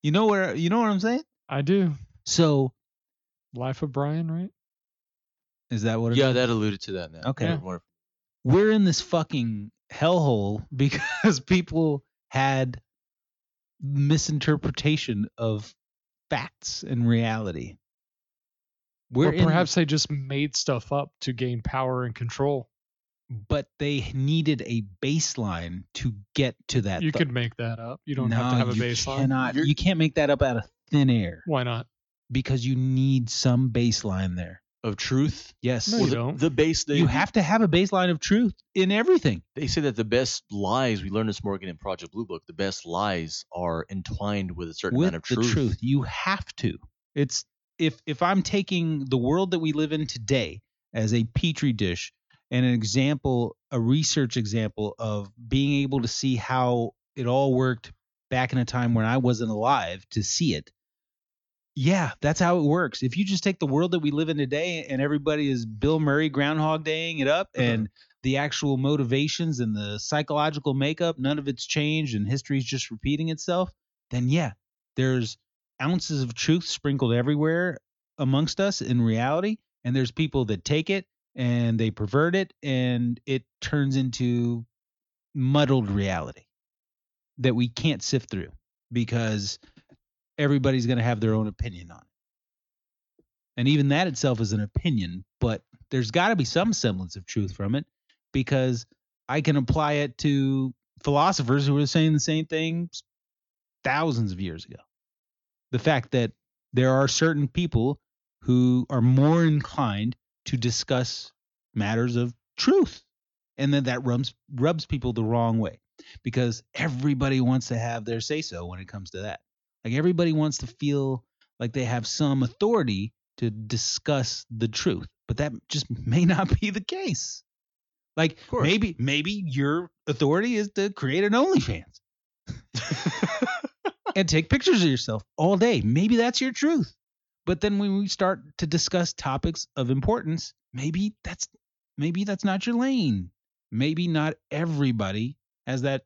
You know what I'm saying? I do. So Life of Brian, right? Is that what it is? That alluded to that now. Okay. Yeah. We're in this fucking hellhole because people had misinterpretation of facts and reality. Or perhaps they just made stuff up to gain power and control. But they needed a baseline to get to that. You could make that up. You don't have to have a baseline. You can't make that up out of thin air. Why not? Because you need some baseline there. Of truth? Yes. No, you don't. You have to have a baseline of truth in everything. They say that the best lies, we learned this, Morgan, in Project Blue Book, the best lies are entwined with a certain amount of truth. With the truth. You have to. It's if I'm taking the world that we live in today as a petri dish, and a research example of being able to see how it all worked back in a time when I wasn't alive to see it. Yeah, that's how it works. If you just take the world that we live in today and everybody is Bill Murray Groundhog Daying it up and the actual motivations and the psychological makeup, none of it's changed and history's just repeating itself, then yeah, there's ounces of truth sprinkled everywhere amongst us in reality, and there's people that take it and they pervert it, and it turns into muddled reality that we can't sift through because everybody's going to have their own opinion on it. And even that itself is an opinion, but there's got to be some semblance of truth from it because I can apply it to philosophers who were saying the same things thousands of years ago. The fact that there are certain people who are more inclined to discuss matters of truth. And then that rubs people the wrong way because everybody wants to have their say-so when it comes to that. Like everybody wants to feel like they have some authority to discuss the truth, but that just may not be the case. Like maybe your authority is to create an OnlyFans and take pictures of yourself all day. Maybe that's your truth. But then when we start to discuss topics of importance, maybe that's not your lane. Maybe not everybody has that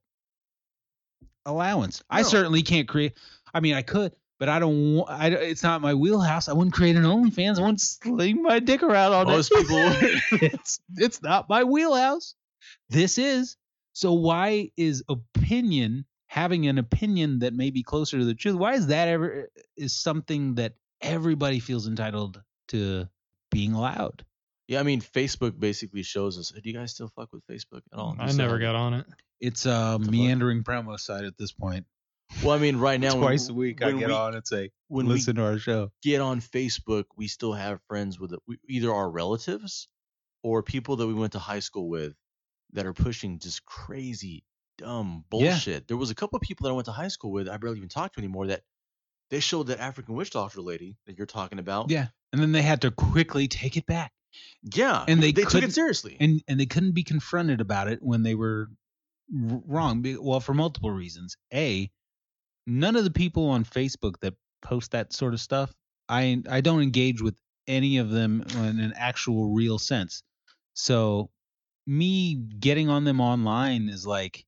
allowance. No. I certainly can't create. I mean, I could, but I don't. It's not my wheelhouse. I wouldn't create an OnlyFans. I wouldn't sling my dick around all day. Most people. It's not my wheelhouse. This is. So why is opinion, having an opinion that may be closer to the truth? Why is that is something that everybody feels entitled to being allowed? Yeah, I mean, Facebook basically shows us. Do you guys still fuck with Facebook at all? I never got on it. It's a meandering promo site at this point. Well, I mean, right now, twice a week I get on and say, listen to our show. Get on Facebook. We still have friends with either our relatives or people that we went to high school with that are pushing just crazy, dumb bullshit. Yeah. There was a couple of people that I went to high school with I barely even talked to anymore that they showed that African witch doctor lady that you're talking about. Yeah. And then they had to quickly take it back. Yeah. And they took it seriously. And they couldn't be confronted about it when they were wrong. Well, for multiple reasons. A, none of the people on Facebook that post that sort of stuff, I don't engage with any of them in an actual real sense. So me getting on them online is like.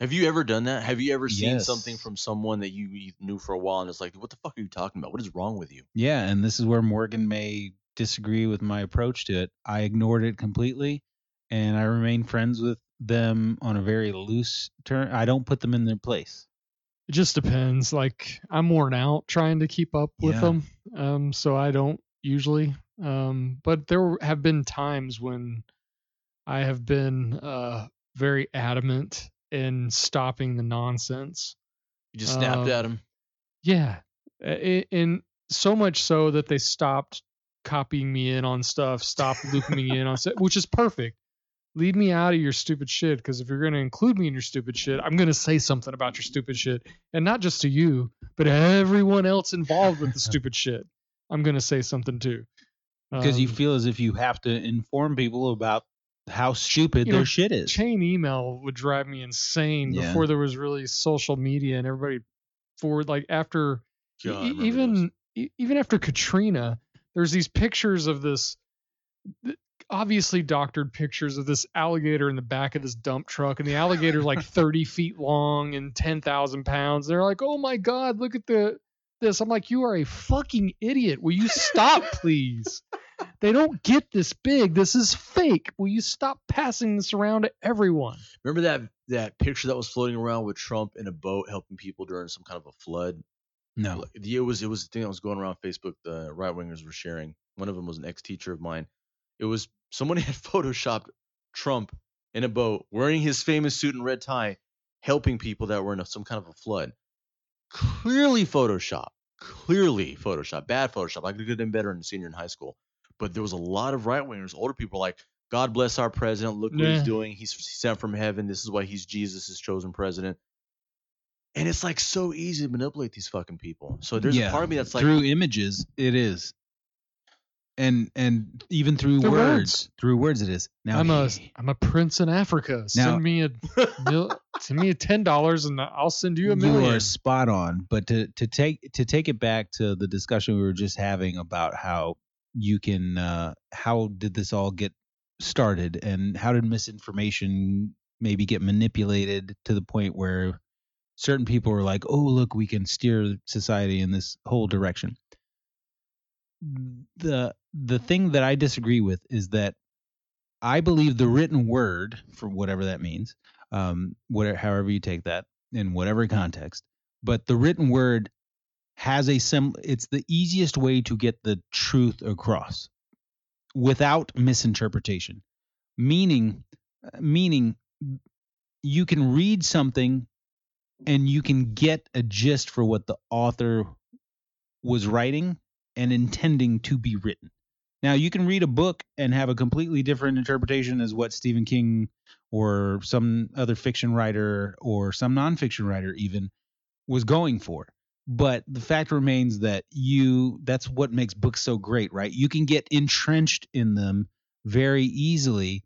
Have you ever done that? Have you ever seen something from someone that you knew for a while and it's like, what the fuck are you talking about? What is wrong with you? Yeah, and this is where Morgan may disagree with my approach to it. I ignored it completely, and I remain friends with them on a very loose term. I don't put them in their place. It just depends. Like, I'm worn out trying to keep up with them, so I don't usually. But there have been times when I have been very adamant in stopping the nonsense. You just snapped at him. Yeah. And so much so that they stopped copying me in on stuff, stopped looping me in on stuff, which is perfect. Lead me out of your stupid shit, because if you're going to include me in your stupid shit, I'm going to say something about your stupid shit. And not just to you, but everyone else involved with the stupid shit. I'm going to say something too. Because you feel as if you have to inform people about how stupid their shit is. Chain email would drive me insane before there was really social media and everybody forward. Like after, even after Katrina, there's these pictures of this, obviously doctored pictures of this alligator in the back of this dump truck, and the alligator's like 30 feet long and 10,000 pounds. They're like, "Oh my God, look at this. I'm like, "You are a fucking idiot. Will you stop, please?" They don't get this big. This is fake. Will you stop passing this around to everyone? Remember that picture that was floating around with Trump in a boat helping people during some kind of a flood? No. It was the thing that was going around Facebook the right-wingers were sharing. One of them was an ex-teacher of mine. It was somebody had photoshopped Trump in a boat wearing his famous suit and red tie helping people that were in some kind of a flood. Clearly Photoshop. Bad Photoshop. I could have done better in senior in high school. But there was a lot of right-wingers, older people like, "God bless our president. Look what he's doing. He's sent from heaven. This is why he's Jesus' chosen president." And it's like so easy to manipulate these fucking people. So there's a part of me that's like through images, it is. And even through words. Through words it is. Now I'm a prince in Africa. Send me a $10 and I'll send you a million. You are spot on. But to take it back to the discussion we were just having about how you can how did this all get started and how did misinformation maybe get manipulated to the point where certain people were like, "Oh, look, we can steer society in this whole direction." The thing that I disagree with is that I believe the written word, for whatever that means, however you take that in whatever context, but the written word has it's the easiest way to get the truth across without misinterpretation. Meaning you can read something and you can get a gist for what the author was writing and intending to be written. Now, you can read a book and have a completely different interpretation as what Stephen King or some other fiction writer or some nonfiction writer even was going for. But the fact remains that that's what makes books so great, right? You can get entrenched in them very easily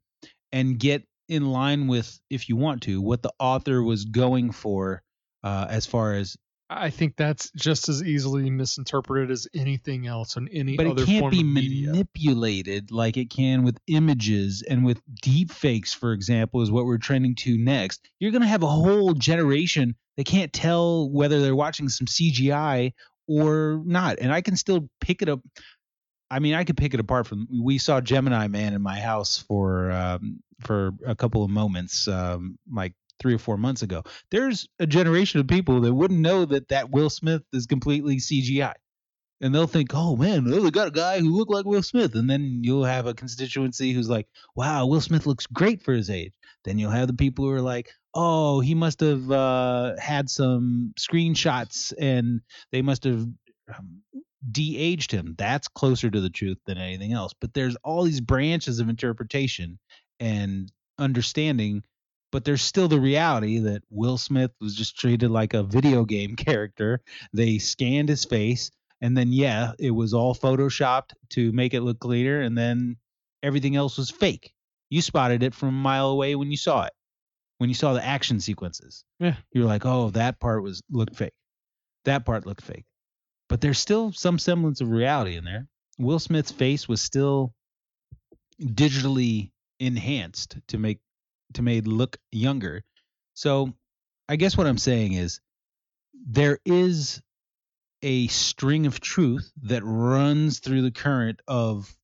and get in line with, if you want to, what the author was going for as far as... I think that's just as easily misinterpreted as anything else in any other form of media. But it can't be manipulated like it can with images and with deep fakes, for example, is what we're trending to next. You're going to have a whole generation... They can't tell whether they're watching some CGI or not. And I can still pick it up. I mean, I could pick it apart from – we saw Gemini Man in my house for a couple of moments like 3 or 4 months ago. There's a generation of people that wouldn't know that Will Smith is completely CGI. And they'll think, "Oh, man, they got a guy who looked like Will Smith." And then you'll have a constituency who's like, "Wow, Will Smith looks great for his age." Then you'll have the people who are like, oh, he must have had some screenshots and they must have de-aged him. That's closer to the truth than anything else. But there's all these branches of interpretation and understanding, but there's still the reality that Will Smith was just treated like a video game character. They scanned his face, and then, yeah, it was all photoshopped to make it look cleaner, and then everything else was fake. You spotted it from a mile away when you saw it. When you saw the action sequences, yeah, you're like, oh, that part looked fake. That part looked fake. But there's still some semblance of reality in there. Will Smith's face was still digitally enhanced to make look younger. So I guess what I'm saying is there is a string of truth that runs through the current of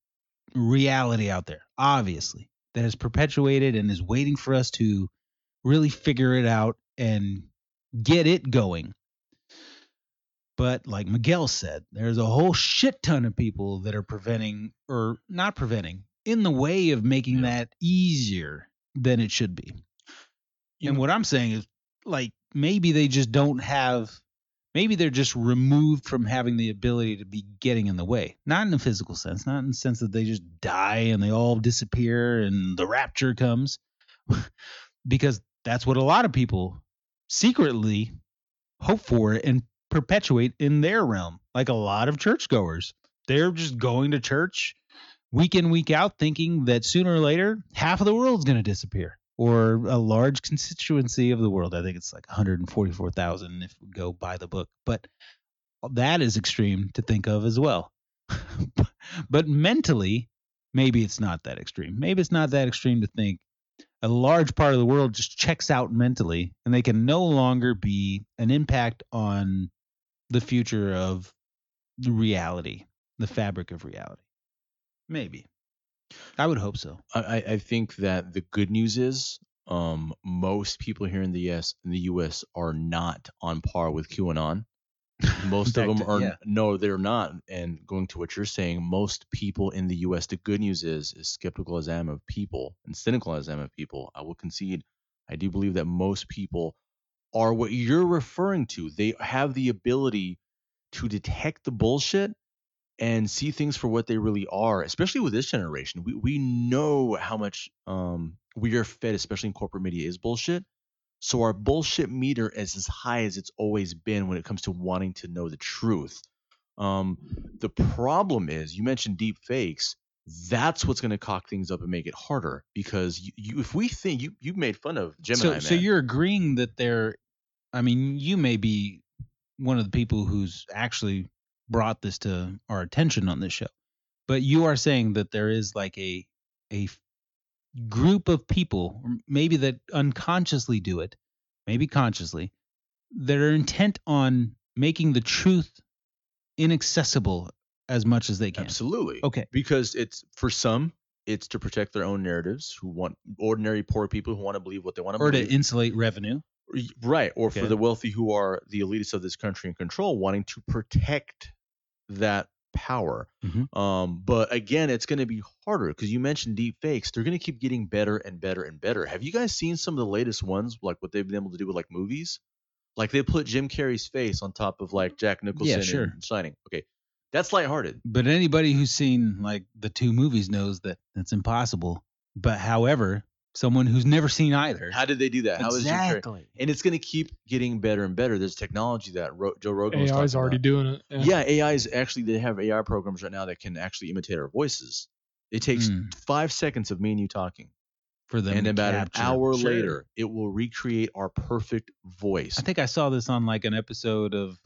reality out there, obviously, that is perpetuated and is waiting for us to really figure it out and get it going. But like Miguel said, there's a whole shit ton of people that are preventing, or not preventing, in the way of making that easier than it should be. And what I'm saying is, like, maybe they just don't have, maybe they're just removed from having the ability to be getting in the way. Not in a physical sense, not in the sense that they just die and they all disappear and the rapture comes. Because that's what a lot of people secretly hope for and perpetuate in their realm. Like a lot of churchgoers, they're just going to church week in, week out, thinking that sooner or later, half of the world's going to disappear, or a large constituency of the world. I think it's like 144,000 if we go by the book, but that is extreme to think of as well. But mentally, maybe it's not that extreme. Maybe it's not that extreme to think a large part of the world just checks out mentally, and they can no longer be an impact on the future of reality, the fabric of reality. Maybe. I would hope so. I think that the good news is most people here in the U.S. are not on par with QAnon. Most of them are. Yeah. No, they're not. And going to what you're saying, most people in the U.S., the good news is, as skeptical as I am of people and cynical as I am of people, I will concede, I do believe that most people are what you're referring to. They have the ability to detect the bullshit and see things for what they really are, especially with this generation. We know how much we are fed, especially in corporate media, is bullshit. So our bullshit meter is as high as it's always been when it comes to wanting to know the truth. The problem is, you mentioned deep fakes. That's what's going to cock things up and make it harder, because if we think you made fun of Gemini, so you're agreeing that they're. I mean, you may be one of the people who's actually brought this to our attention on this show, but you are saying that there is like a group of people, maybe that unconsciously do it, maybe consciously, that are intent on making the truth inaccessible as much as they can. Absolutely. Okay. Because it's, for some, it's to protect their own narratives, who want ordinary poor people who want to believe what they want to believe. Or to insulate revenue. Right. Or for the wealthy, who are the elitists of this country in control, wanting to protect that power. Mm-hmm. But again, it's going to be harder, because you mentioned deep fakes. They're going to keep getting better and better and better. Have you guys seen some of the latest ones, like what they've been able to do with like movies? Like they put Jim Carrey's face on top of like Jack Nicholson and Shining. Okay. That's lighthearted. But anybody who's seen like the two movies knows that that's impossible. But however, someone who's never seen either. How did they do that? How exactly. And it's going to keep getting better and better. There's technology that Joe Rogan was talking about. AI is already doing it. Yeah, AI is actually, they have AI programs right now that can actually imitate our voices. It takes 5 seconds of me and you talking. For them. And about an hour later, it will recreate our perfect voice. I think I saw this on like an episode of,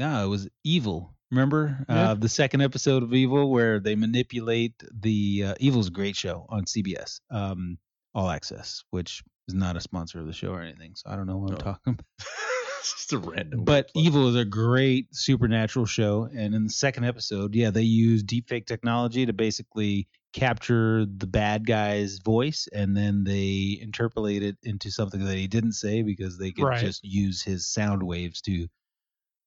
it was Evil. Remember the second episode of Evil, where they manipulate the Evil's a great show on CBS, All Access, which is not a sponsor of the show or anything, so I don't know what I'm talking about. It's just a random. But Evil is a great supernatural show, and in the second episode, they use deepfake technology to basically capture the bad guy's voice, and then they interpolate it into something that he didn't say, because they could just use his sound waves to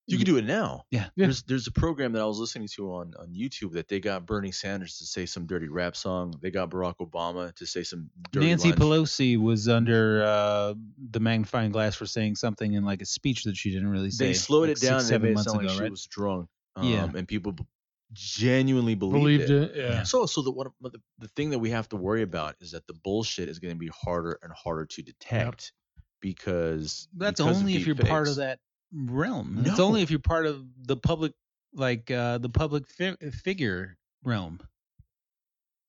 You can do it now. Yeah. There's a program that I was listening to on YouTube that they got Bernie Sanders to say some dirty rap song. They got Barack Obama to say some dirty Nancy Pelosi was under the magnifying glass for saying something in like a speech that she didn't really say. They slowed it down. They made it sound like she was drunk. And people genuinely believed it. Yeah. So the thing that we have to worry about is that the bullshit is going to be harder and harder to detect because only if you're part of that realm. No. It's only if you're part of the public, like the public figure realm.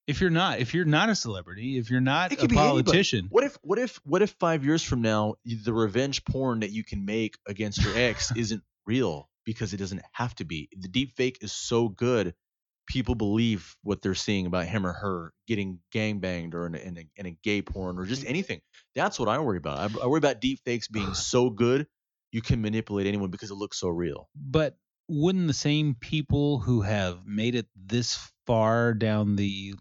If you're not a celebrity, if you're not a politician, what if 5 years from now the revenge porn that you can make against your ex isn't real because it doesn't have to be? The deep fake is so good, people believe what they're seeing about him or her getting gangbanged or in a gay porn or just anything. That's what I worry about. I worry about deep fakes being so good you can manipulate anyone because it looks so real. But wouldn't the same people who have made it this far down the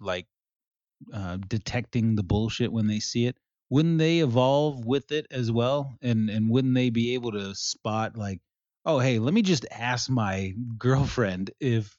detecting the bullshit when they see it, wouldn't they evolve with it as well? And wouldn't they be able to spot like, oh, hey, let me just ask my girlfriend if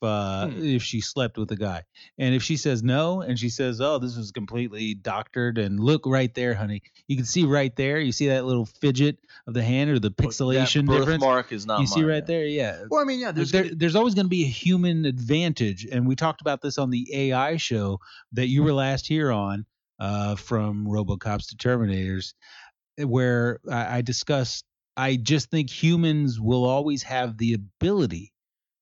she slept with a guy. And if she says no, and she says, oh, this was completely doctored, and look right there, honey. You can see right there. You see that little fidget of the hand or the pixelation that difference? Birthmark is not mine. You see right there, yeah. Well, I mean, yeah. There's always going to be a human advantage, and we talked about this on the AI show that you were last here on from RoboCops to Terminators, where I discussed, I just think humans will always have the ability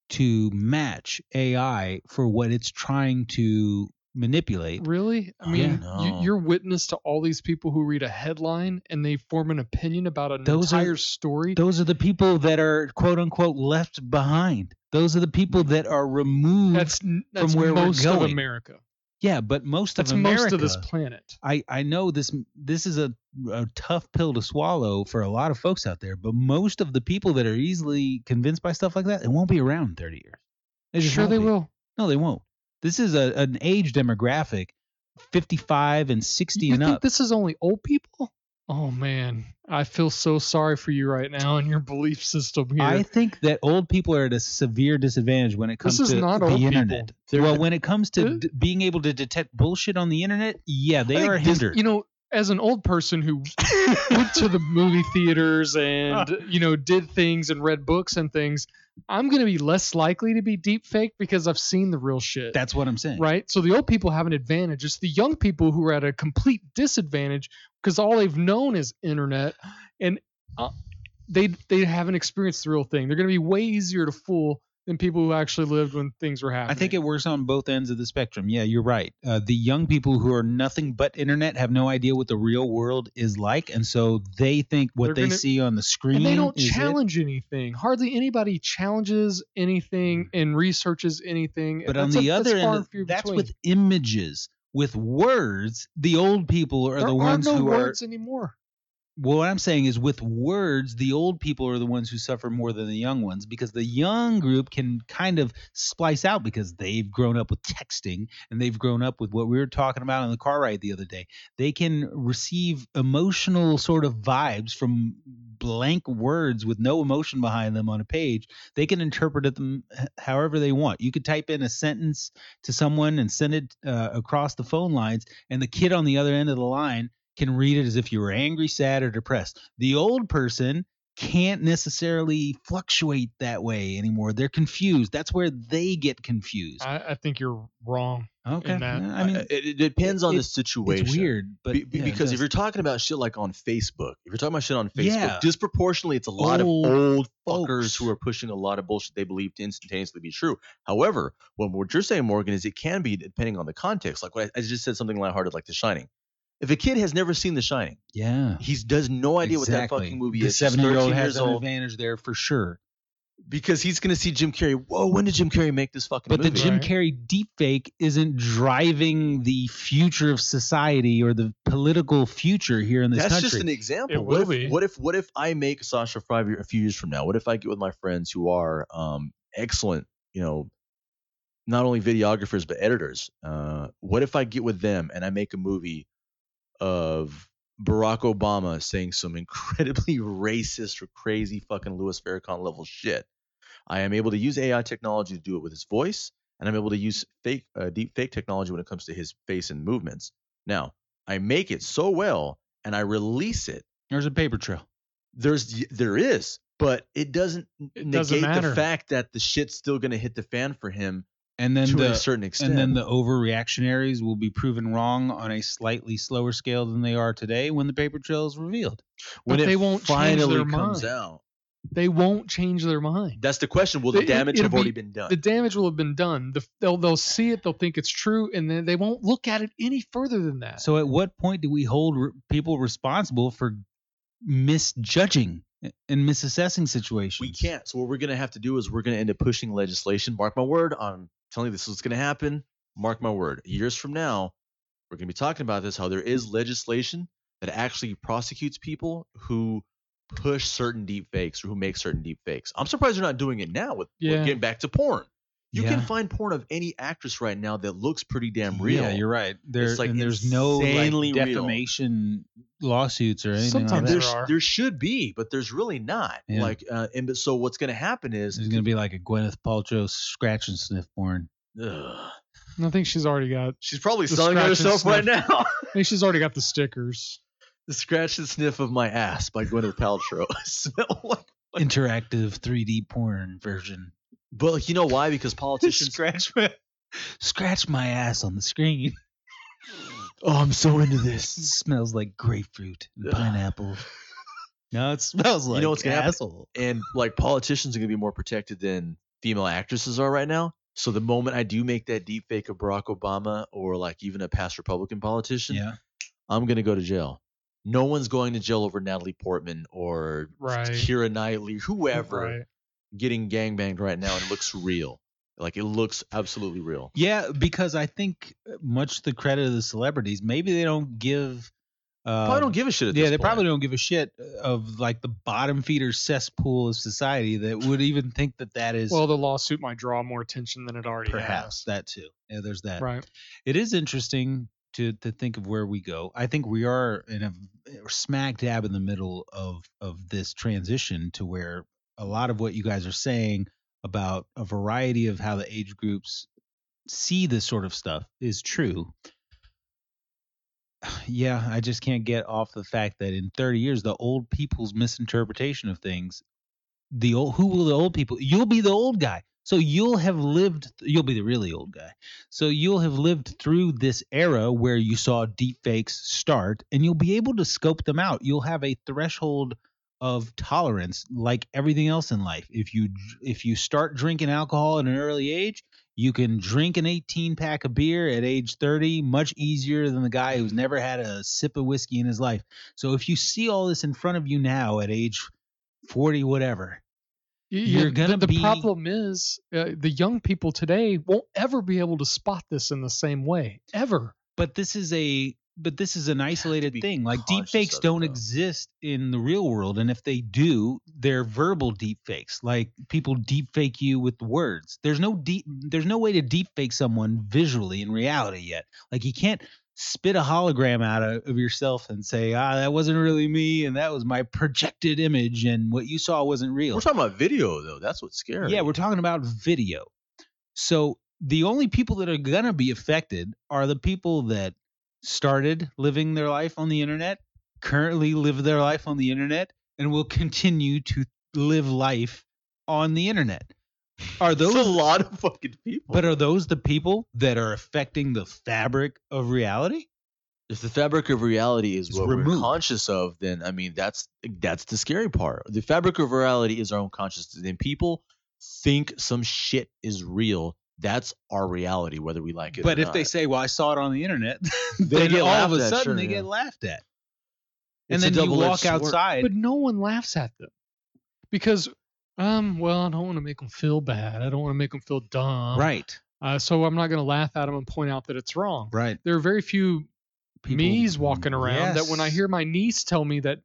to match AI for what it's trying to manipulate. Really? I mean, you're witness to all these people who read a headline and they form an opinion about an entire story. Those are the people that are, quote unquote, left behind. Those are the people that are removed from where most we're going. Of America. Yeah, but most of this planet. I know this is a tough pill to swallow for a lot of folks out there, but most of the people that are easily convinced by stuff like that, it won't be around in 30 years. They will. No, they won't. This is an age demographic, 55 and 60 and up. You think this is only old people? Oh, man. I feel so sorry for you right now and your belief system here. I think that old people are at a severe disadvantage when it comes to the internet. Well, when it comes to being able to detect bullshit on the internet, yeah, they are hindered. You know, as an old person who went to the movie theaters and, did things and read books and things, I'm going to be less likely to be deep fake because I've seen the real shit. That's what I'm saying. Right? So the old people have an advantage. It's the young people who are at a complete disadvantage because all they've known is internet and they haven't experienced the real thing. They're going to be way easier to fool than people who actually lived when things were happening. I think it works on both ends of the spectrum. Yeah, you're right. The young people who are nothing but internet have no idea what the real world is like, and so they think what they see on the screen is it. And they don't challenge anything. Hardly anybody challenges anything and researches anything. But on the other end, that's with images, with words. The old people are the ones who are... There are no words anymore. Well, what I'm saying is with words, the old people are the ones who suffer more than the young ones because the young group can kind of splice out because they've grown up with texting and they've grown up with what we were talking about on the car ride the other day. They can receive emotional sort of vibes from blank words with no emotion behind them on a page. They can interpret them however they want. You could type in a sentence to someone and send it across the phone lines, and the kid on the other end of the line can read it as if you were angry, sad, or depressed. The old person can't necessarily fluctuate that way anymore. They're confused. That's where they get confused. I think you're wrong. Okay. In that. I mean, it depends on the situation. It's weird, but because if you're talking about shit like on Facebook, disproportionately, it's a lot of old fuckers who are pushing a lot of bullshit they believe to instantaneously be true. However, what you're saying, Morgan, is it can be depending on the context. Like what I just said, something lighthearted like The Shining. If a kid has never seen The Shining, he does no idea what that fucking movie is. The 7-year-old has an advantage there for sure. Because he's going to see Jim Carrey. Whoa, when did Jim Carrey make this fucking movie? But the Jim Carrey deepfake isn't driving the future of society or the political future here in this country. That's just an example. What if I make Sasha Fry a few years from now? What if I get with my friends who are excellent, not only videographers but editors? What if I get with them and I make a movie of Barack Obama saying some incredibly racist or crazy fucking Louis Farrakhan level shit? I am able to use AI technology to do it with his voice, and I'm able to use deep fake technology when it comes to his face and movements. Now, I make it so well, and I release it. There's a paper trail. There is, but it doesn't negate the fact that the shit's still going to hit the fan for him. And then to a certain extent. And then the overreactionaries will be proven wrong on a slightly slower scale than they are today when the paper trail is revealed. When they won't finally change their comes mind. Out. They won't change their mind. That's the question. Will the damage have already been done? The damage will have been done. They'll see it. They'll think it's true. And then they won't look at it any further than that. So at what point do we hold people responsible for misjudging and misassessing situations? We can't. So what we're going to have to do is we're going to end up pushing legislation. Mark my word. I'm telling you this is what's going to happen. Mark my word. Years from now, we're going to be talking about this, how there is legislation that actually prosecutes people who push certain deep fakes or who make certain deep fakes. I'm surprised they're not doing it now with getting back to porn. You can find porn of any actress right now that looks pretty damn real. Yeah, you're right. There's no like, defamation lawsuits or anything. Sometimes like that. There should be, but there's really not. Yeah. So what's going to happen is there's going to be like a Gwyneth Paltrow scratch and sniff porn. Ugh. I think she's already got. She's probably selling herself right now. I think she's already got the stickers. The scratch and sniff of my ass by Gwyneth Paltrow. Interactive 3D porn version. But like, you know why? Because politicians scratch my ass on the screen. Oh, I'm so into this. It smells like grapefruit and pineapple. No, it smells like, you know what's gonna happen? And like politicians are gonna be more protected than female actresses are right now. So the moment I do make that deep fake of Barack Obama or like even a past Republican politician, I'm gonna go to jail. No one's going to jail over Natalie Portman or Keira Knightley, whoever. Right. Getting gangbanged right now, and it looks real. Like, it looks absolutely real. Yeah, because I think much to the credit of the celebrities, maybe they don't give... probably don't give a shit at this point. Yeah, they probably don't give a shit of, like, the bottom feeder cesspool of society that would even think that is... Well, the lawsuit might draw more attention than it already has. Perhaps, that too. Yeah, there's that. Right. It is interesting to think of where we go. I think we are in a smack dab in the middle of this transition to where... A lot of what you guys are saying about a variety of how the age groups see this sort of stuff is true. Yeah, I just can't get off the fact that in 30 years, the old people's misinterpretation of things, you'll be the old guy. So you'll be the really old guy. So you'll have lived through this era where you saw deepfakes start, and you'll be able to scope them out. You'll have a threshold of tolerance, like everything else in life. If you start drinking alcohol at an early age, you can drink an 18-pack of beer at age 30 much easier than the guy who's never had a sip of whiskey in his life. So if you see all this in front of you now at age 40, whatever, you're going to be... The problem is the young people today won't ever be able to spot this in the same way, ever. But this is an isolated thing. Like, deepfakes don't exist in the real world, and if they do, they're verbal deepfakes. Like, people deepfake you with words. There's no way to deepfake someone visually in reality yet. Like, you can't spit a hologram out of yourself and say, that wasn't really me, and that was my projected image, and what you saw wasn't real. We're talking about video, though. That's what's scary. Yeah, we're talking about video. So the only people that are going to be affected are the people that started living their life on the internet, currently live their life on the internet, and will continue to live life on the internet. Are those a lot of fucking people? But are those the people that are affecting the fabric of reality? If the fabric of reality is what we're conscious of, then I mean that's the scary part. The fabric of reality is our own consciousness. And people think some shit is real. That's our reality, whether we like it or not. But if they say, well, I saw it on the internet, then all of a sudden they get laughed at. And then you walk outside. But no one laughs at them. Because, I don't want to make them feel bad. I don't want to make them feel dumb. Right. So I'm not going to laugh at them and point out that it's wrong. Right. There are very few me's walking around that when I hear my niece tell me that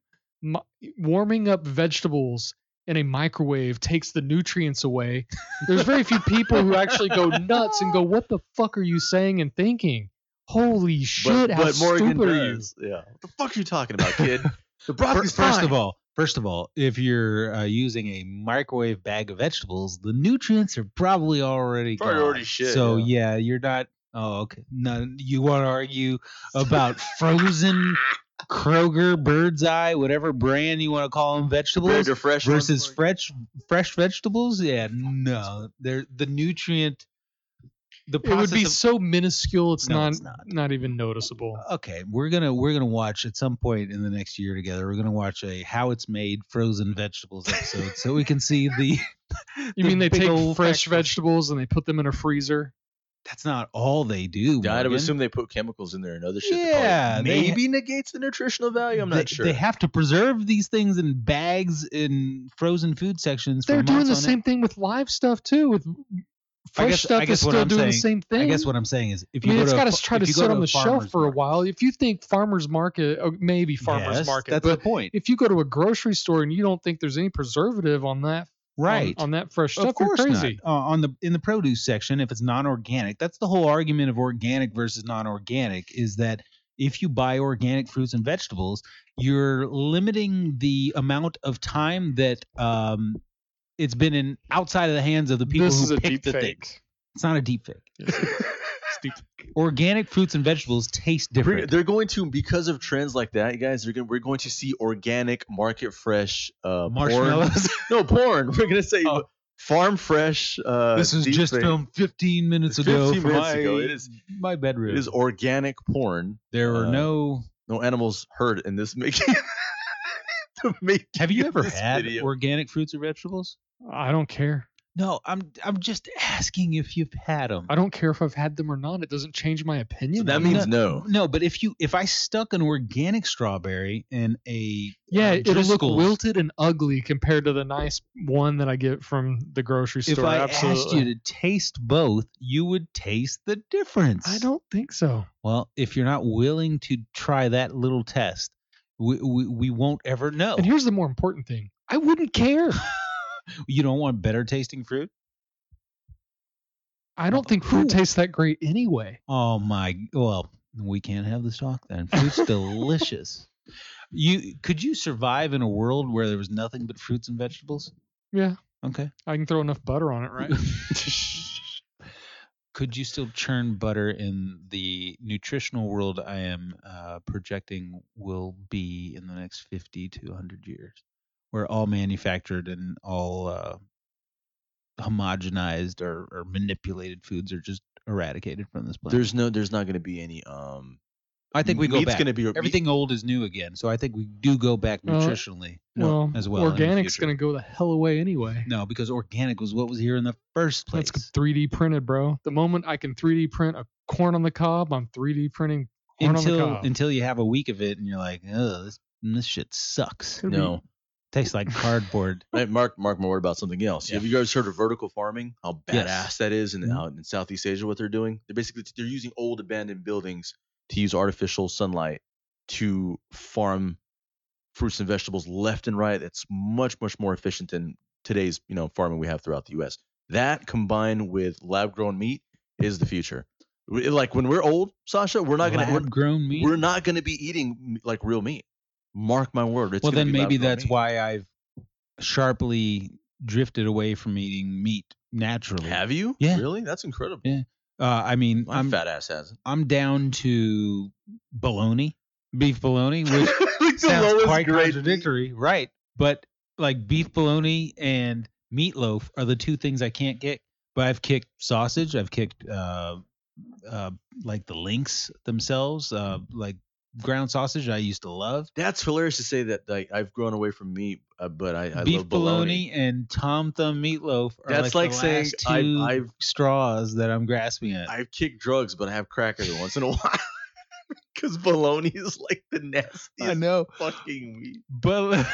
warming up vegetables in a microwave takes the nutrients away, there's very few people who actually go nuts and go, what the fuck are you saying and thinking? Holy shit, how stupid are you? Yeah. What the fuck are you talking about, kid? The broccoli's fine. First of all, First of all, if you're using a microwave bag of vegetables, the nutrients are probably already gone. So yeah, you're not. Oh, okay. No, you want to argue about frozen Kroger, Bird's Eye, whatever brand you want to call them, vegetables versus fresh vegetables? Yeah, no. They're the nutrient. It would be so minuscule it's not even noticeable. Okay, we're gonna watch at some point in the next year together. We're gonna watch a How It's Made frozen vegetables episode so we can see the. You mean they take fresh vegetables and they put them in a freezer? That's not all they do. Yeah, I'd assume they put chemicals in there and other shit. Yeah, maybe negates the nutritional value. I'm not sure. They have to preserve these things in bags in frozen food sections. They're doing the same thing with live stuff too. With fresh stuff is still doing the same thing. I guess what I'm saying is, if you it's got to try to sit on the shelf for a while. If you think farmers market, maybe farmers market. That's the point. If you go to a grocery store and you don't think there's any preservative on that, right, on that fresh stuff, you're crazy. In the produce section, if it's non-organic, that's the whole argument of organic versus non-organic. Is that if you buy organic fruits and vegetables, you're limiting the amount of time that it's been in outside of the hands of the people who picked the thing. It's not a deep fake. It's deep. Organic fruits and vegetables taste different. They're going to, because of trends like that, guys. We're going to see organic, market fresh marshmallows. Porn. We're going to say farm fresh. This is just filmed 15 minutes ago. It is my bedroom. It is organic porn. There were no animals hurt in this making. Have you ever had organic fruits or vegetables? I don't care. No, I'm just asking if you've had them. I don't care if I've had them or not. It doesn't change my opinion. So that means no. No, but if I stuck an organic strawberry in a it'll look wilted and ugly compared to the nice one that I get from the grocery store. If I asked you to taste both, you would taste the difference. I don't think so. Well, if you're not willing to try that little test, we won't ever know. And here's the more important thing. I wouldn't care. You don't want better tasting fruit? I don't think fruit tastes that great anyway. Oh my! Well, we can't have this talk then. Fruit's delicious. Could you survive in a world where there was nothing but fruits and vegetables? Yeah. Okay. I can throw enough butter on it, right? Could you still churn butter in the nutritional world I am projecting will be in the next 50 to 100 years? Where all manufactured and all homogenized or manipulated foods are just eradicated from this planet. There's not going to be any. I think we go back. Everything old is new again, so I think we do go back nutritionally as well. Organic's going to go the hell away anyway. No, because organic was what was here in the first place. That's 3D printed, bro. The moment I can 3D print a corn on the cob, I'm 3D printing corn on the cob. Until you have a week of it and you're like, oh, this shit sucks. Tastes like cardboard. Mark more about something else. Yeah. Have you guys heard of vertical farming? How badass that is, and out in Southeast Asia, what they're doing? They're using old abandoned buildings to use artificial sunlight to farm fruits and vegetables left and right. That's much, much more efficient than today's farming we have throughout the U.S. That combined with lab grown meat is the future. Like when we're old, Sasha, we're not gonna be eating like real meat. Mark my word. Well, then maybe that's why I've sharply drifted away from eating meat naturally. Have you? Yeah. Really? That's incredible. Yeah. I mean, my fat ass hasn't. I'm down to bologna, beef bologna, which sounds quite contradictory, right? But like beef bologna and meatloaf are the two things I can't get. But I've kicked sausage. I've kicked like the links themselves, like. Ground sausage I used to love. That's hilarious to say that like I've grown away from meat, but I love bologna. Beef bologna and Tom Thumb meatloaf are that's like the saying last two I've straws that I'm grasping at. I've kicked drugs, but I have crack every once in a while because bologna is like the nastiest fucking meat. But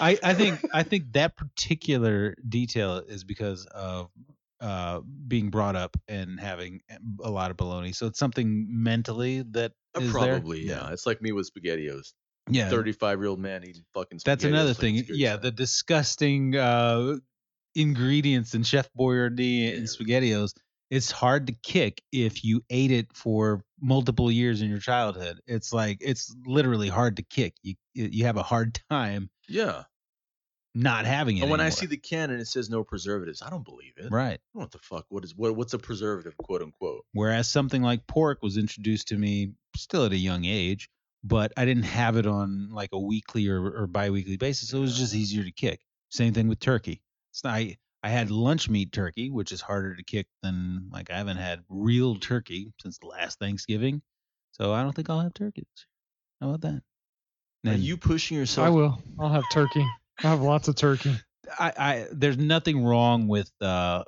I think that particular detail is because of being brought up and having a lot of bologna. So it's something mentally that probably there? Yeah. It's like me with SpaghettiOs. Yeah. 35-year-old man eating fucking SpaghettiOs. That's another thing. Yeah, the disgusting ingredients in Chef Boyardee and SpaghettiOs. It's hard to kick if you ate it for multiple years in your childhood. It's literally hard to kick. You have a hard time Yeah. Not having it. And when anymore. I see the can and it says no preservatives, I don't believe it. Right. I don't know what the fuck. What's a preservative, quote unquote? Whereas something like pork was introduced to me still at a young age, but I didn't have it on like a weekly or biweekly basis. So it was just easier to kick. Same thing with turkey. It's not, I had lunch meat turkey, which is harder to kick than like I haven't had real turkey since last Thanksgiving. So I don't think I'll have turkey. How about that? Now, are you pushing yourself? I will. I'll have turkey. I have lots of turkey. There's nothing wrong with an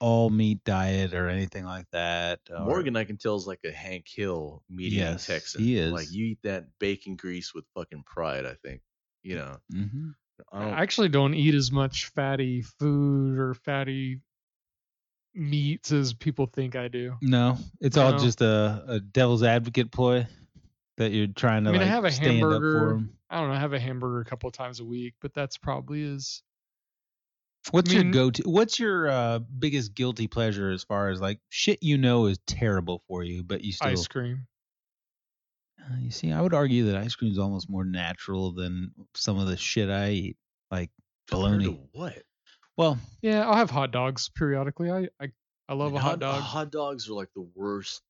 all-meat diet or anything like that. Morgan, I can tell, is like a Hank Hill medium Texan. He is. Like, you eat that bacon grease with fucking pride, I think. You know? Mm-hmm. I actually don't eat as much fatty food or fatty meats as people think I do. No. It's all just a devil's advocate ploy that you're trying to I have a stand hamburger. Up for them. I don't know. I have a hamburger a couple of times a week, but that's probably as. What's your go-to? What's your biggest guilty pleasure as far as like shit you know is terrible for you, but you still ice cream. You see, I would argue that ice cream is almost more natural than some of the shit I eat, like bologna. What? Well, yeah, I'll have hot dogs periodically. I love a hot dog. Hot dogs are like the worst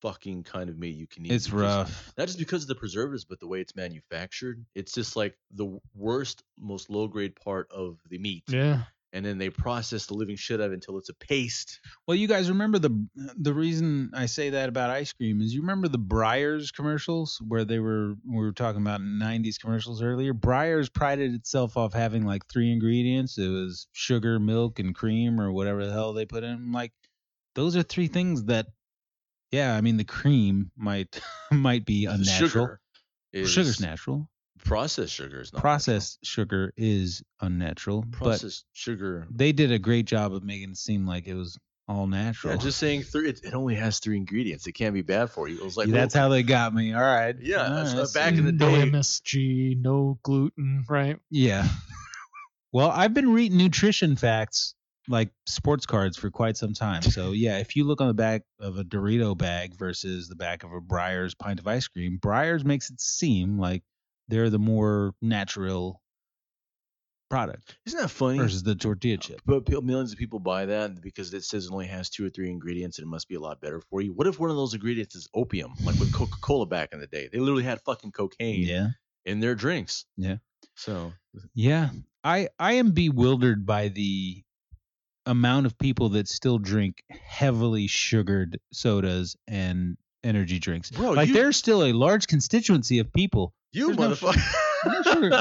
fucking kind of meat you can eat. It's rough. Not just because of the preservatives, but the way it's manufactured. It's just like the worst, most low-grade part of the meat. Yeah. And then they process the living shit out of it until it's a paste. Well, you guys remember the reason I say that about ice cream is you remember the Breyers commercials where we were talking about 90s commercials earlier. Breyers prided itself off having like three ingredients. It was sugar, milk, and cream or whatever the hell they put in. I'm like, those are three things that yeah, I mean the cream might be unnatural. Sugar's natural. Processed sugar is not. Processed sugar is unnatural. Processed sugar. They did a great job of making it seem like it was all natural. Yeah, just saying it only has three ingredients. It can't be bad for you. It was like that's how they got me. All right. Yeah. All right. Back in the day, no MSG, no gluten, right? Yeah. Well, I've been reading nutrition facts like sports cards for quite some time. So yeah, if you look on the back of a Dorito bag versus the back of a Breyers pint of ice cream, Breyers makes it seem like they're the more natural product. Isn't that funny? Versus the tortilla chip. But millions of people buy that because it says it only has two or three ingredients and it must be a lot better for you. What if one of those ingredients is opium, like with Coca-Cola back in the day? They literally had fucking cocaine in their drinks. Yeah. So yeah, I am bewildered by the amount of people that still drink heavily sugared sodas and energy drinks. Bro, there's still a large constituency of people. You motherfucker.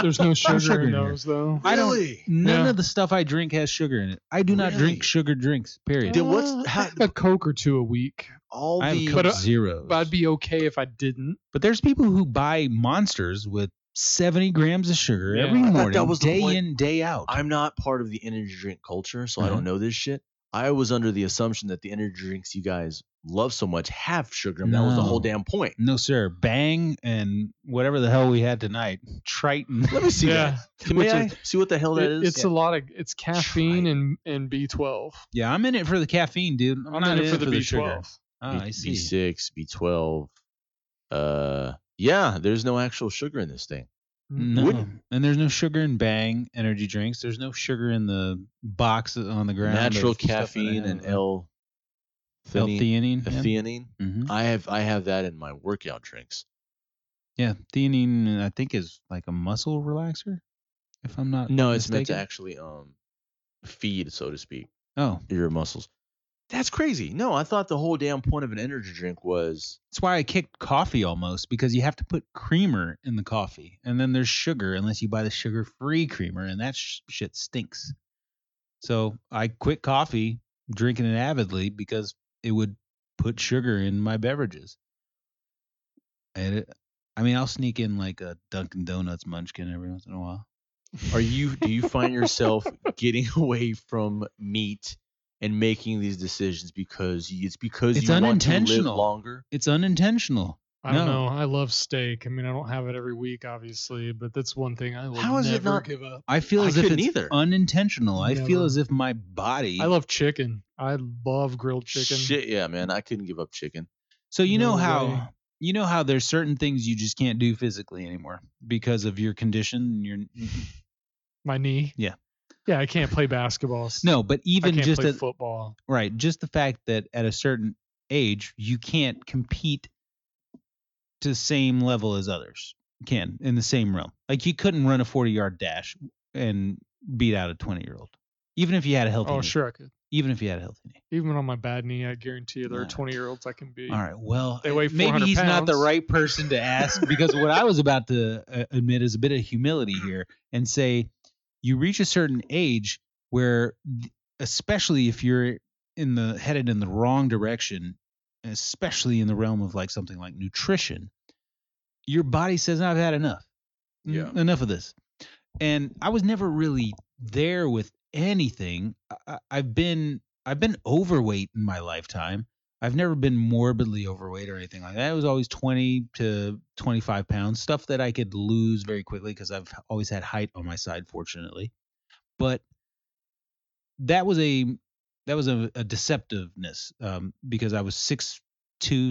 There's no sugar in those, though. Really? None of the stuff I drink has sugar in it. I do not drink sugar drinks, period. A Coke or two a week. Zeros. But I'd be okay if I didn't. But there's people who buy Monsters with 70 grams of sugar every morning, day in, day out. I'm not part of the energy drink culture, so I don't know this shit. I was under the assumption that the energy drinks you guys love so much have sugar. That was the whole damn point. No, sir. Bang and whatever the hell we had tonight. Triton. Let me see that. Can we see what the hell that is? It's a lot of caffeine and B12. Yeah, I'm in it for the caffeine, dude. I'm not in it for the B12. Sugar. Oh, I see. B6, B12. Yeah, there's no actual sugar in this thing. No. And there's no sugar in Bang energy drinks. There's no sugar in the box on the ground. Natural caffeine and L-theanine. Theanine. Mm-hmm. I have that in my workout drinks. Yeah, theanine I think is like a muscle relaxer, if I'm not mistaken. No, it's meant to actually feed, so to speak. Oh. Your muscles. That's crazy. No, I thought the whole damn point of an energy drink was... That's why I kicked coffee almost, because you have to put creamer in the coffee, and then there's sugar, unless you buy the sugar-free creamer, and that shit stinks. So I quit coffee, drinking it avidly, because it would put sugar in my beverages. And I'll sneak in like a Dunkin' Donuts munchkin every once in a while. Do you find yourself getting away from meat and making these decisions because it's you want to live longer? It's unintentional. I don't know. I love steak. I mean, I don't have it every week, obviously, but that's one thing I will never give up. I feel as if it's unintentional. Never. I feel as if my body... I love chicken. I love grilled chicken. Shit, yeah, man. I couldn't give up chicken. So you know how you know how there's certain things you just can't do physically anymore because of your condition, my knee. Yeah. Yeah, I can't play basketball. No, but even just football. Right, just the fact that at a certain age you can't compete to the same level as others can in the same realm. Like you couldn't run a 40-yard dash and beat out a 20-year-old. Even if you had a healthy knee. Oh, sure I could. Even if you had a healthy knee. Even on my bad knee, I guarantee you there are 20-year-olds I can beat. All right, well, they weigh 400 maybe he's pounds. Not the right person to ask because what I was about to admit is a bit of humility here and say you reach a certain age where, especially if you're headed in the wrong direction, especially in the realm of like something like nutrition, your body says, I've had enough. Yeah. Enough of this. And I was never really there with anything. I've been overweight in my lifetime. I've never been morbidly overweight or anything like that. It was always 20 to 25 pounds, stuff that I could lose very quickly because I've always had height on my side, fortunately. But that was a deceptiveness because I was 6'2"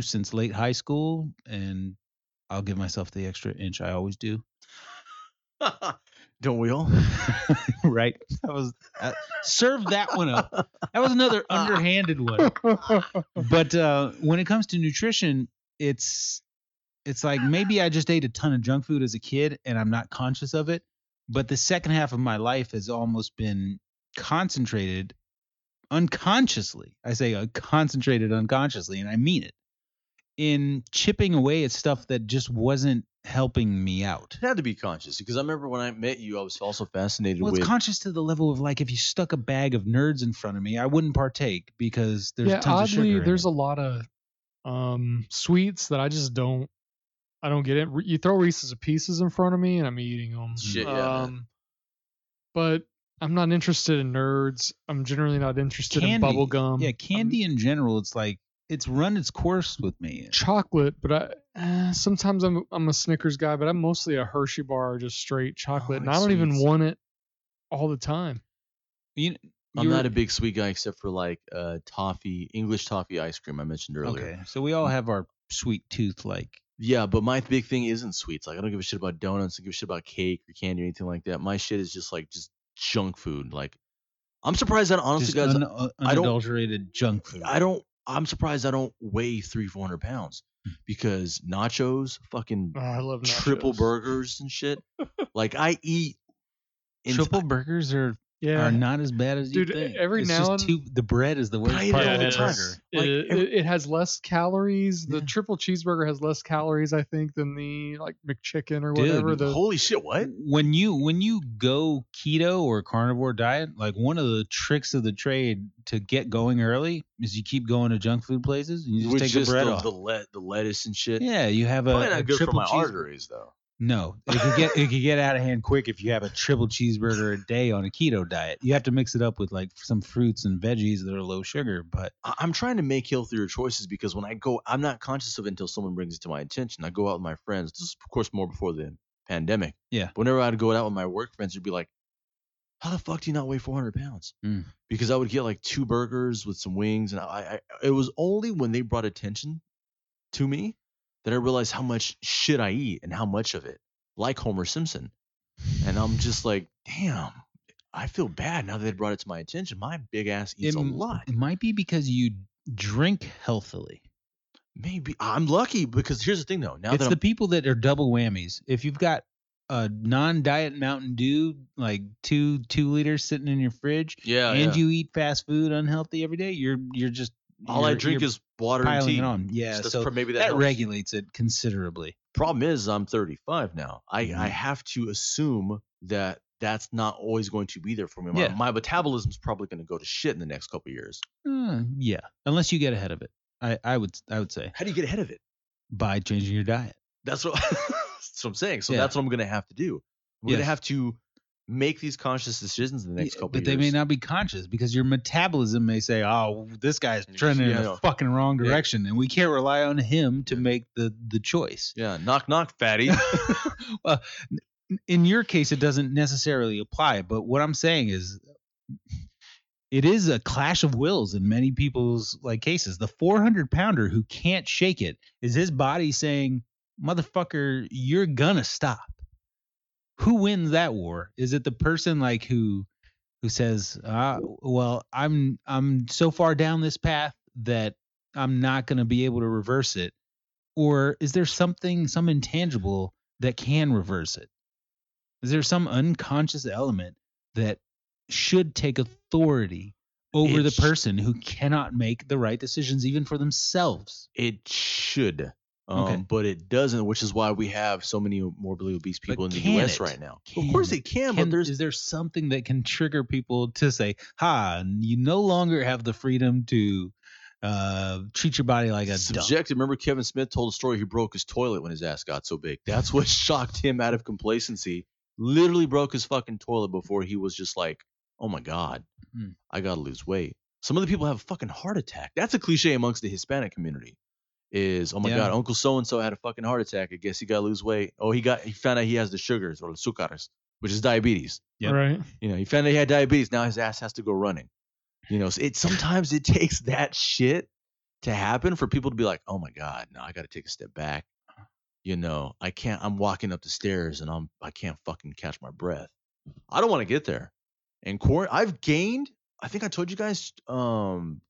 since late high school, and I'll give myself the extra inch. I always do. Don't we all? Right. I served that one up. That was another underhanded one. But when it comes to nutrition, it's like maybe I just ate a ton of junk food as a kid and I'm not conscious of it. But the second half of my life has almost been concentrated unconsciously. I say concentrated unconsciously, and I mean it. In chipping away at stuff that just wasn't helping me out. It had to be conscious because I remember when I met you, I was also fascinated with. Well, it's conscious to the level of like if you stuck a bag of nerds in front of me, I wouldn't partake because there's tons of sugar. Oddly, there's a lot of sweets that I just don't. I don't get it. You throw Reese's Pieces in front of me, and I'm eating them. Shit, yeah. But I'm not interested in nerds. I'm generally not interested in bubble gum. Yeah, candy in general. It's like. It's run its course with me. Chocolate, but sometimes I'm a Snickers guy, but I'm mostly a Hershey bar, or just straight chocolate, and I don't even want it all the time. I'm not a big sweet guy except for like toffee, English toffee ice cream I mentioned earlier. Okay, so we all have our sweet tooth, like. Yeah, but my big thing isn't sweets. Like I don't give a shit about donuts. I don't give a shit about cake or candy or anything like that. My shit is just junk food. Like I'm surprised that honestly, guys, unadulterated junk food. I'm surprised I don't weigh 300-400 pounds because nachos, fucking I love nachos. Triple burgers and shit. Like I eat triple burgers are not as bad as you think. Every now and the bread is the worst part of the burger. It has less calories. The triple cheeseburger has less calories, I think, than the like McChicken or whatever. Holy shit! What when you go keto or carnivore diet, like one of the tricks of the trade to get going early is you keep going to junk food places and you just take the bread off the lettuce and shit. Yeah, you have a probably not good for my arteries though. No, it could get out of hand quick if you have a triple cheeseburger a day on a keto diet. You have to mix it up with like some fruits and veggies that are low sugar. But I'm trying to make healthier choices because when I go, I'm not conscious of it until someone brings it to my attention. I go out with my friends. This is, of course, more before the pandemic. Yeah. But whenever I'd go out with my work friends, it'd be like, "How the fuck do you not weigh 400 pounds?" Mm. Because I would get like 2 burgers with some wings, and it was only when they brought attention to me that I realized how much shit I eat and how much of it, like Homer Simpson. And I'm just like, damn, I feel bad now that they brought it to my attention. My big ass eats a lot. It might be because you drink healthily. Maybe. I'm lucky because here's the thing, though. Now it's the people that are double whammies. If you've got a non-diet Mountain Dew, like 2 liters sitting in your fridge, you eat fast food unhealthy every day, you're just... All I drink is water and tea. Yeah, so maybe that regulates it considerably. Problem is, I'm 35 now. I have to assume that that's not always going to be there for me. My metabolism's probably going to go to shit in the next couple of years. Yeah, unless you get ahead of it. I would say. How do you get ahead of it? By changing your diet. That's what I'm saying. So that's what I'm going to have to do. We're going to have to make these conscious decisions in the next couple of years. But they may not be conscious because your metabolism may say, oh, this guy's trending in the fucking wrong direction, and we can't rely on him to make the choice. Yeah, knock, knock, fatty. Well, in your case, it doesn't necessarily apply, but what I'm saying is it is a clash of wills in many people's like cases. The 400 pounder who can't shake it is his body saying, motherfucker, you're gonna stop. Who wins that war? Is it the person like who says, well, I'm so far down this path that I'm not going to be able to reverse it? Or is there something, some intangible that can reverse it? Is there some unconscious element that should take authority over the person who cannot make the right decisions even for themselves? It should. Okay. But it doesn't, which is why we have so many morbidly obese people in the U.S. right now. Of course it can, but is there something that can trigger people to say, ha, you no longer have the freedom to treat your body like a subjective. Remember Kevin Smith told a story he broke his toilet when his ass got so big. That's what shocked him out of complacency. Literally broke his fucking toilet before he was just like, oh my God, I got to lose weight. Some of the people have a fucking heart attack. That's a cliche amongst the Hispanic community. Is, oh my God, Uncle so-and-so had a fucking heart attack. I guess he got to lose weight. Oh, he found out he has the sugars or the azúcares, which is diabetes. Yep. Right. You know, he found out he had diabetes. Now his ass has to go running. You know, so sometimes it takes that shit to happen for people to be like, oh my God, no, I got to take a step back. You know, I can't, I'm walking up the stairs and I can't fucking catch my breath. I don't want to get there. And I've gained, I think I told you guys, 20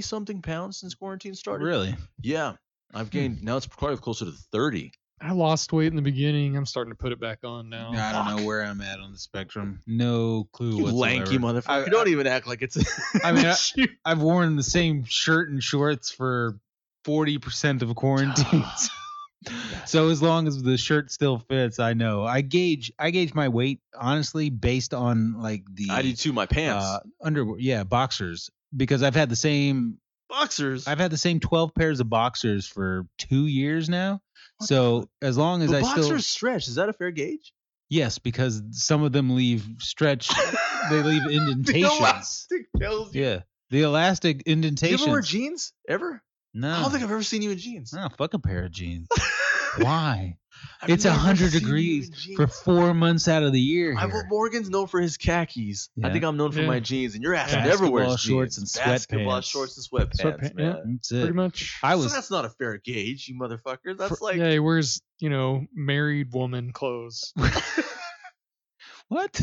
something pounds since quarantine started. Really? Yeah. I've gained, now it's probably closer to 30. I lost weight in the beginning. I'm starting to put it back on now. I don't know where I'm at on the spectrum. No clue whatsoever. Lanky motherfucker. You don't even act like it's I mean, I've worn the same shirt and shorts for 40% of quarantine. So as long as the shirt still fits, I know. I gauge my weight honestly based on like the I do too, my pants. Underwear. Yeah, boxers. Because I've had the same boxers. I've had the same 12 pairs of boxers for 2 years now. So as long as I still boxers stretch, is that a fair gauge? Yes, because some of them leave stretch. They leave indentations. The elastic tells you. Yeah, the elastic indentations. You ever wear jeans ever? No, I don't think I've ever seen you in jeans. No, fuck a pair of jeans. Why? It's 100 degrees for 4 months out of the year. Morgan's known for his khakis. Yeah. I think I'm known for my jeans, and your ass never wears shorts jeans. And basketball shorts and sweatpants. Man. Yeah, that's it. Pretty much. So that's not a fair gauge, you motherfucker. That's yeah, he wears, married woman clothes. What?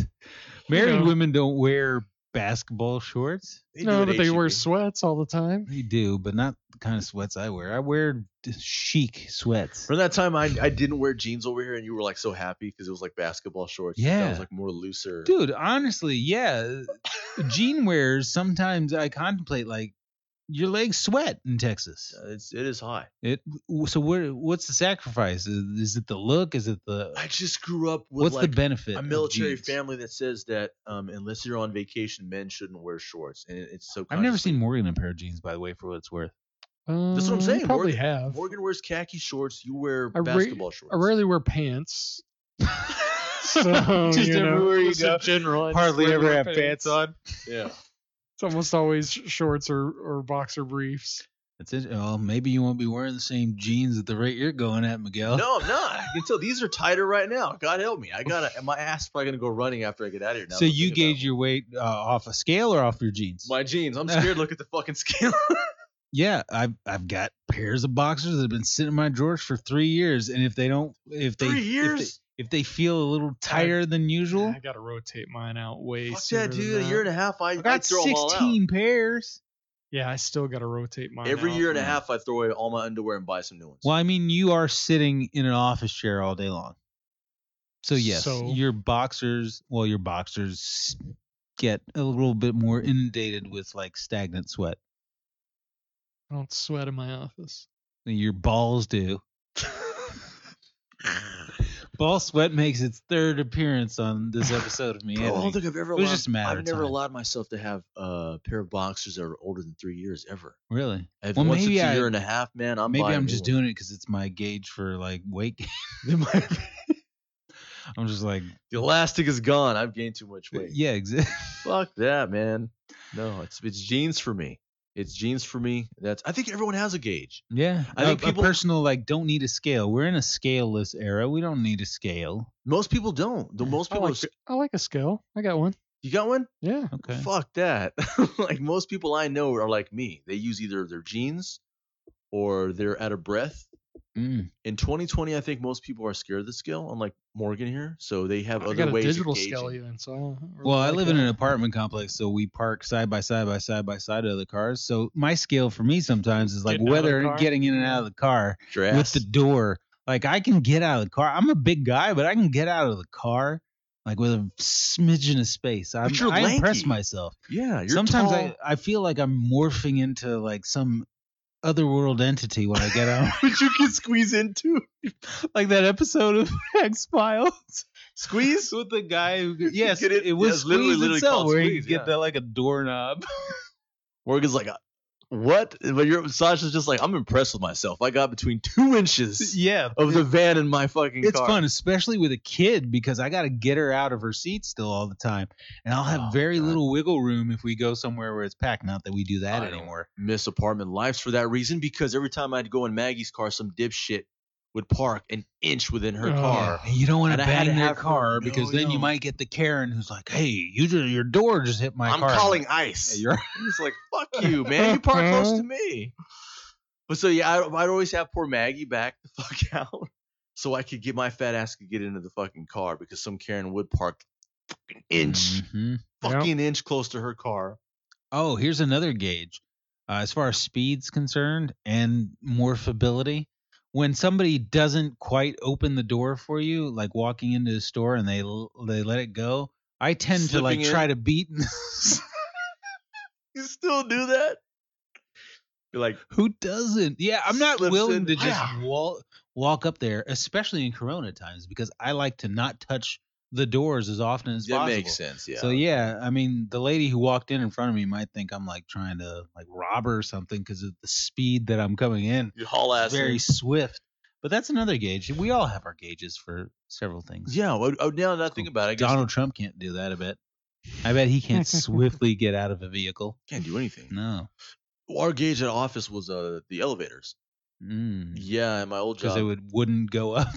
Married women don't wear basketball shorts? But they wear sweats all the time. They do, but not the kind of sweats I wear. I wear chic sweats. From that time, I didn't wear jeans over here, and you were like so happy because it was like basketball shorts. Yeah, that was like more looser. Dude, honestly, yeah, jean wears. Sometimes I contemplate like your legs sweat in Texas. It is hot. So what's the sacrifice? Is it the look? Is it the? I just grew up with. What's the benefit? A military family that says that unless you're on vacation, men shouldn't wear shorts, and it's so. I've never seen Morgan in a pair of jeans, by the way, for what it's worth. That's what I'm saying. Morgan wears khaki shorts. You wear basketball shorts. I rarely wear pants. So, just everywhere you go. In general, hardly ever have pants on. Yeah, it's almost always shorts or boxer briefs. That's it. Well, maybe you won't be wearing the same jeans at the rate you're going at, Miguel. No, I'm not. I can tell these are tighter right now. God help me. My ass is probably gonna go running after I get out of here. Now so you gauge your weight off a scale or off your jeans? My jeans. I'm scared. Look at the fucking scale. Yeah, I've got pairs of boxers that have been sitting in my drawers for 3 years, and if they feel a little tighter than usual, I gotta rotate mine out way. Fuck that, dude! A year and a half, I got 16 pairs. Yeah, I still gotta rotate mine. Every year and a half, I throw away all my underwear and buy some new ones. Well, I mean, you are sitting in an office chair all day long, so yes, your boxers get a little bit more inundated with like stagnant sweat. I don't sweat in my office. Your balls do. Ball sweat makes its third appearance on this episode of me. Bro, I don't think I've ever. It was just a matter of time. I've never allowed myself to have a pair of boxers that are older than 3 years ever. Really? Well, once maybe it's a year and a half, man. I'm just doing it because it's my gauge for like weight gain. I'm just like the elastic is gone. I've gained too much weight. Yeah, exactly. Fuck that, man. No, it's jeans for me. It's jeans for me. I think everyone has a gauge. Yeah. I think people personal don't need a scale. We're in a scaleless era. We don't need a scale. Most people don't. I like a scale. I got one. You got one? Yeah. Okay. Fuck that. Like most people I know are like me. They use either their jeans or they're out of breath. Mm. In 2020, I think most people are scared of the scale, unlike Morgan here. So they have other ways to gauge it. So I live in an apartment complex, so we park side by side of the cars. So my scale for me sometimes is like whether getting in and out of the car with the door. Like I can get out of the car. I'm a big guy, but I can get out of the car like with a smidgen of space. I impress myself. Yeah. You're sometimes tall. I feel like I'm morphing into like some otherworld entity when I get out, which you can squeeze into, like that episode of X-Files. Squeeze with the guy who it was literally Squeeze, get that like a doorknob. Morgan's like, what? But Sasha's just like, I'm impressed with myself. I got between 2 inches of the van in my fucking car. It's fun, especially with a kid, because I got to get her out of her seat still all the time. And I'll have little wiggle room if we go somewhere where it's packed. Not that we do that anymore. Miss apartment lives for that reason, because every time I'd go in Maggie's car, some dipshit would park an inch within her car. And you don't want to bang their car because then you might get the Karen who's like, hey, your door just hit my car. I'm calling ICE. Yeah, it's like, fuck you, man. You park close to me. But so, yeah, I'd always have poor Maggie back the fuck out so I could get my fat ass to get into the fucking car because some Karen would park an inch, inch close to her car. Oh, here's another gauge. As far as speed's concerned and morphability. When somebody doesn't quite open the door for you, like walking into the store and they let it go, I tend to like try to beat. You still do that? You're like, who doesn't? Yeah, I'm not willing to just walk up there, especially in Corona times, because I like to not touch the doors as often as possible. That makes sense, yeah. So yeah, I mean, the lady who walked in front of me might think I'm like trying to like rob her or something because of the speed that I'm coming in. You haul ass. Very swift. But that's another gauge. We all have our gauges for several things. Yeah. Well, now that I think about it, I guess Donald Trump can't do that. I bet he can't swiftly get out of a vehicle. Can't do anything. No. Our gauge at office was the elevators. Mm. Yeah, at my old job because they wouldn't go up.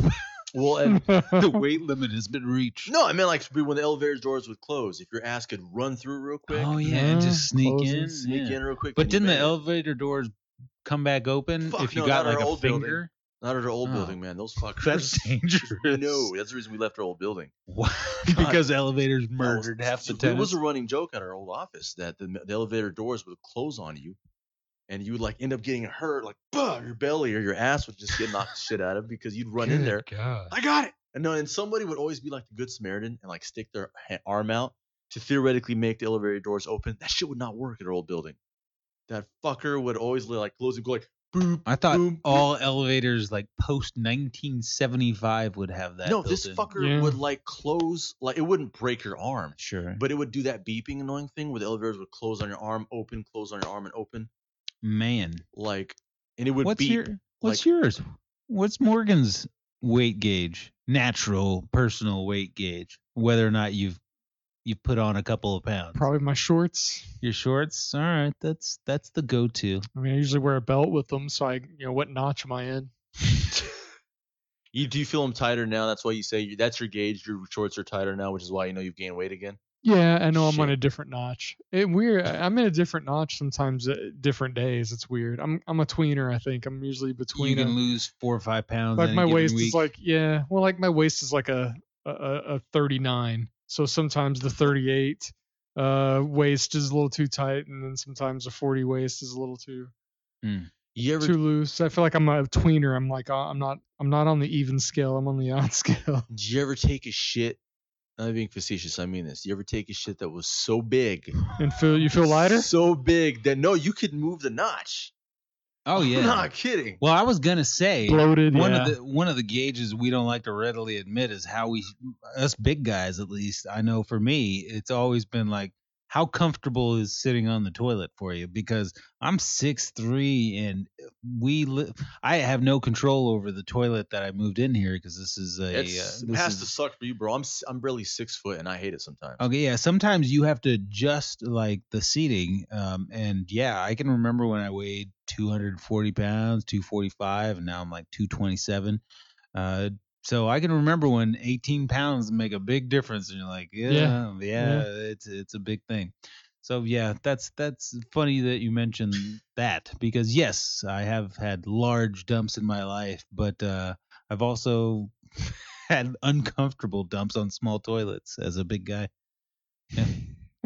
Well, and the weight limit has been reached. No, I mean like when the elevator's doors would close, if your ass could run through real quick. Oh yeah, and just sneak in real quick. But didn't the elevator doors come back open if you got like a finger? Not at our old building, man. Those fuckers. That's dangerous. No, that's the reason we left our old building. What? Because elevators murdered half the time. It was a running joke at our old office that the elevator doors would close on you. And you would like end up getting hurt, like your belly or your ass would just get knocked shit out of because you'd run in there. God. I got it. And somebody would always be like the Good Samaritan and like stick their arm out to theoretically make the elevator doors open. That shit would not work at our old building. That fucker would always like close and go like boom. I thought all elevators like post 1975 would have that. No, this fucker would like close, like it wouldn't break your arm. Sure. But it would do that beeping annoying thing where the elevators would close on your arm, open, close on your arm and open. Man, like, and it would be what's yours? What's Morgan's weight gauge? Natural personal weight gauge. Whether or not you put on a couple of pounds. Probably my shorts. Your shorts? All right, that's the go-to. I mean, I usually wear a belt with them, so what notch am I in? Do you feel them tighter now? That's why you say that's your gauge. Your shorts are tighter now, which is why you know you've gained weight again. Yeah, I know. Shit. I'm on a different notch. I'm in a different notch sometimes, different days. It's weird. I'm a tweener. I think I'm usually between. You can lose 4 or 5 pounds. Like my waist is like my waist is like a 39. So sometimes the 38 waist is a little too tight, and then sometimes the 40 waist is a little too too loose. I feel like I'm a tweener. I'm like I'm not on the even scale. I'm on the odd scale. Did you ever take a shit? I'm being facetious. I mean this. You ever take a shit that was so big and you feel lighter? So big that you could move the notch. Oh yeah, I'm not kidding. Well, I was gonna say bloated. One of the gauges we don't like to readily admit is how us big guys, at least I know for me, it's always been like how comfortable is sitting on the toilet for you? Because I'm 6'3" and I have no control over the toilet that I moved in here because this is it has to suck for you, bro. I'm barely 6 foot and I hate it sometimes. Okay, yeah. Sometimes you have to adjust like the seating. And yeah, I can remember when I weighed 240 pounds, 245, and now I'm like 227. So I can remember when 18 pounds make a big difference, and you're like, yeah, it's a big thing. So yeah, that's funny that you mentioned that, because yes, I have had large dumps in my life, but I've also had uncomfortable dumps on small toilets as a big guy. Yeah.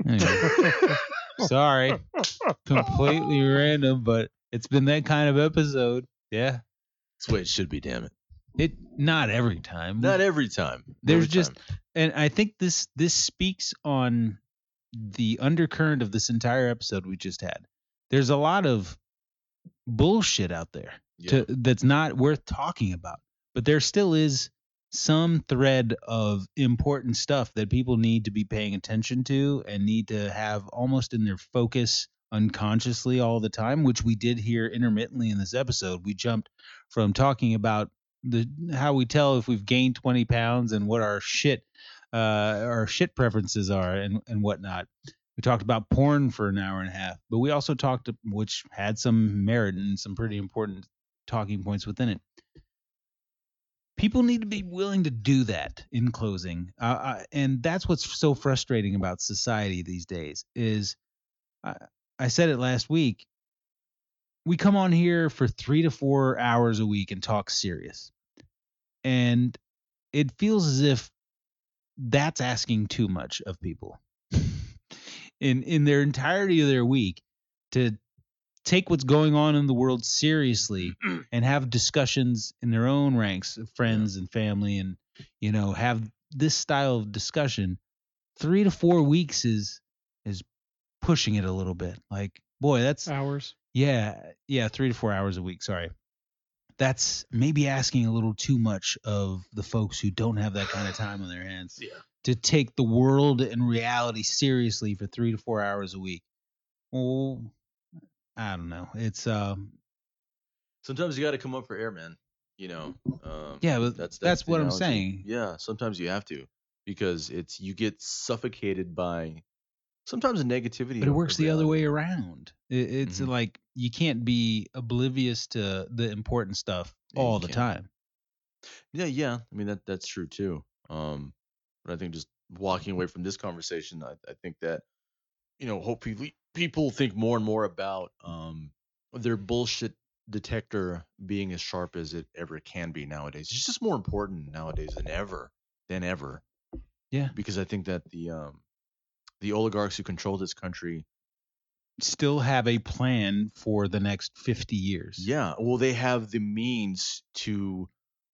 Anyway. Sorry, completely random, but it's been that kind of episode. Yeah, that's the way it should be. Damn it! Not every time. Not every time. And I think this speaks on the undercurrent of this entire episode we just had. There's a lot of bullshit out there that's not worth talking about, but there still is some thread of important stuff that people need to be paying attention to and need to have almost in their focus unconsciously all the time, which we did hear intermittently in this episode. We jumped from talking about how we tell if we've gained 20 pounds and what our shit preferences are and whatnot. We talked about porn for an hour and a half, but we also talked, which had some merit and some pretty important talking points within it. People need to be willing to do that in closing. And that's what's so frustrating about society these days is, I said it last week, we come on here for 3 to 4 hours a week and talk serious. And it feels as if that's asking too much of people in their entirety of their week to take what's going on in the world seriously and have discussions in their own ranks of friends and family and, have this style of discussion. 3 to 4 weeks is pushing it a little bit. Like, boy, that's hours. Yeah. 3 to 4 hours a week. Sorry. That's maybe asking a little too much of the folks who don't have that kind of time on their hands to take the world and reality seriously for 3 to 4 hours a week. Well, I don't know. It's sometimes you got to come up for air, man. But that's what analogy. I'm saying. Yeah, sometimes you have to, because you get suffocated by sometimes a negativity. But it works the other way around. It's like you can't be oblivious to the important stuff all the time. Yeah. I mean that's true too. But I think just walking away from this conversation, I think that hopefully people think more and more about their bullshit detector being as sharp as it ever can be nowadays. It's just more important nowadays than ever. Yeah. Because I think that the oligarchs who control this country still have a plan for the next 50 years. Yeah. Well, they have the means to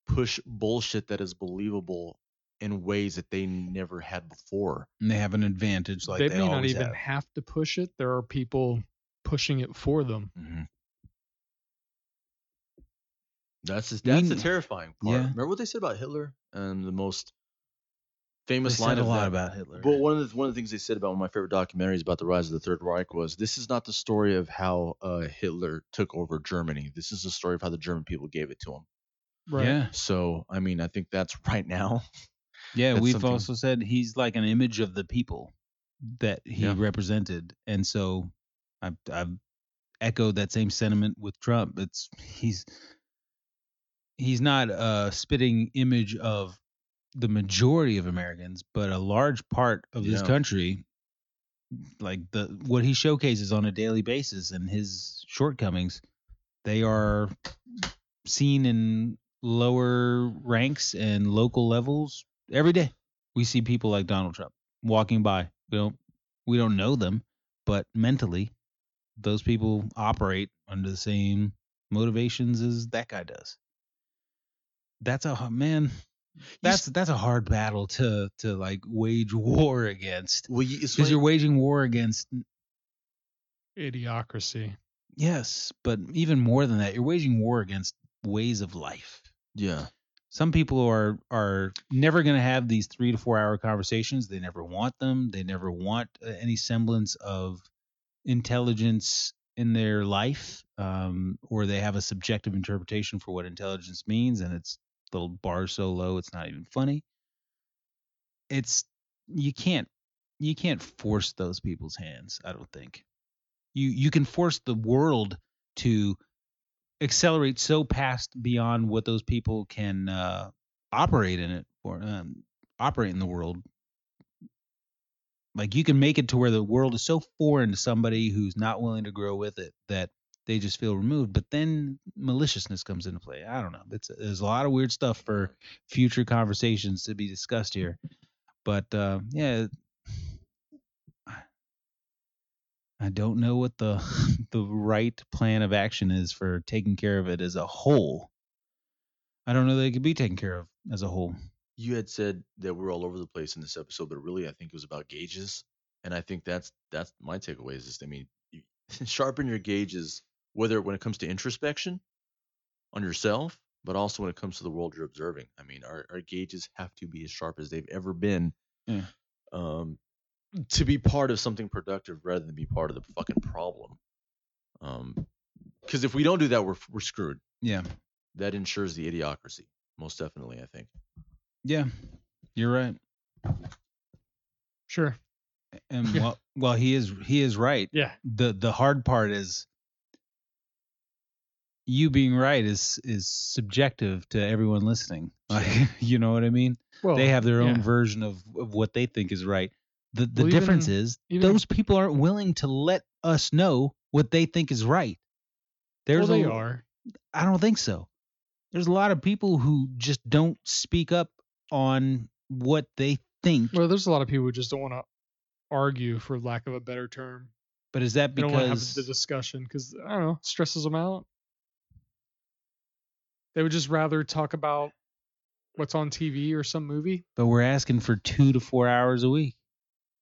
push bullshit that is believable in ways that they never had before. And they have an advantage like they may not even have to push it. There are people pushing it for them. Mm-hmm. That's the terrifying part. Yeah. Remember what they said about Hitler? And the most famous line of that about Hitler. But one of the things they said about one of my favorite documentaries about the rise of the Third Reich was, this is not the story of how Hitler took over Germany. This is the story of how the German people gave it to him. Right. Yeah. So, I mean, I think that's right now. Yeah, that's we've also said he's like an image of the people that he represented, and so I've echoed that same sentiment with Trump. He's not a spitting image of the majority of Americans, but a large part of this country, like what he showcases on a daily basis and his shortcomings, they are seen in lower ranks and local levels. Every day we see people like Donald Trump walking by. We don't know them, but mentally those people operate under the same motivations as that guy does. That's a hard battle to like wage war against. Well, because you're waging war against idiocracy. Yes, but even more than that, you're waging war against ways of life. Yeah. Some people are never going to have these 3 to 4 hour conversations. They never want them. They never want any semblance of intelligence in their life, or they have a subjective interpretation for what intelligence means, and it's the bar so low it's not even funny. It's you can't force those people's hands. I don't think you can force the world to accelerate so past beyond what those people can operate in it or operate in the world. Like, you can make it to where the world is so foreign to somebody who's not willing to grow with it that they just feel removed. But then maliciousness comes into play. I don't know. There's a lot of weird stuff for future conversations to be discussed here. But yeah, I don't know what the right plan of action is for taking care of it as a whole. I don't know that it could be taken care of as a whole. You had said that we're all over the place in this episode, but really, I think it was about gauges. And I think that's my takeaway is just, I mean, you sharpen your gauges, whether when it comes to introspection on yourself, but also when it comes to the world you're observing. I mean, our gauges have to be as sharp as they've ever been to be part of something productive rather than be part of the fucking problem. Because if we don't do that, we're screwed. Yeah. That ensures the idiocracy, most definitely, I think. Yeah, you're right. Sure. And well, he is right. Yeah. The hard part is you being right is subjective to everyone listening. Like, you know what I mean? Well, they have their own version of what they think is right. The difference is those people aren't willing to let us know what they think is right. They are. I don't think so. There's a lot of people who just don't speak up on what they think. Well, there's a lot of people who just don't want to argue, for lack of a better term. But is that because they don't want to have the discussion? Because I don't know, it stresses them out. They would just rather talk about what's on TV or some movie. But we're asking for 2 to 4 hours a week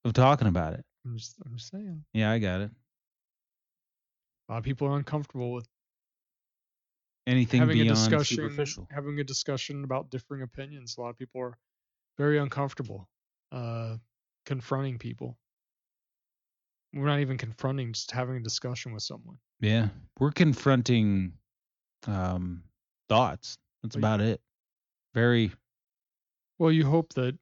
of talking about it. I'm just saying. Yeah, I got it. A lot of people are uncomfortable with anything beyond superficial. Having a discussion about differing opinions. A lot of people are very uncomfortable confronting people. We're not even confronting, just having a discussion with someone. Yeah. We're confronting thoughts. That's about it. Very. Well, you hope that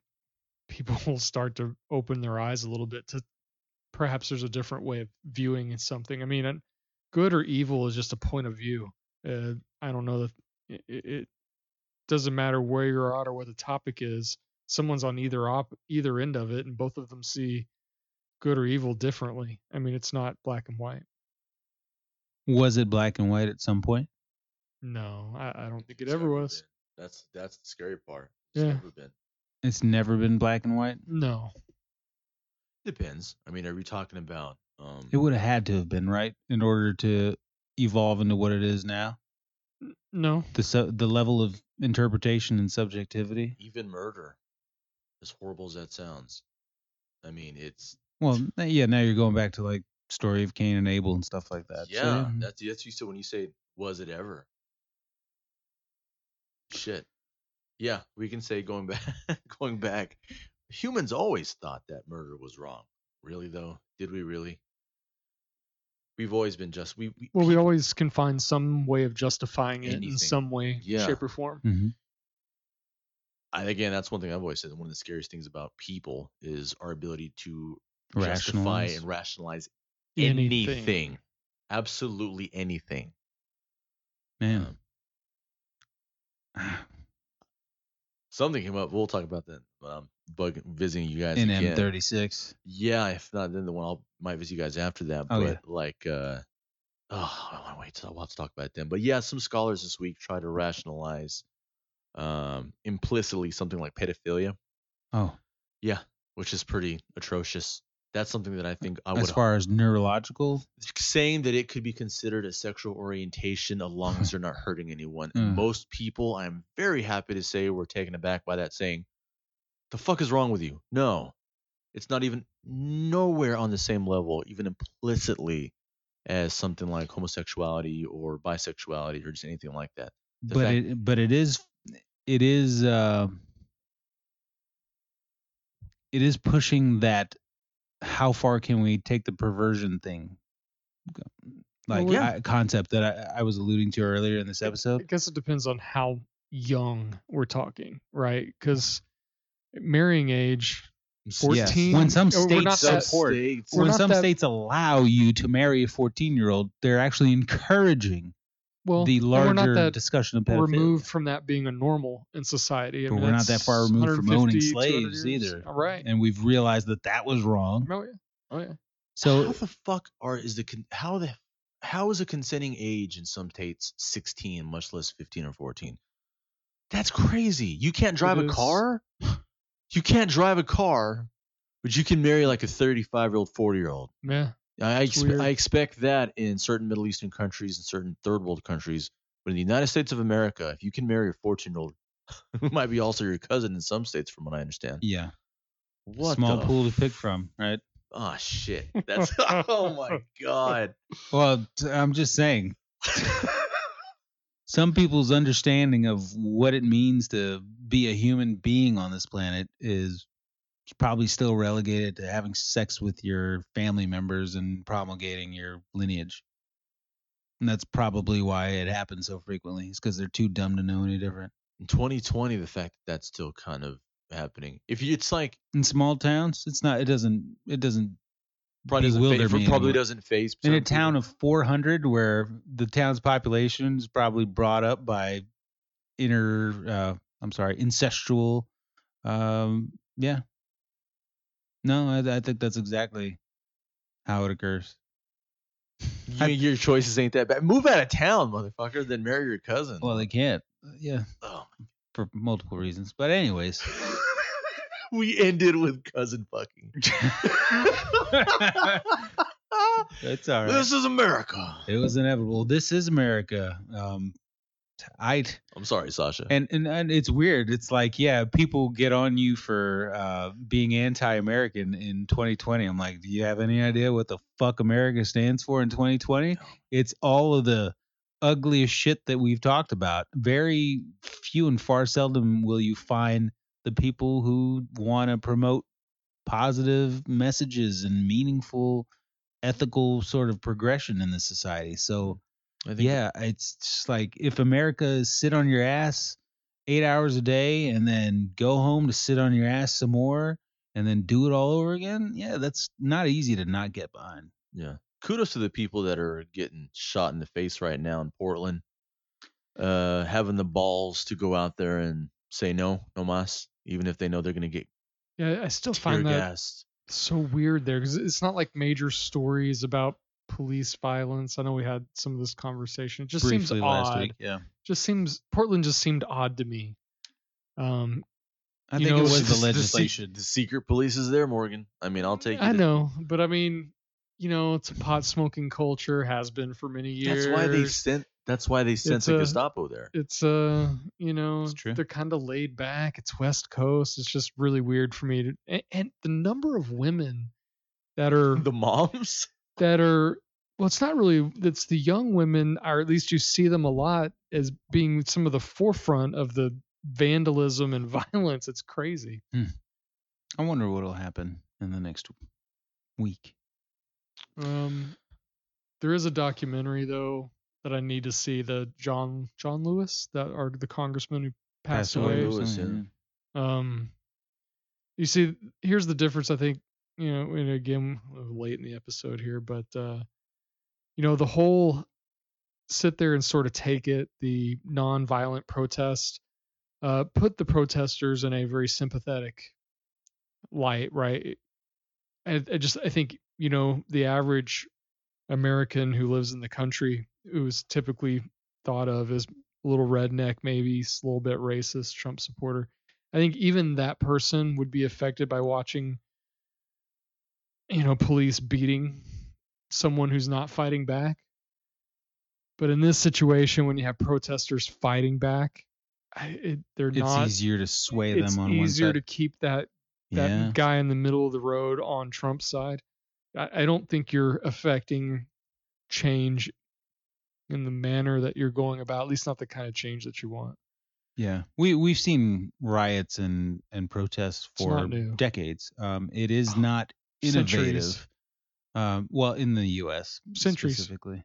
people will start to open their eyes a little bit to perhaps there's a different way of viewing something. I mean, good or evil is just a point of view. I don't know. It doesn't matter where you're at or what the topic is. Someone's on either end of it, and both of them see good or evil differently. I mean, it's not black and white. Was it black and white at some point? No, I don't think it ever was. Been. That's the scary part. It's never been. It's never been black and white? No. Depends. I mean, are we talking about... it would have had to have been, right? In order to evolve into what it is now? No. The level of interpretation and subjectivity? Even murder, as horrible as that sounds. I mean, it's... Well, yeah, now you're going back to, like, story of Cain and Abel and stuff like that. Yeah, so, yeah. That's you said when you say, was it ever? Shit. Yeah, we can say going back. Humans always thought that murder was wrong. Really, though? Did we really? We've always been just... we always can find some way of justifying anything. It in some way, shape, or form. Mm-hmm. Again, that's one thing I've always said. One of the scariest things about people is our ability to justify and rationalize anything. Absolutely anything. Man. Something came up. We'll talk about that when I'm visiting you guys in again. M36. Yeah, if not, then the one might visit you guys after that. Oh, but I want to wait till I'll have to talk about it then. But yeah, some scholars this week try to rationalize implicitly something like pedophilia. Oh, yeah, which is pretty atrocious. That's something that I think I would. As far as neurological, saying that it could be considered a sexual orientation, as long as they're not hurting anyone. And most people, I'm very happy to say, were taken aback by that, saying, "The fuck is wrong with you?" No, it's not even nowhere on the same level, even implicitly, as something like homosexuality or bisexuality or just anything like that. It is pushing that. How far can we take the perversion thing? Concept that I was alluding to earlier in this episode. I guess it depends on how young we're talking, right? Because marrying age, 14. Yes. When some states support, when some states allow you to marry a 14-year-old, they're actually encouraging well, the larger discussion of pedophilia. We're removed from that being a normal in society. I mean, we're not that far removed from owning slaves either. All right. And we've realized that that was wrong. Oh, yeah. Oh, yeah. So how the fuck is a consenting age in some states 16, much less 15 or 14? That's crazy. You can't drive a car? You can't drive a car, but you can marry like a 35-year-old, 40-year-old. Yeah. I expect that in certain Middle Eastern countries and certain third world countries. But in the United States of America, if you can marry a 14-year-old, who might be also your cousin in some states, from what I understand. Yeah. What small pool to pick from, right? Oh, shit. That's oh, my God. Well, I'm just saying. Some people's understanding of what it means to be a human being on this planet is probably still relegated to having sex with your family members and promulgating your lineage. And that's probably why it happens so frequently. It's because they're too dumb to know any different. In 2020, the fact that that's still kind of happening. If you, it's like in small towns, it's not. It doesn't. Probably doesn't phase. In a town of 400, where the town's population is probably brought up by incestual. Yeah. No, I think that's exactly how it occurs. Your choices ain't that bad. Move out of town, motherfucker, then marry your cousin. Well, they can't. Yeah. Oh. For multiple reasons. But anyways. We ended with cousin fucking. That's all right. This is America. It was inevitable. This is America. I'm sorry, Sasha. And it's weird. It's like, yeah, people get on you for being anti-American in 2020. I'm like, do you have any idea what the fuck America stands for in 2020? No. It's all of the ugliest shit that we've talked about. Very few and far seldom will you find the people who want to promote positive messages and meaningful, ethical sort of progression in the society. So it's just like, if America is sit on your ass 8 hours a day and then go home to sit on your ass some more and then do it all over again, yeah, that's not easy to not get behind. Yeah. Kudos to the people that are getting shot in the face right now in Portland, having the balls to go out there and say no mas, even if they know they're going to get I still find that gassed. So weird there, because it's not like major stories about police violence. I know we had some of this conversation. It just briefly seems odd. Last week, yeah. Portland just seemed odd to me. I think it was the legislation. The secret police is there, Morgan. I mean, I'll take it. I know, but I mean, it's a pot smoking culture, has been for many years. That's why they sent the Gestapo there. It's they're kind of laid back. It's West Coast. It's just really weird for me. And the number of women that are the moms. That are, well, it's not really, it's the young women, or at least you see them a lot as being some of the forefront of the vandalism and violence. It's crazy. I wonder what'll happen in the next week. There is a documentary though that I need to see, the John Lewis, that are the congressman who passed away. Lewis, yeah. You see, here's the difference, I think. And again, late in the episode here, but, the whole sit there and sort of take it, the nonviolent protest, put the protesters in a very sympathetic light, right? I think, the average American who lives in the country, who's typically thought of as a little redneck, maybe a little bit racist, Trump supporter. I think even that person would be affected by watching police beating someone who's not fighting back. But in this situation, when you have protesters fighting back, it's easier to sway them on one side. It's easier to keep that guy in the middle of the road on Trump's side. I don't think you're affecting change in the manner that you're going about, at least not the kind of change that you want. Yeah, we've seen riots and protests for decades. It is not innovative. Well, in the U.S. centuries specifically,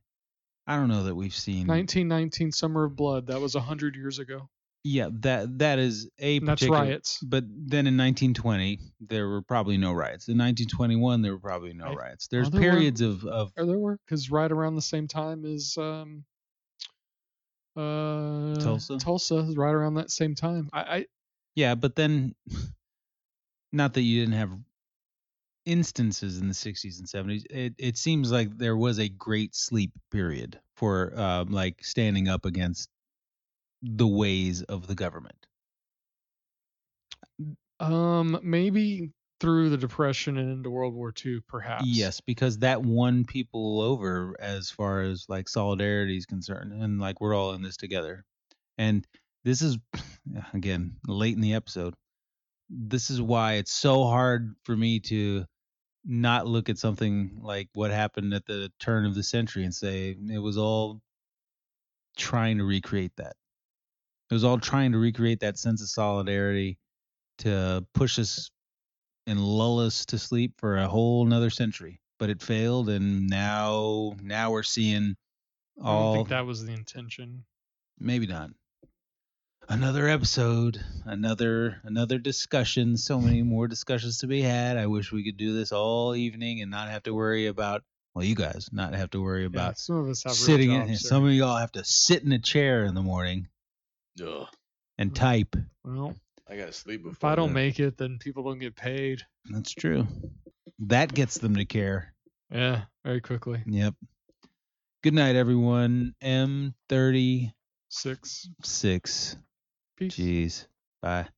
I don't know that we've seen 1919 Summer of Blood. That was 100 years ago. Yeah, that is a particular, that's riots. But then in 1920 there were probably no riots. In 1921 there were probably no riots. There's periods of there were, because right around the same time is Tulsa is right around that same time. Yeah, but then, not that you didn't have instances in the 60s and 70s, it seems like there was a great sleep period for like standing up against the ways of the government. Maybe through the Depression and into World War II, perhaps. Yes, because that won people over as far as like solidarity is concerned, and like we're all in this together. And this is, again, late in the episode. This is why it's so hard for me to not look at something like what happened at the turn of the century and say it was all trying to recreate that. It was all trying to recreate that sense of solidarity to push us and lull us to sleep for a whole nother century, but it failed. And now we're seeing all. I don't think that was the intention. Maybe not. Another episode, another discussion. So many more discussions to be had. I wish we could do this all evening and not have to worry about. Well, you guys not have to worry about. Yeah, some of us have sitting real jobs, in. Sir. Some of y'all have to sit in a chair in the morning. Ugh. And type. Well. I gotta sleep before. If I don't make it, then people don't get paid. That's true. That gets them to care. Yeah, very quickly. Yep. Good night, everyone. M36. Peace. Jeez. Bye.